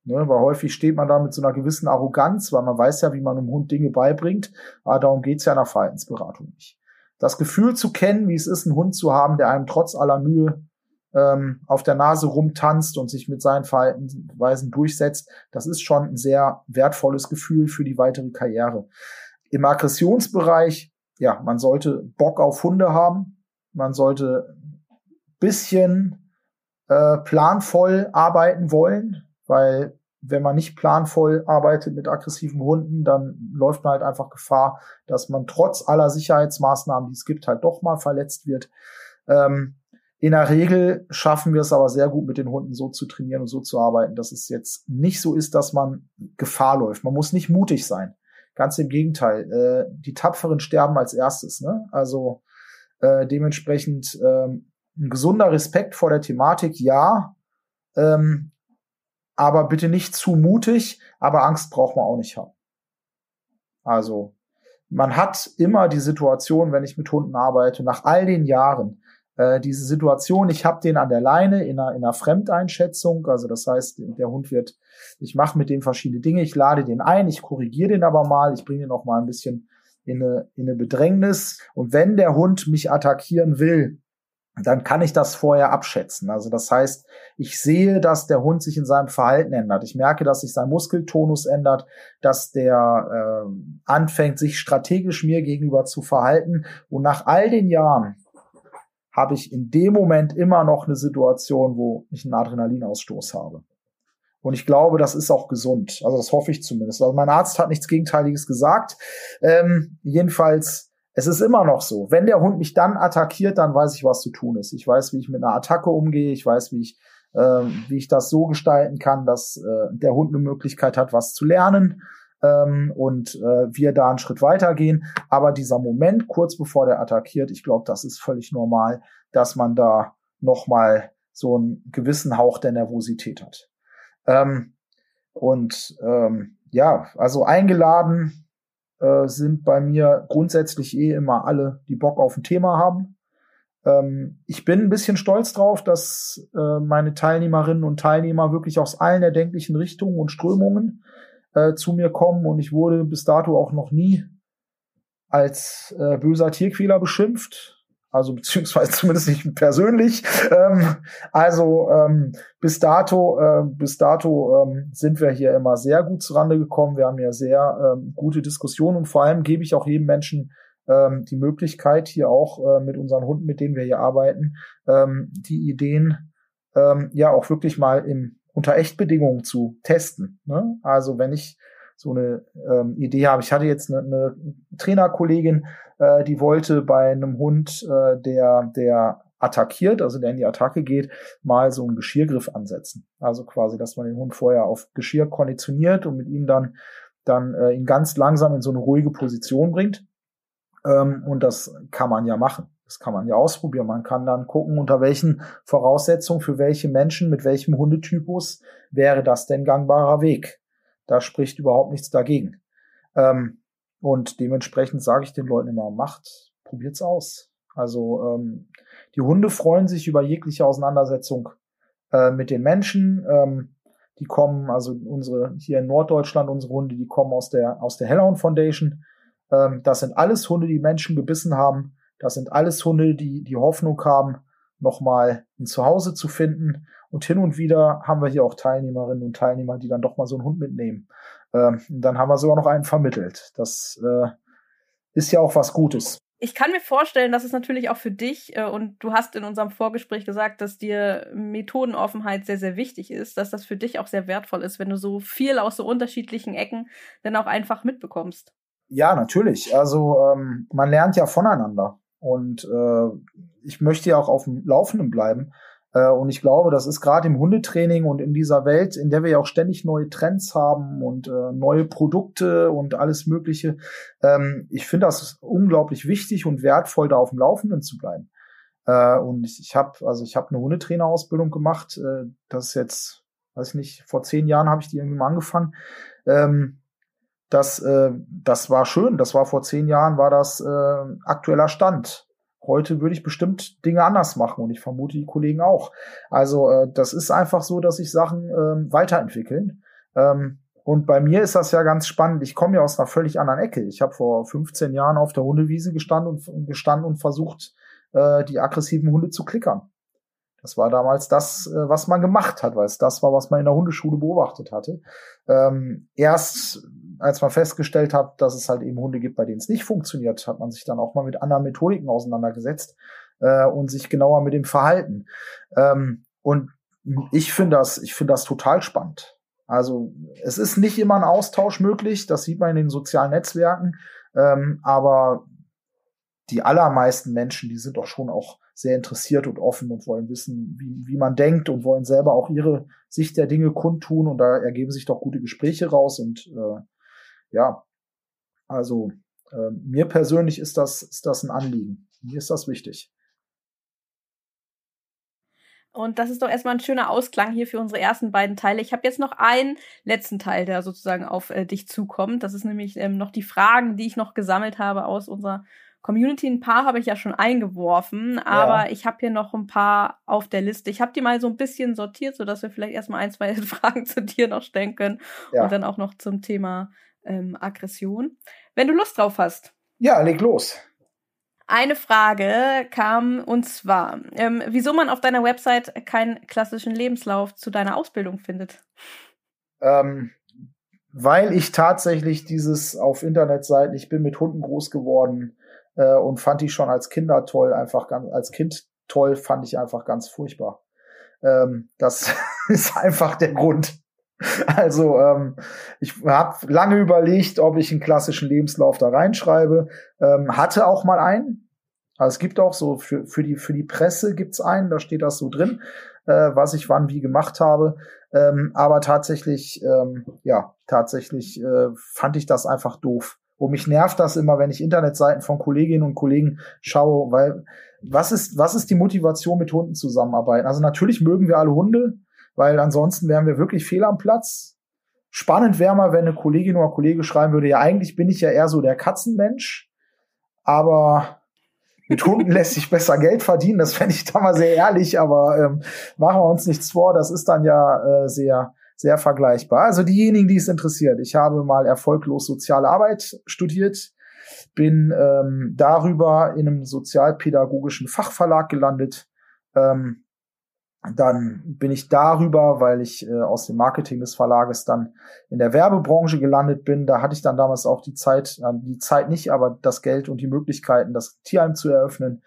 Ne, weil häufig steht man da mit so einer gewissen Arroganz, weil man weiß ja, wie man einem Hund Dinge beibringt, aber darum geht's ja in der Verhaltensberatung nicht. Das Gefühl zu kennen, wie es ist, einen Hund zu haben, der einem trotz aller Mühe ähm, auf der Nase rumtanzt und sich mit seinen Verhaltensweisen durchsetzt, das ist schon ein sehr wertvolles Gefühl für die weitere Karriere. Im Aggressionsbereich, ja, man sollte Bock auf Hunde haben, man sollte bisschen äh, planvoll arbeiten wollen, weil wenn man nicht planvoll arbeitet mit aggressiven Hunden, dann läuft man halt einfach Gefahr, dass man trotz aller Sicherheitsmaßnahmen, die es gibt, halt doch mal verletzt wird. Ähm, in der Regel schaffen wir es aber sehr gut, mit den Hunden so zu trainieren und so zu arbeiten, dass es jetzt nicht so ist, dass man Gefahr läuft. Man muss nicht mutig sein. Ganz im Gegenteil, äh, die Tapferen sterben als erstes. Ne? Also äh, dementsprechend ähm, ein gesunder Respekt vor der Thematik, ja, ähm, aber bitte nicht zu mutig, aber Angst braucht man auch nicht haben. Also man hat immer die Situation, wenn ich mit Hunden arbeite, nach all den Jahren, äh, diese Situation, ich habe den an der Leine in einer, in einer Fremdeinschätzung, also das heißt, der Hund wird, ich mache mit dem verschiedene Dinge, ich lade den ein, ich korrigiere den aber mal, ich bringe den auch mal ein bisschen in eine, in eine Bedrängnis und wenn der Hund mich attackieren will, dann kann ich das vorher abschätzen. Also das heißt, ich sehe, dass der Hund sich in seinem Verhalten ändert. Ich merke, dass sich sein Muskeltonus ändert, dass der äh, anfängt, sich strategisch mir gegenüber zu verhalten. Und nach all den Jahren habe ich in dem Moment immer noch eine Situation, wo ich einen Adrenalinausstoß habe. Und ich glaube, das ist auch gesund. Also das hoffe ich zumindest. Also mein Arzt hat nichts Gegenteiliges gesagt. Ähm, jedenfalls, es ist immer noch so. Wenn der Hund mich dann attackiert, dann weiß ich, was zu tun ist. Ich weiß, wie ich mit einer Attacke umgehe. Ich weiß, wie ich, äh, wie ich das so gestalten kann, dass äh, der Hund eine Möglichkeit hat, was zu lernen. Ähm, und äh, wir da einen Schritt weitergehen. Aber dieser Moment, kurz bevor der attackiert, ich glaube, das ist völlig normal, dass man da nochmal so einen gewissen Hauch der Nervosität hat. Ähm, und ähm, ja, also eingeladen sind bei mir grundsätzlich eh immer alle, die Bock auf ein Thema haben. Ähm, ich bin ein bisschen stolz drauf, dass äh, meine Teilnehmerinnen und Teilnehmer wirklich aus allen erdenklichen Richtungen und Strömungen äh, zu mir kommen, und ich wurde bis dato auch noch nie als äh, böser Tierquäler beschimpft. Also beziehungsweise zumindest nicht persönlich. Ähm, also ähm, bis dato, äh, bis dato ähm, sind wir hier immer sehr gut zurande gekommen. Wir haben ja sehr ähm, gute Diskussionen, und vor allem gebe ich auch jedem Menschen ähm, die Möglichkeit, hier auch äh, mit unseren Hunden, mit denen wir hier arbeiten, ähm, die Ideen ähm, ja auch wirklich mal im, unter Echtbedingungen zu testen. Ne? Also wenn ich so eine ähm, Idee habe. Ich hatte jetzt eine, eine Trainerkollegin, äh, die wollte bei einem Hund, äh, der der attackiert, also der in die Attacke geht, mal so einen Geschirrgriff ansetzen. Also quasi, dass man den Hund vorher auf Geschirr konditioniert und mit ihm dann dann äh, ihn ganz langsam in so eine ruhige Position bringt. Ähm, und das kann man ja machen. Das kann man ja ausprobieren. Man kann dann gucken, unter welchen Voraussetzungen, für welche Menschen, mit welchem Hundetypus wäre das denn gangbarer Weg. Da spricht überhaupt nichts dagegen. Ähm, und dementsprechend sage ich den Leuten immer, macht, probiert's aus. Also ähm, die Hunde freuen sich über jegliche Auseinandersetzung äh, mit den Menschen. Ähm, die kommen, also unsere hier in Norddeutschland, unsere Hunde, die kommen aus der aus der Hellhound Foundation. Ähm, das sind alles Hunde, die Menschen gebissen haben. Das sind alles Hunde, die die Hoffnung haben, nochmal ein Zuhause zu finden. Und hin und wieder haben wir hier auch Teilnehmerinnen und Teilnehmer, die dann doch mal so einen Hund mitnehmen. Ähm, dann haben wir sogar noch einen vermittelt. Das äh, ist ja auch was Gutes. Ich kann mir vorstellen, dass es natürlich auch für dich, äh, und du hast in unserem Vorgespräch gesagt, dass dir Methodenoffenheit sehr, sehr wichtig ist, dass das für dich auch sehr wertvoll ist, wenn du so viel aus so unterschiedlichen Ecken dann auch einfach mitbekommst. Ja, natürlich. Also ähm, man lernt ja voneinander. Und äh, ich möchte ja auch auf dem Laufenden bleiben. Und ich glaube, das ist gerade im Hundetraining und in dieser Welt, in der wir ja auch ständig neue Trends haben und äh, neue Produkte und alles Mögliche. Ähm, ich finde das unglaublich wichtig und wertvoll, da auf dem Laufenden zu bleiben. Äh, und ich, ich habe also ich habe eine Hundetrainerausbildung gemacht. Äh, das ist jetzt, weiß ich nicht, vor zehn Jahren habe ich die irgendwie mal angefangen. Ähm, das, äh, das war schön. Das war vor zehn Jahren, war das äh, aktueller Stand. Heute würde ich bestimmt Dinge anders machen, und ich vermute die Kollegen auch. Also äh, das ist einfach so, dass sich Sachen ähm, weiterentwickeln. Ähm, und bei mir ist das ja ganz spannend. Ich komme ja aus einer völlig anderen Ecke. Ich habe vor fünfzehn Jahren auf der Hundewiese gestanden und, gestanden und versucht, äh, die aggressiven Hunde zu klickern. Das war damals das, äh, was man gemacht hat, weil es das war, was man in der Hundeschule beobachtet hatte. Ähm, erst als man festgestellt hat, dass es halt eben Hunde gibt, bei denen es nicht funktioniert, hat man sich dann auch mal mit anderen Methodiken auseinandergesetzt äh, und sich genauer mit dem Verhalten. Ähm, und ich finde das, ich finde das total spannend. Also es ist nicht immer ein Austausch möglich, das sieht man in den sozialen Netzwerken, ähm, aber die allermeisten Menschen, die sind doch schon auch sehr interessiert und offen und wollen wissen, wie, wie man denkt, und wollen selber auch ihre Sicht der Dinge kundtun, und da ergeben sich doch gute Gespräche raus. Und äh, ja, also äh, mir persönlich ist das, ist das ein Anliegen. Mir ist das wichtig. Und das ist doch erstmal ein schöner Ausklang hier für unsere ersten beiden Teile. Ich habe jetzt noch einen letzten Teil, der sozusagen auf äh, dich zukommt. Das ist nämlich ähm, noch die Fragen, die ich noch gesammelt habe aus unserer Community. Ein paar habe ich ja schon eingeworfen, aber ja, ich habe hier noch ein paar auf der Liste. Ich habe die mal so ein bisschen sortiert, sodass wir vielleicht erstmal ein, zwei Fragen zu dir noch stellen können, ja, und dann auch noch zum Thema ähm, Aggression. Wenn du Lust drauf hast. Ja, leg los. Eine Frage kam, und zwar, ähm, wieso man auf deiner Website keinen klassischen Lebenslauf zu deiner Ausbildung findet? Ähm, weil ich tatsächlich dieses auf Internetseiten, ich bin mit Hunden groß geworden äh, und fand die schon als Kinder toll, einfach ganz, als Kind toll, fand ich einfach ganz furchtbar. Ähm, das ist einfach der Grund. Also ähm, ich habe lange überlegt, ob ich einen klassischen Lebenslauf da reinschreibe. Ähm, hatte auch mal einen. Also es gibt auch so für für die für die Presse gibt's einen. Da steht das so drin, äh, was ich wann wie gemacht habe. Ähm, aber tatsächlich, ähm, ja, tatsächlich äh, fand ich das einfach doof. Und mich nervt das immer, wenn ich Internetseiten von Kolleginnen und Kollegen schaue, weil was ist was ist die Motivation, mit Hunden zusammenarbeiten? Also natürlich mögen wir alle Hunde. Weil ansonsten wären wir wirklich fehl am Platz. Spannend wäre mal, wenn eine Kollegin oder ein Kollege schreiben würde, ja, eigentlich bin ich ja eher so der Katzenmensch, aber mit Hunden lässt sich besser Geld verdienen. Das fände ich da mal sehr ehrlich, aber ähm, machen wir uns nichts vor. Das ist dann ja äh, sehr, sehr vergleichbar. Also diejenigen, die es interessiert. Ich habe mal erfolglos soziale Arbeit studiert, bin ähm, darüber in einem sozialpädagogischen Fachverlag gelandet, ähm, Dann bin ich darüber, weil ich äh, aus dem Marketing des Verlages dann in der Werbebranche gelandet bin. Da hatte ich dann damals auch die Zeit, äh, die Zeit nicht, aber das Geld und die Möglichkeiten, das Tierheim zu eröffnen.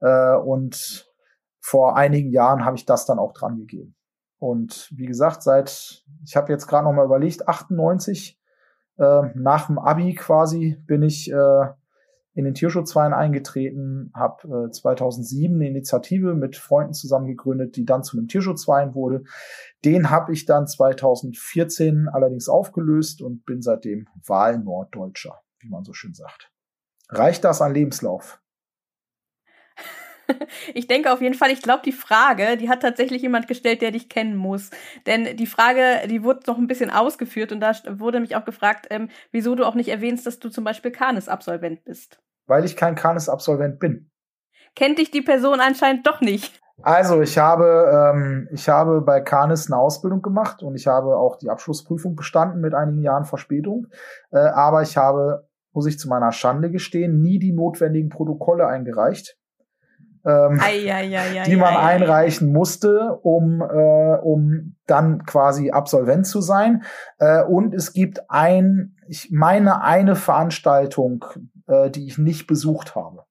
Äh, und vor einigen Jahren habe ich das dann auch dran gegeben. Und wie gesagt, seit, ich habe jetzt gerade noch mal überlegt, achtundneunzig, äh, nach dem Abi quasi, bin ich äh, in den Tierschutzverein eingetreten, habe äh, zweitausendsieben eine Initiative mit Freunden zusammen gegründet, die dann zu einem Tierschutzverein wurde. Den habe ich dann zweitausendvierzehn allerdings aufgelöst und bin seitdem Wahlnorddeutscher, wie man so schön sagt. Reicht das an Lebenslauf? Ich denke auf jeden Fall, ich glaube, die Frage, die hat tatsächlich jemand gestellt, der dich kennen muss. Denn die Frage, die wurde noch ein bisschen ausgeführt und da wurde mich auch gefragt, ähm, wieso du auch nicht erwähnst, dass du zum Beispiel K A N I S-Absolvent bist. Weil ich kein K A N I S-Absolvent bin. Kennt dich die Person anscheinend doch nicht. Also ich habe, ähm, ich habe bei K A N I S eine Ausbildung gemacht und ich habe auch die Abschlussprüfung bestanden mit einigen Jahren Verspätung. Äh, aber ich habe, muss ich zu meiner Schande gestehen, nie die notwendigen Protokolle eingereicht. Ähm, ei, ei, ei, die man ei, ei, einreichen musste, um äh, um dann quasi Absolvent zu sein. Äh, und es gibt ein, ich meine eine Veranstaltung, äh, die ich nicht besucht habe.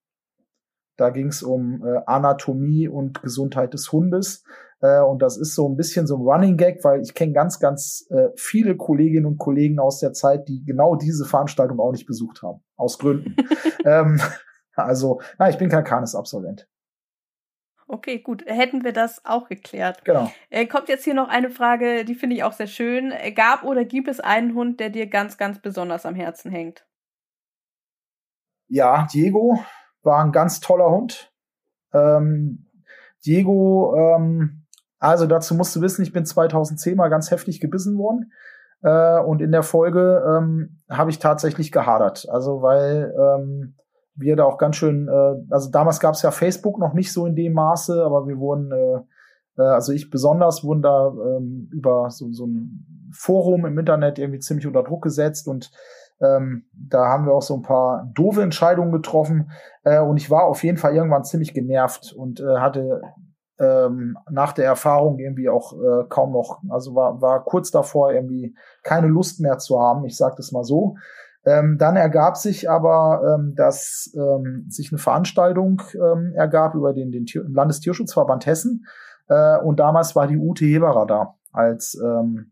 Da ging es um äh, Anatomie und Gesundheit des Hundes. Äh, und das ist so ein bisschen so ein Running Gag, weil ich kenne ganz, ganz äh, viele Kolleginnen und Kollegen aus der Zeit, die genau diese Veranstaltung auch nicht besucht haben. Aus Gründen. ähm, also, na, ich bin kein K A N I S-Absolvent. Okay, gut. Hätten wir das auch geklärt. Genau. Äh, kommt jetzt hier noch eine Frage, die finde ich auch sehr schön. Gab oder gibt es einen Hund, der dir ganz, ganz besonders am Herzen hängt? Ja, Diego war ein ganz toller Hund. Ähm, Diego, ähm, also dazu musst du wissen, ich bin zweitausendzehn mal ganz heftig gebissen worden. Äh, und in der Folge ähm, habe ich tatsächlich gehadert. Also, weil... Ähm, wir da auch ganz schön, äh, also damals gab es ja Facebook noch nicht so in dem Maße, aber wir wurden, äh, äh, also ich besonders, wurden da ähm, über so, so ein Forum im Internet irgendwie ziemlich unter Druck gesetzt und ähm, da haben wir auch so ein paar doofe Entscheidungen getroffen äh, und ich war auf jeden Fall irgendwann ziemlich genervt und äh, hatte ähm, nach der Erfahrung irgendwie auch äh, kaum noch, also war, war kurz davor irgendwie keine Lust mehr zu haben, ich sag das mal so. Ähm, dann ergab sich aber, ähm, dass ähm, sich eine Veranstaltung ähm, ergab über den, den Tier- Landestierschutzverband Hessen. Äh, und damals war die Ute Heberer da als ähm,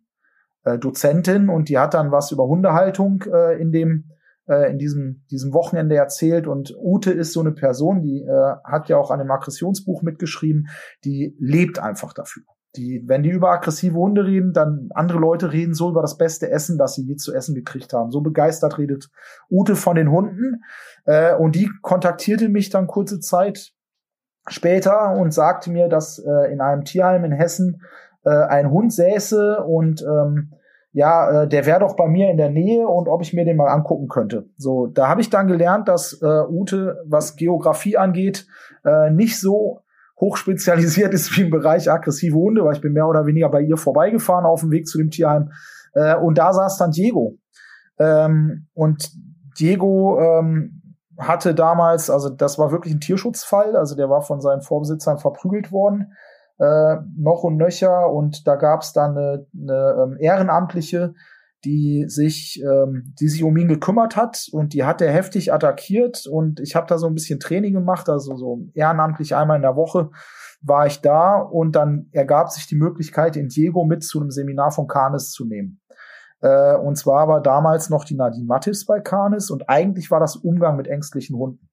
äh, Dozentin und die hat dann was über Hundehaltung äh, in dem äh, in diesem diesem Wochenende erzählt. Und Ute ist so eine Person, die äh, hat ja auch an dem Aggressionsbuch mitgeschrieben, die lebt einfach dafür. Die, wenn die über aggressive Hunde reden, dann andere Leute reden so über das beste Essen, das sie je zu essen gekriegt haben. So begeistert redet Ute von den Hunden. Äh, und die kontaktierte mich dann kurze Zeit später und sagte mir, dass äh, in einem Tierheim in Hessen äh, ein Hund säße und ähm, ja, äh, der wäre doch bei mir in der Nähe und ob ich mir den mal angucken könnte. So, da habe ich dann gelernt, dass äh, Ute, was Geografie angeht, äh, nicht so hochspezialisiert ist wie im Bereich aggressive Hunde, weil ich bin mehr oder weniger bei ihr vorbeigefahren auf dem Weg zu dem Tierheim. Äh, und da saß dann Diego. Ähm, und Diego ähm, hatte damals, also das war wirklich ein Tierschutzfall, also der war von seinen Vorbesitzern verprügelt worden, äh, noch und nöcher, und da gab es dann eine, eine äh, Ehrenamtliche, die sich, ähm, die sich um ihn gekümmert hat, und die hat er heftig attackiert, und ich habe da so ein bisschen Training gemacht, also so ehrenamtlich einmal in der Woche war ich da, und dann ergab sich die Möglichkeit, den Diego mit zu einem Seminar von Canis zu nehmen. Äh, und zwar war damals noch die Nadine Matthes bei Canis, und eigentlich war das Umgang mit ängstlichen Hunden.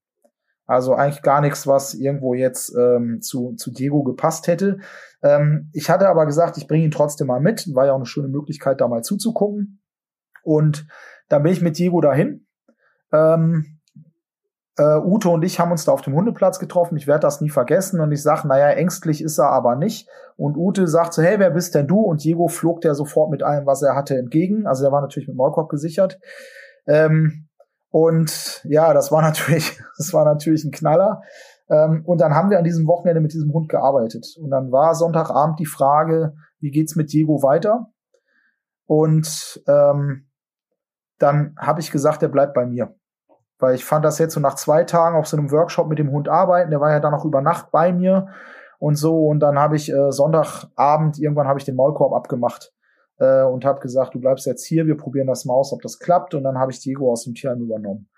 Also eigentlich gar nichts, was irgendwo jetzt ähm, zu, zu Diego gepasst hätte. Ähm, ich hatte aber gesagt, ich bringe ihn trotzdem mal mit. War ja auch eine schöne Möglichkeit, da mal zuzugucken. Und dann bin ich mit Diego dahin. Ähm, äh, Ute und ich haben uns da auf dem Hundeplatz getroffen. Ich werde das nie vergessen. Und ich sage, naja, ängstlich ist er aber nicht. Und Ute sagt so, hey, wer bist denn du? Und Diego flog der sofort mit allem, was er hatte, entgegen. Also der war natürlich mit Maulkorb gesichert. Ähm, Und ja, das war natürlich, das war natürlich ein Knaller. Ähm, und dann haben wir an diesem Wochenende mit diesem Hund gearbeitet. Und dann war Sonntagabend die Frage, wie geht's mit Diego weiter? Und ähm, dann habe ich gesagt, der bleibt bei mir. Weil ich fand das jetzt so nach zwei Tagen auf so einem Workshop mit dem Hund arbeiten, der war ja dann noch über Nacht bei mir und so. Und dann habe ich äh, Sonntagabend, irgendwann habe ich den Maulkorb abgemacht. Und habe gesagt, du bleibst jetzt hier, wir probieren das mal aus, ob das klappt. Und dann habe ich Diego aus dem Tierheim übernommen.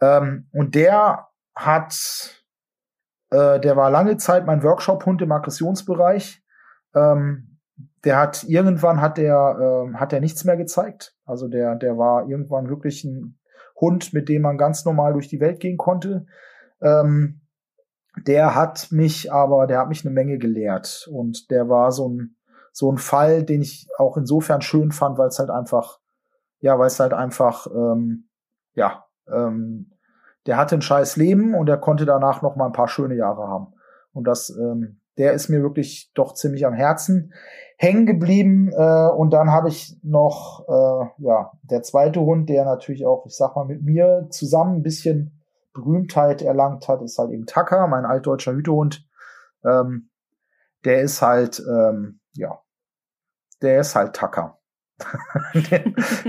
Ähm, und der hat, äh, der war lange Zeit mein Workshop-Hund im Aggressionsbereich. Ähm, der hat, irgendwann hat der, äh, hat der nichts mehr gezeigt. Also der, der war irgendwann wirklich ein Hund, mit dem man ganz normal durch die Welt gehen konnte. Ähm, der hat mich aber, der hat mich eine Menge gelehrt. Und der war so ein, So ein Fall, den ich auch insofern schön fand, weil es halt einfach, ja, weil es halt einfach, ähm, ja, ähm, der hatte ein scheiß Leben und er konnte danach noch mal ein paar schöne Jahre haben. Und das, ähm, der ist mir wirklich doch ziemlich am Herzen hängen geblieben. Äh, und dann habe ich noch, äh, ja, der zweite Hund, der natürlich auch, ich sag mal, mit mir zusammen ein bisschen Berühmtheit erlangt hat, ist halt eben Tacker, mein altdeutscher Hütehund. Ähm, der ist halt, ähm, ja, der ist halt Tacker. der,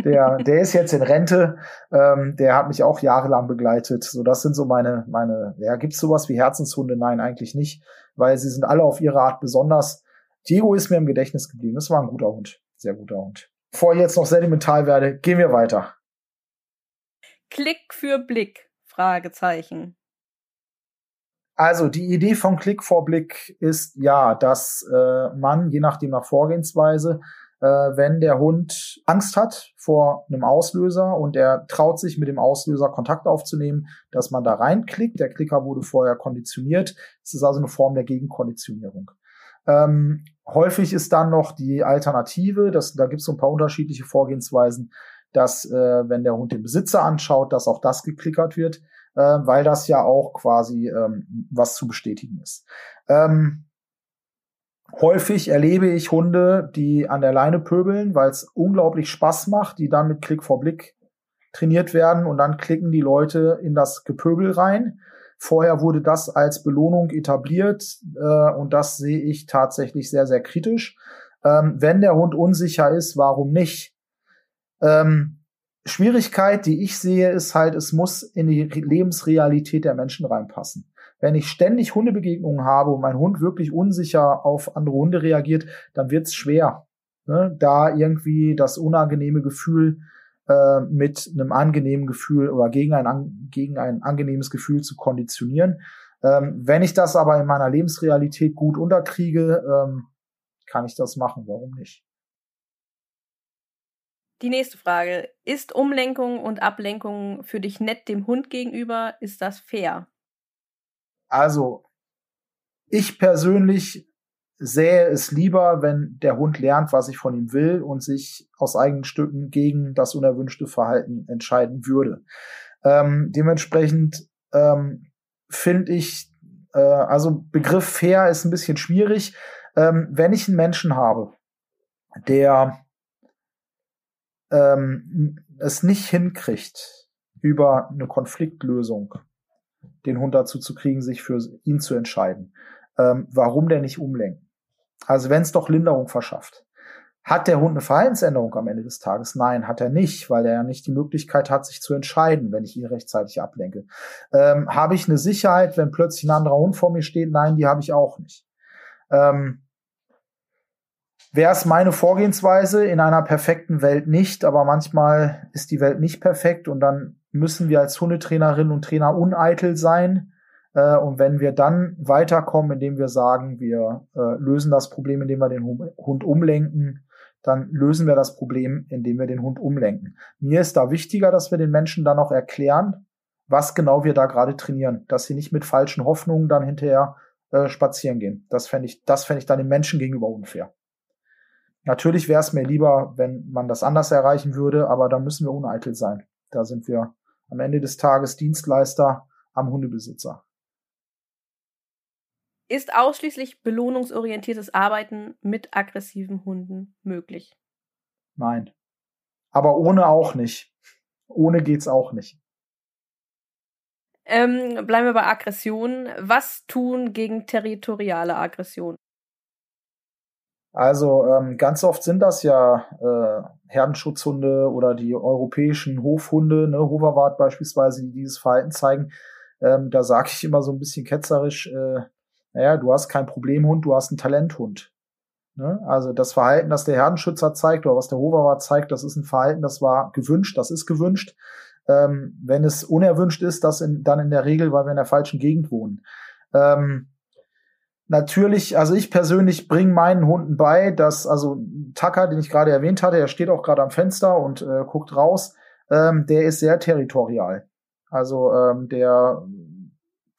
der, der ist jetzt in Rente. Ähm, der hat mich auch jahrelang begleitet. So, das sind so meine, meine, ja, gibt's sowas wie Herzenshunde? Nein, eigentlich nicht, weil sie sind alle auf ihre Art besonders. Diego ist mir im Gedächtnis geblieben. Das war ein guter Hund. Sehr guter Hund. Bevor ich jetzt noch sentimental werde, gehen wir weiter. Klick für Blick? Fragezeichen. Also die Idee von Klick vor Blick ist ja, dass äh, man, je nachdem nach Vorgehensweise, äh, wenn der Hund Angst hat vor einem Auslöser und er traut sich, mit dem Auslöser Kontakt aufzunehmen, dass man da reinklickt. Der Klicker wurde vorher konditioniert. Es ist also eine Form der Gegenkonditionierung. Ähm, häufig ist dann noch die Alternative, dass, da gibt es so ein paar unterschiedliche Vorgehensweisen, dass äh, wenn der Hund den Besitzer anschaut, dass auch das geklickert wird, weil das ja auch quasi ähm, was zu bestätigen ist. Ähm, häufig erlebe ich Hunde, die an der Leine pöbeln, weil es unglaublich Spaß macht, die dann mit Klick vor Blick trainiert werden und dann klicken die Leute in das Gepöbel rein. Vorher wurde das als Belohnung etabliert äh, und das sehe ich tatsächlich sehr, sehr kritisch. Ähm, wenn der Hund unsicher ist, warum nicht? Ähm, Schwierigkeit, die ich sehe, ist halt, es muss in die Lebensrealität der Menschen reinpassen. Wenn ich ständig Hundebegegnungen habe und mein Hund wirklich unsicher auf andere Hunde reagiert, dann wird's schwer, ne? Da irgendwie das unangenehme Gefühl äh, mit einem angenehmen Gefühl oder gegen ein, an, gegen ein angenehmes Gefühl zu konditionieren. Ähm, wenn ich das aber in meiner Lebensrealität gut unterkriege, ähm, kann ich das machen. Warum nicht? Die nächste Frage. Ist Umlenkung und Ablenkung für dich nett dem Hund gegenüber? Ist das fair? Also, ich persönlich sähe es lieber, wenn der Hund lernt, was ich von ihm will und sich aus eigenen Stücken gegen das unerwünschte Verhalten entscheiden würde. Ähm, dementsprechend ähm, finde ich, äh, also Begriff fair ist ein bisschen schwierig. Ähm, wenn ich einen Menschen habe, der Ähm, es nicht hinkriegt, über eine Konfliktlösung den Hund dazu zu kriegen, sich für ihn zu entscheiden. Ähm, warum denn nicht umlenken? Also wenn es doch Linderung verschafft. Hat der Hund eine Verhaltensänderung am Ende des Tages? Nein, hat er nicht, weil er ja nicht die Möglichkeit hat, sich zu entscheiden, wenn ich ihn rechtzeitig ablenke. Ähm, habe ich eine Sicherheit, wenn plötzlich ein anderer Hund vor mir steht? Nein, die habe ich auch nicht. Ähm, Wäre es meine Vorgehensweise in einer perfekten Welt nicht, aber manchmal ist die Welt nicht perfekt und dann müssen wir als Hundetrainerinnen und Trainer uneitel sein. Äh, und wenn wir dann weiterkommen, indem wir sagen, wir äh, lösen das Problem, indem wir den Hund umlenken, dann lösen wir das Problem, indem wir den Hund umlenken. Mir ist da wichtiger, dass wir den Menschen dann auch erklären, was genau wir da gerade trainieren, dass sie nicht mit falschen Hoffnungen dann hinterher äh, spazieren gehen. Das fände ich, das fände ich dann den Menschen gegenüber unfair. Natürlich wäre es mir lieber, wenn man das anders erreichen würde, aber da müssen wir uneitel sein. Da sind wir am Ende des Tages Dienstleister am Hundebesitzer. Ist ausschließlich belohnungsorientiertes Arbeiten mit aggressiven Hunden möglich? Nein. Aber ohne auch nicht. Ohne geht's auch nicht. Ähm, bleiben wir bei Aggression. Was tun gegen territoriale Aggression? Also ähm, ganz oft sind das ja äh, Herdenschutzhunde oder die europäischen Hofhunde, ne, Hoverwart beispielsweise, die dieses Verhalten zeigen. Ähm, da sage ich immer so ein bisschen ketzerisch, äh, naja, du hast keinen Problemhund, du hast einen Talenthund. Ne? Also das Verhalten, das der Herdenschützer zeigt oder was der Hoverwart zeigt, das ist ein Verhalten, das war gewünscht, das ist gewünscht. Ähm, wenn es unerwünscht ist, das in, dann in der Regel, weil wir in der falschen Gegend wohnen. Ähm, Natürlich, also ich persönlich bringe meinen Hunden bei, dass, also Tacker, den ich gerade erwähnt hatte, der steht auch gerade am Fenster und äh, guckt raus, ähm, der ist sehr territorial. Also ähm, der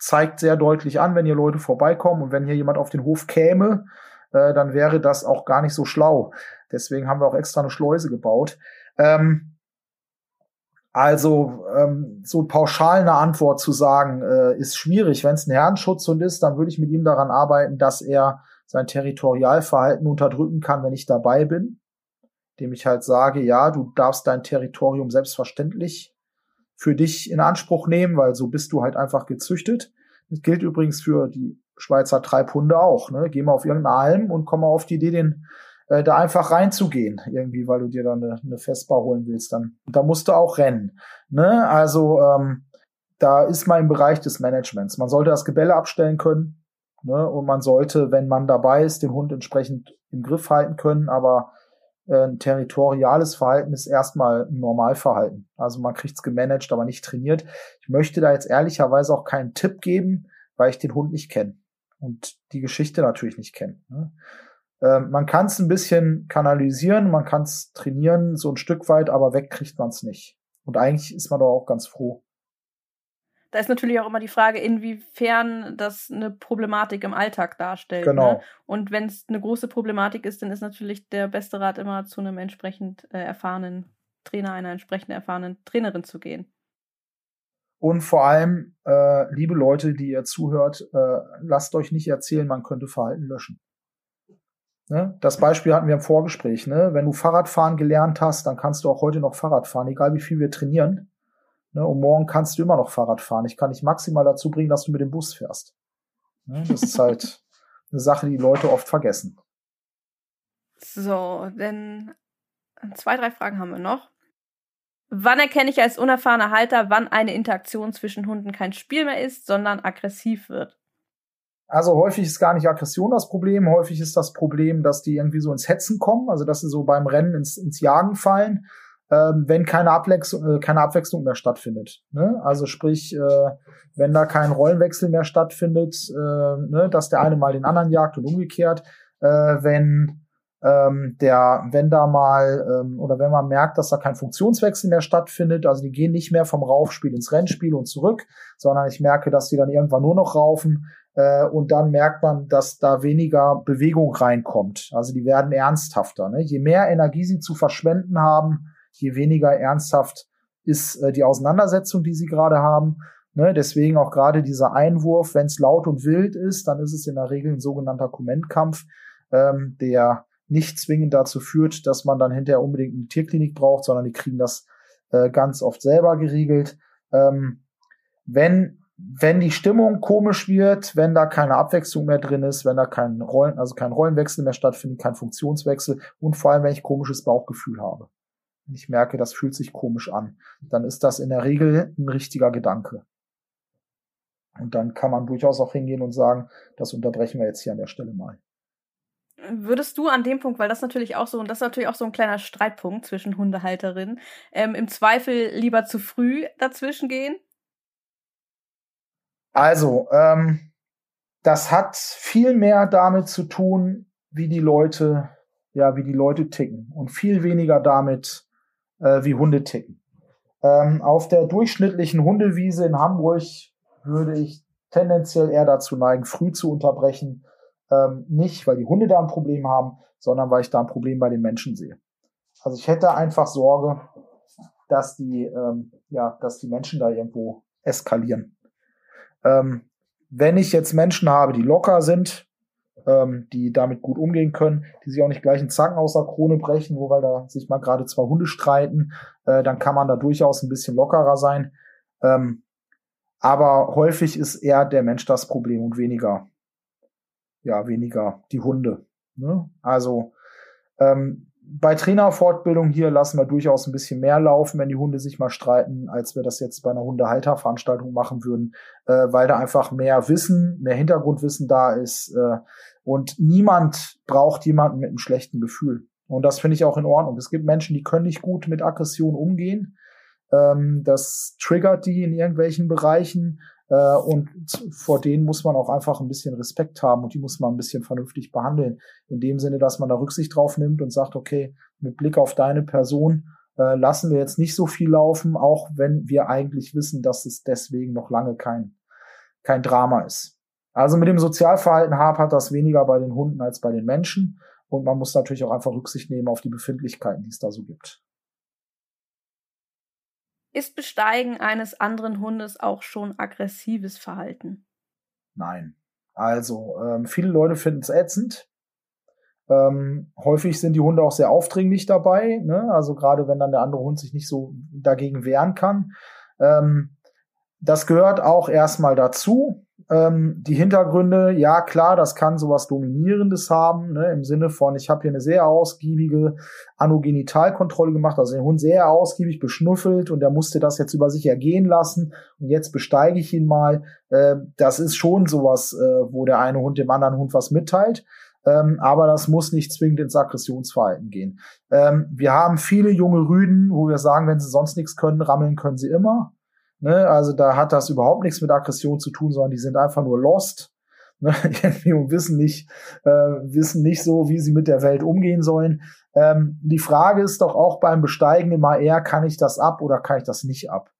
zeigt sehr deutlich an, wenn hier Leute vorbeikommen und wenn hier jemand auf den Hof käme, äh, dann wäre das auch gar nicht so schlau. Deswegen haben wir auch extra eine Schleuse gebaut. Ähm, Also ähm, so pauschal eine Antwort zu sagen, äh, ist schwierig. Wenn es ein Herdenschutzhund ist, dann würde ich mit ihm daran arbeiten, dass er sein Territorialverhalten unterdrücken kann, wenn ich dabei bin. Indem ich halt sage, ja, du darfst dein Territorium selbstverständlich für dich in Anspruch nehmen, weil so bist du halt einfach gezüchtet. Das gilt übrigens für die Schweizer Treibhunde auch. Ne? Geh mal auf irgendeine Alm und komm mal auf die Idee, den da einfach reinzugehen, irgendwie, weil du dir dann eine, eine Festbar holen willst, dann da musst du auch rennen. Ne? Also ähm, da ist man im Bereich des Managements. Man sollte das Gebelle abstellen können, ne? Und man sollte, wenn man dabei ist, den Hund entsprechend im Griff halten können, aber äh, ein territoriales Verhalten ist erstmal ein Normalverhalten. Also man kriegt's gemanagt, aber nicht trainiert. Ich möchte da jetzt ehrlicherweise auch keinen Tipp geben, weil ich den Hund nicht kenne und die Geschichte natürlich nicht kenne. Ne? Man kann es ein bisschen kanalisieren, man kann es trainieren, so ein Stück weit, aber weg kriegt man es nicht. Und eigentlich ist man doch auch ganz froh. Da ist natürlich auch immer die Frage, inwiefern das eine Problematik im Alltag darstellt. Genau. Ne? Und wenn es eine große Problematik ist, dann ist natürlich der beste Rat immer, zu einem entsprechend äh, erfahrenen Trainer, einer entsprechend erfahrenen Trainerin zu gehen. Und vor allem, äh, liebe Leute, die ihr zuhört, äh, lasst euch nicht erzählen, man könnte Verhalten löschen. Ne? Das Beispiel hatten wir im Vorgespräch. Ne? Wenn du Fahrradfahren gelernt hast, dann kannst du auch heute noch Fahrrad fahren, egal wie viel wir trainieren. Ne? Und morgen kannst du immer noch Fahrrad fahren. Ich kann dich maximal dazu bringen, dass du mit dem Bus fährst. Ne? Das ist halt eine Sache, die Leute oft vergessen. So, denn zwei, drei Fragen haben wir noch. Wann erkenne ich als unerfahrener Halter, wann eine Interaktion zwischen Hunden kein Spiel mehr ist, sondern aggressiv wird? Also häufig ist gar nicht Aggression das Problem, häufig ist das Problem, dass die irgendwie so ins Hetzen kommen, also dass sie so beim Rennen ins, ins Jagen fallen, ähm, wenn keine Abwechslung, äh, keine Abwechslung mehr stattfindet. Ne? Also sprich, äh, wenn da kein Rollenwechsel mehr stattfindet, äh, ne, dass der eine mal den anderen jagt und umgekehrt, äh, wenn ähm, der, wenn da mal ähm, oder wenn man merkt, dass da kein Funktionswechsel mehr stattfindet, also die gehen nicht mehr vom Raufspiel ins Rennspiel und zurück, sondern ich merke, dass die dann irgendwann nur noch raufen. Und dann merkt man, dass da weniger Bewegung reinkommt. Also die werden ernsthafter. Ne? Je mehr Energie sie zu verschwenden haben, je weniger ernsthaft ist äh, die Auseinandersetzung, die sie gerade haben. Ne? Deswegen auch gerade dieser Einwurf, wenn es laut und wild ist, dann ist es in der Regel ein sogenannter Kommentkampf, ähm, der nicht zwingend dazu führt, dass man dann hinterher unbedingt eine Tierklinik braucht, sondern die kriegen das äh, ganz oft selber geregelt. Ähm, wenn wenn die Stimmung komisch wird, wenn da keine Abwechslung mehr drin ist, wenn da kein Rollen, also kein Rollenwechsel mehr stattfindet, kein Funktionswechsel und vor allem, wenn ich komisches Bauchgefühl habe. Wenn ich merke, das fühlt sich komisch an, dann ist das in der Regel ein richtiger Gedanke. Und dann kann man durchaus auch hingehen und sagen, das unterbrechen wir jetzt hier an der Stelle mal. Würdest du an dem Punkt, weil das natürlich auch so, und das ist natürlich auch so ein kleiner Streitpunkt zwischen Hundehalterinnen, ähm, im Zweifel lieber zu früh dazwischen gehen? Also, ähm, das hat viel mehr damit zu tun, wie die Leute, ja, wie die Leute ticken und viel weniger damit, äh, wie Hunde ticken. Ähm, auf der durchschnittlichen Hundewiese in Hamburg würde ich tendenziell eher dazu neigen, früh zu unterbrechen. Ähm, nicht, weil die Hunde da ein Problem haben, sondern weil ich da ein Problem bei den Menschen sehe. Also ich hätte einfach Sorge, dass die, ähm, ja, dass die Menschen da irgendwo eskalieren. Ähm, wenn ich jetzt Menschen habe, die locker sind, ähm, die damit gut umgehen können, die sich auch nicht gleich einen Zacken aus der Krone brechen, nur weil da sich mal gerade zwei Hunde streiten, äh, dann kann man da durchaus ein bisschen lockerer sein. Ähm, aber häufig ist eher der Mensch das Problem und weniger, ja, weniger die Hunde. Ne? Also ähm, bei Trainerfortbildung hier lassen wir durchaus ein bisschen mehr laufen, wenn die Hunde sich mal streiten, als wir das jetzt bei einer Hundehalterveranstaltung machen würden, äh, weil da einfach mehr Wissen, mehr Hintergrundwissen da ist äh, und niemand braucht jemanden mit einem schlechten Gefühl. Und das finde ich auch in Ordnung. Es gibt Menschen, die können nicht gut mit Aggression umgehen. Ähm, das triggert die in irgendwelchen Bereichen. Und vor denen muss man auch einfach ein bisschen Respekt haben und die muss man ein bisschen vernünftig behandeln. In dem Sinne, dass man da Rücksicht drauf nimmt und sagt, okay, mit Blick auf deine Person äh, lassen wir jetzt nicht so viel laufen, auch wenn wir eigentlich wissen, dass es deswegen noch lange kein, kein Drama ist. Also mit dem Sozialverhalten hapert das weniger bei den Hunden als bei den Menschen. Und man muss natürlich auch einfach Rücksicht nehmen auf die Befindlichkeiten, die es da so gibt. Ist Besteigen eines anderen Hundes auch schon aggressives Verhalten? Nein. Also, ähm, viele Leute finden es ätzend. Ähm, häufig sind die Hunde auch sehr aufdringlich dabei, ne? Also gerade wenn dann der andere Hund sich nicht so dagegen wehren kann. Ähm, das gehört auch erstmal dazu. Ähm, die Hintergründe, ja klar, das kann sowas Dominierendes haben, ne, im Sinne von, ich habe hier eine sehr ausgiebige Anogenitalkontrolle gemacht, also den Hund sehr ausgiebig beschnüffelt und er musste das jetzt über sich ergehen lassen und jetzt besteige ich ihn mal. Äh, das ist schon sowas, äh, wo der eine Hund dem anderen Hund was mitteilt, ähm, aber das muss nicht zwingend ins Aggressionsverhalten gehen. Ähm, wir haben viele junge Rüden, wo wir sagen, wenn sie sonst nichts können, rammeln können sie immer. Ne, also da hat das überhaupt nichts mit Aggression zu tun, sondern die sind einfach nur lost, ne, irgendwie und wissen nicht, äh, wissen nicht so, wie sie mit der Welt umgehen sollen. Ähm, die Frage ist doch auch beim Besteigen immer eher, kann ich das ab oder kann ich das nicht ab?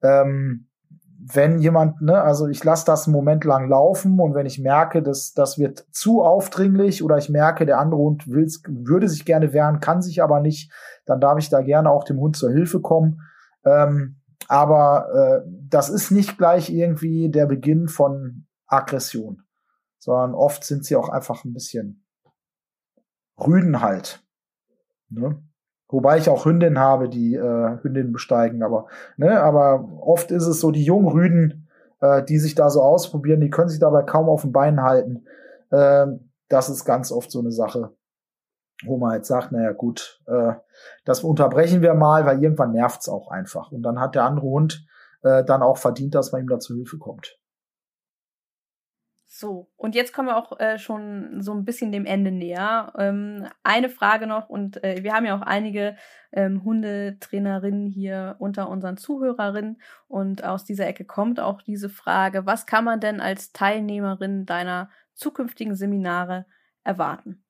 Ähm, wenn jemand, ne, also ich lasse das einen Moment lang laufen und wenn ich merke, dass das wird zu aufdringlich oder ich merke, der andere Hund will's, würde sich gerne wehren, kann sich aber nicht, dann darf ich da gerne auch dem Hund zur Hilfe kommen. Ähm, Aber äh, das ist nicht gleich irgendwie der Beginn von Aggression, sondern oft sind sie auch einfach ein bisschen Rüden halt. Ne? Wobei ich auch Hündinnen habe, die äh, Hündinnen besteigen, aber, ne? Aber oft ist es so, die jungen Rüden, äh, die sich da so ausprobieren, die können sich dabei kaum auf den Beinen halten. Äh, das ist ganz oft so eine Sache, wo man jetzt sagt, naja gut, äh, das unterbrechen wir mal, weil irgendwann nervt's auch einfach. Und dann hat der andere Hund äh, dann auch verdient, dass man ihm da zur Hilfe kommt. So, und jetzt kommen wir auch äh, schon so ein bisschen dem Ende näher. Ähm, eine Frage noch, und äh, wir haben ja auch einige ähm, Hundetrainerinnen hier unter unseren Zuhörerinnen und aus dieser Ecke kommt auch diese Frage, was kann man denn als Teilnehmerin deiner zukünftigen Seminare erwarten?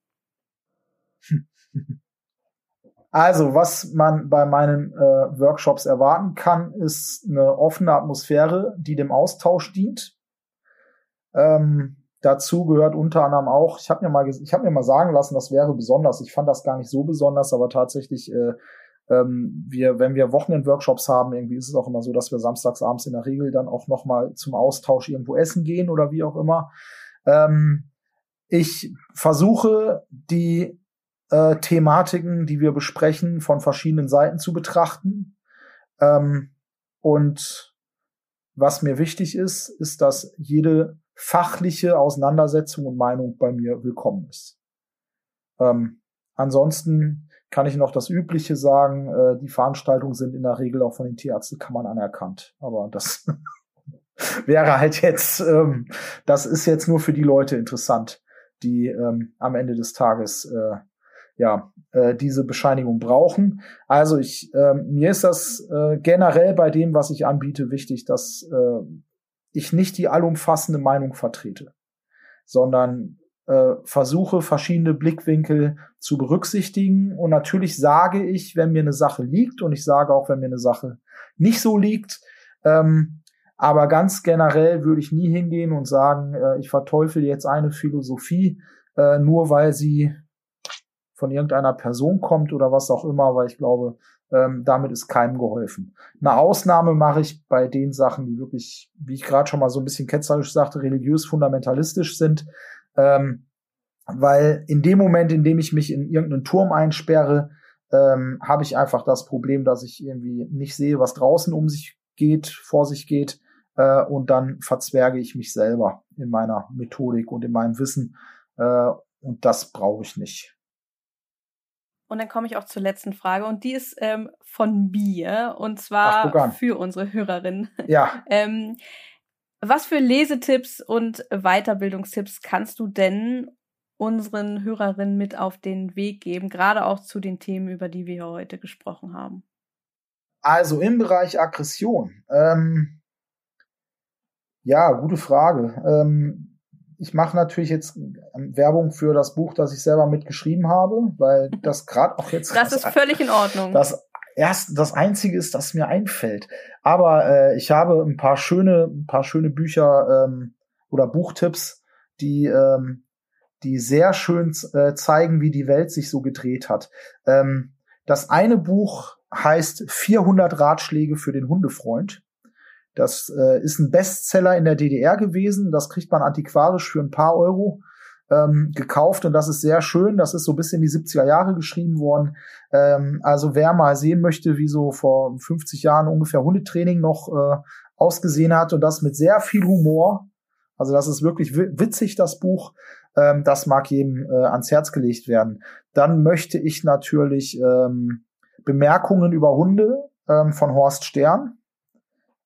Also, was man bei meinen äh, Workshops erwarten kann, ist eine offene Atmosphäre, die dem Austausch dient. Ähm, dazu gehört unter anderem auch, ich habe mir mal ich habe mir mal sagen lassen, das wäre besonders. Ich fand das gar nicht so besonders, aber tatsächlich, äh, ähm, wir, wenn wir Wochenend-Workshops haben, irgendwie ist es auch immer so, dass wir samstagsabends in der Regel dann auch nochmal zum Austausch irgendwo essen gehen oder wie auch immer. Ähm, ich versuche, die Äh, Thematiken, die wir besprechen, von verschiedenen Seiten zu betrachten ähm, und Was mir wichtig ist, ist, dass jede fachliche Auseinandersetzung und Meinung bei mir willkommen ist. Ähm, ansonsten kann ich noch das Übliche sagen, äh, die Veranstaltungen sind in der Regel auch von den Tierärztekammern anerkannt. Aber das wäre halt jetzt, ähm, das ist jetzt nur für die Leute interessant, die ähm, am Ende des Tages äh, ja äh, diese Bescheinigung brauchen. Also ich äh, mir ist das äh, generell bei dem, was ich anbiete, wichtig, dass äh, ich nicht die allumfassende Meinung vertrete, sondern äh, versuche, verschiedene Blickwinkel zu berücksichtigen. Und natürlich sage ich, wenn mir eine Sache liegt, und ich sage auch, wenn mir eine Sache nicht so liegt, ähm, aber ganz generell würde ich nie hingehen und sagen, äh, ich verteufel jetzt eine Philosophie, äh, nur weil sie von irgendeiner Person kommt oder was auch immer, weil ich glaube, ähm, damit ist keinem geholfen. Eine Ausnahme mache ich bei den Sachen, die wirklich, wie ich gerade schon mal so ein bisschen ketzerisch sagte, religiös-fundamentalistisch sind, ähm, weil in dem Moment, in dem ich mich in irgendeinen Turm einsperre, ähm, habe ich einfach das Problem, dass ich irgendwie nicht sehe, was draußen um sich geht, vor sich geht, äh, und dann verzwerge ich mich selber in meiner Methodik und in meinem Wissen, äh, und das brauche ich nicht. Und dann komme ich auch zur letzten Frage, und die ist ähm, von mir, und zwar Ach, für unsere Hörerinnen. Ja. ähm, was für Lesetipps und Weiterbildungstipps kannst du denn unseren Hörerinnen mit auf den Weg geben, gerade auch zu den Themen, über die wir heute gesprochen haben? Also im Bereich Aggression. Ähm, ja, gute Frage. Ähm, Ich mache natürlich jetzt Werbung für das Buch, das ich selber mitgeschrieben habe, weil das gerade auch jetzt... Das ist völlig in Ordnung. Das erst, das Einzige ist, das mir einfällt. Aber äh, ich habe ein paar schöne, ein paar schöne Bücher ähm, oder Buchtipps, die, ähm, die sehr schön äh, zeigen, wie die Welt sich so gedreht hat. Ähm, das eine Buch heißt vierhundert Ratschläge für den Hundefreund. Das äh, ist ein Bestseller in der D D R gewesen. Das kriegt man antiquarisch für ein paar Euro ähm, gekauft. Und das ist sehr schön. Das ist so bis in die siebziger Jahre geschrieben worden. Ähm, also wer mal sehen möchte, wie so vor fünfzig Jahren ungefähr Hundetraining noch äh, ausgesehen hat, und das mit sehr viel Humor. Also das ist wirklich witzig, das Buch. Ähm, das mag jedem äh, ans Herz gelegt werden. Dann möchte ich natürlich ähm, Bemerkungen über Hunde ähm, von Horst Stern.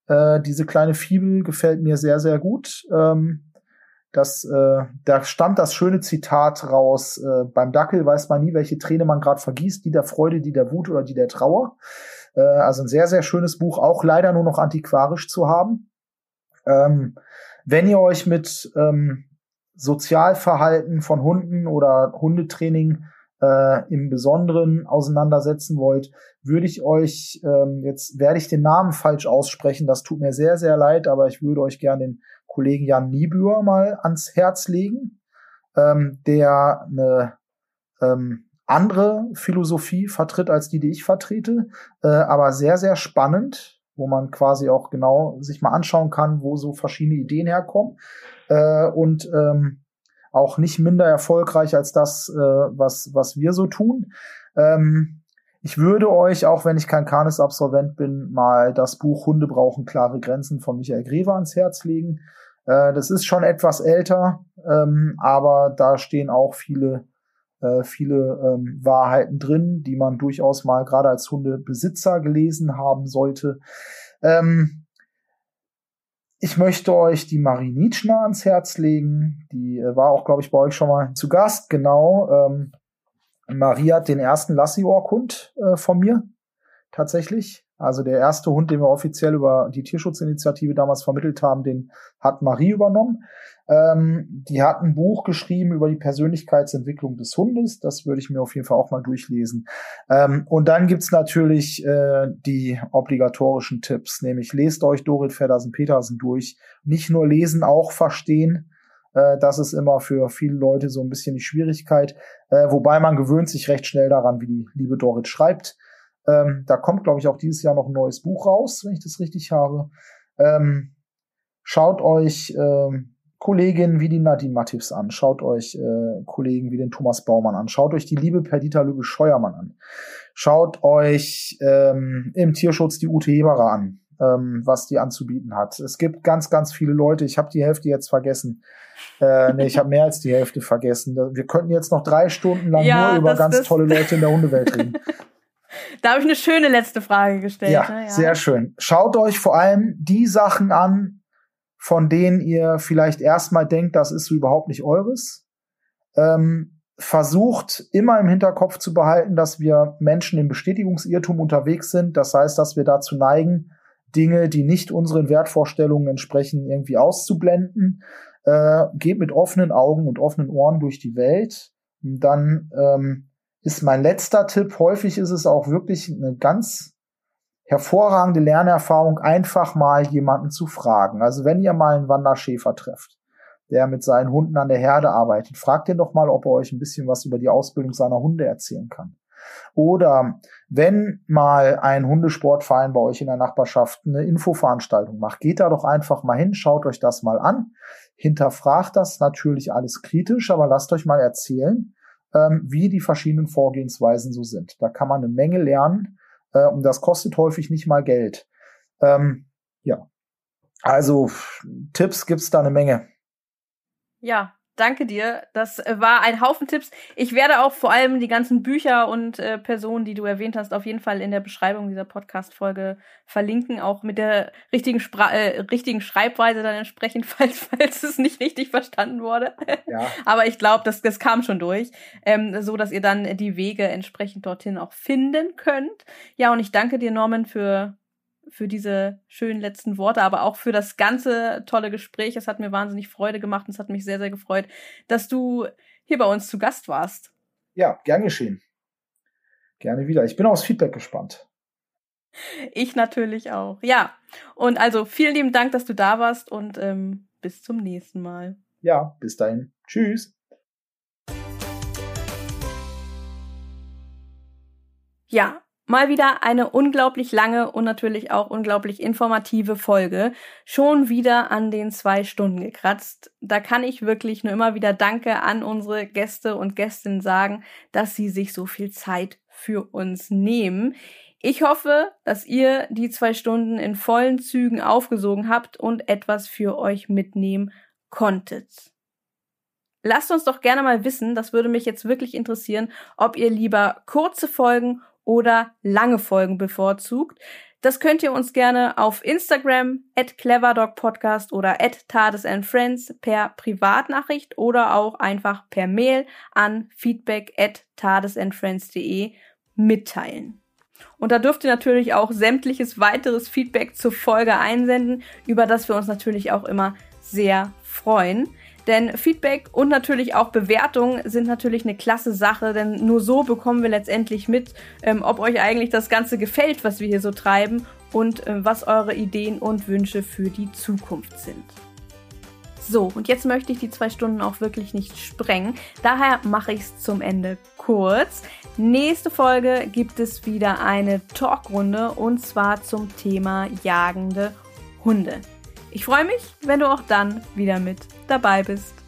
Äh, diese kleine Fibel gefällt mir sehr, sehr gut. Ähm, das, äh, da stammt das schöne Zitat raus, äh, beim Dackel weiß man nie, welche Träne man gerade vergießt, die der Freude, die der Wut oder die der Trauer. Äh, also ein sehr, sehr schönes Buch, auch leider nur noch antiquarisch zu haben. Ähm, wenn ihr euch mit ähm, Sozialverhalten von Hunden oder Hundetraining Äh, im Besonderen auseinandersetzen wollt, würde ich euch, ähm, jetzt werde ich den Namen falsch aussprechen, das tut mir sehr, sehr leid, aber ich würde euch gerne den Kollegen Jan Niebüer mal ans Herz legen, ähm, der eine ähm, andere Philosophie vertritt als die, die ich vertrete, äh, aber sehr, sehr spannend, wo man quasi auch genau sich mal anschauen kann, wo so verschiedene Ideen herkommen, äh, und ähm, auch nicht minder erfolgreich als das, äh, was was wir so tun. Ähm, ich würde euch, auch wenn ich kein Canis-Absolvent bin, mal das Buch Hunde brauchen klare Grenzen von Michael Grewe ans Herz legen. Äh, das ist schon etwas älter, ähm, aber da stehen auch viele, äh, viele ähm, Wahrheiten drin, die man durchaus mal gerade als Hundebesitzer gelesen haben sollte. Ähm, Ich möchte euch die Marie Nitschner ans Herz legen. Die äh, war auch, glaube ich, bei euch schon mal zu Gast. Genau. Ähm, Marie hat den ersten Lassie-Walk-Hund äh, von mir. Tatsächlich. Also der erste Hund, den wir offiziell über die Tierschutzinitiative damals vermittelt haben, den hat Marie übernommen. Ähm, die hat ein Buch geschrieben über die Persönlichkeitsentwicklung des Hundes. Das würde ich mir auf jeden Fall auch mal durchlesen. Ähm, und dann gibt's natürlich äh, die obligatorischen Tipps, nämlich lest euch Dorit Feddersen-Petersen durch. Nicht nur lesen, auch verstehen. Äh, das ist immer für viele Leute so ein bisschen die Schwierigkeit. Äh, wobei man gewöhnt sich recht schnell daran, wie die liebe Dorit schreibt. Ähm, da kommt, glaube ich, auch dieses Jahr noch ein neues Buch raus, wenn ich das richtig habe. Ähm, schaut euch ähm, Kolleginnen wie die Nadine Matthes an. Schaut euch äh, Kollegen wie den Thomas Baumann an. Schaut euch die liebe Perdita Lübe-Scheuermann an. Schaut euch ähm, im Tierschutz die Ute Heberer an. ähm, was die anzubieten hat. Es gibt ganz, ganz viele Leute. Ich habe die Hälfte jetzt vergessen. Äh, nee, ich habe mehr als die Hälfte vergessen. Wir könnten jetzt noch drei Stunden lang ja, nur über das, ganz das tolle Leute in der Hundewelt reden. Da habe ich eine schöne letzte Frage gestellt. Ja, ne? Ja, sehr schön. Schaut euch vor allem die Sachen an, von denen ihr vielleicht erstmal denkt, das ist so überhaupt nicht eures. Ähm, versucht immer im Hinterkopf zu behalten, dass wir Menschen im Bestätigungsirrtum unterwegs sind. Das heißt, dass wir dazu neigen, Dinge, die nicht unseren Wertvorstellungen entsprechen, irgendwie auszublenden. Äh, geht mit offenen Augen und offenen Ohren durch die Welt. Und dann ähm, ist mein letzter Tipp, häufig ist es auch wirklich eine ganz hervorragende Lernerfahrung, einfach mal jemanden zu fragen. Also wenn ihr mal einen Wanderschäfer trefft, der mit seinen Hunden an der Herde arbeitet, fragt ihn doch mal, ob er euch ein bisschen was über die Ausbildung seiner Hunde erzählen kann. Oder wenn mal ein Hundesportverein bei euch in der Nachbarschaft eine Infoveranstaltung macht, geht da doch einfach mal hin, schaut euch das mal an, hinterfragt das natürlich alles kritisch, aber lasst euch mal erzählen, wie die verschiedenen Vorgehensweisen so sind. Da kann man eine Menge lernen, äh, und das kostet häufig nicht mal Geld. Ähm, ja, also Tipps gibt's da eine Menge. Ja, danke dir. Das war ein Haufen Tipps. Ich werde auch vor allem die ganzen Bücher und äh, Personen, die du erwähnt hast, auf jeden Fall in der Beschreibung dieser Podcast-Folge verlinken, auch mit der richtigen Spra- äh, richtigen Schreibweise dann entsprechend, falls, falls es nicht richtig verstanden wurde. Ja. Aber ich glaube, das, das kam schon durch, ähm, so dass ihr dann die Wege entsprechend dorthin auch finden könnt. Ja, und ich danke dir, Norman, für für diese schönen letzten Worte, aber auch für das ganze tolle Gespräch. Es hat mir wahnsinnig Freude gemacht und es hat mich sehr, sehr gefreut, dass du hier bei uns zu Gast warst. Ja, gern geschehen. Gerne wieder. Ich bin aufs Feedback gespannt. Ich natürlich auch. Ja, und also vielen lieben Dank, dass du da warst und ähm, bis zum nächsten Mal. Ja, bis dahin. Tschüss. Ja. Mal wieder eine unglaublich lange und natürlich auch unglaublich informative Folge. Schon wieder an den zwei Stunden gekratzt. Da kann ich wirklich nur immer wieder Danke an unsere Gäste und Gästinnen sagen, dass sie sich so viel Zeit für uns nehmen. Ich hoffe, dass ihr die zwei Stunden in vollen Zügen aufgesogen habt und etwas für euch mitnehmen konntet. Lasst uns doch gerne mal wissen, das würde mich jetzt wirklich interessieren, ob ihr lieber kurze Folgen oder lange Folgen bevorzugt. Das könnt ihr uns gerne auf Instagram at Clever Dog Podcast oder at TARDIS and Friends per Privatnachricht oder auch einfach per Mail an feedback at TARDISandFriends.de mitteilen. Und da dürft ihr natürlich auch sämtliches weiteres Feedback zur Folge einsenden, über das wir uns natürlich auch immer sehr freuen. Denn Feedback und natürlich auch Bewertungen sind natürlich eine klasse Sache, denn nur so bekommen wir letztendlich mit, ähm, ob euch eigentlich das Ganze gefällt, was wir hier so treiben und äh, was eure Ideen und Wünsche für die Zukunft sind. So, und jetzt möchte ich die zwei Stunden auch wirklich nicht sprengen, daher mache ich es zum Ende kurz. Nächste Folge gibt es wieder eine Talkrunde und zwar zum Thema jagende Hunde. Ich freue mich, wenn du auch dann wieder mit dabei bist.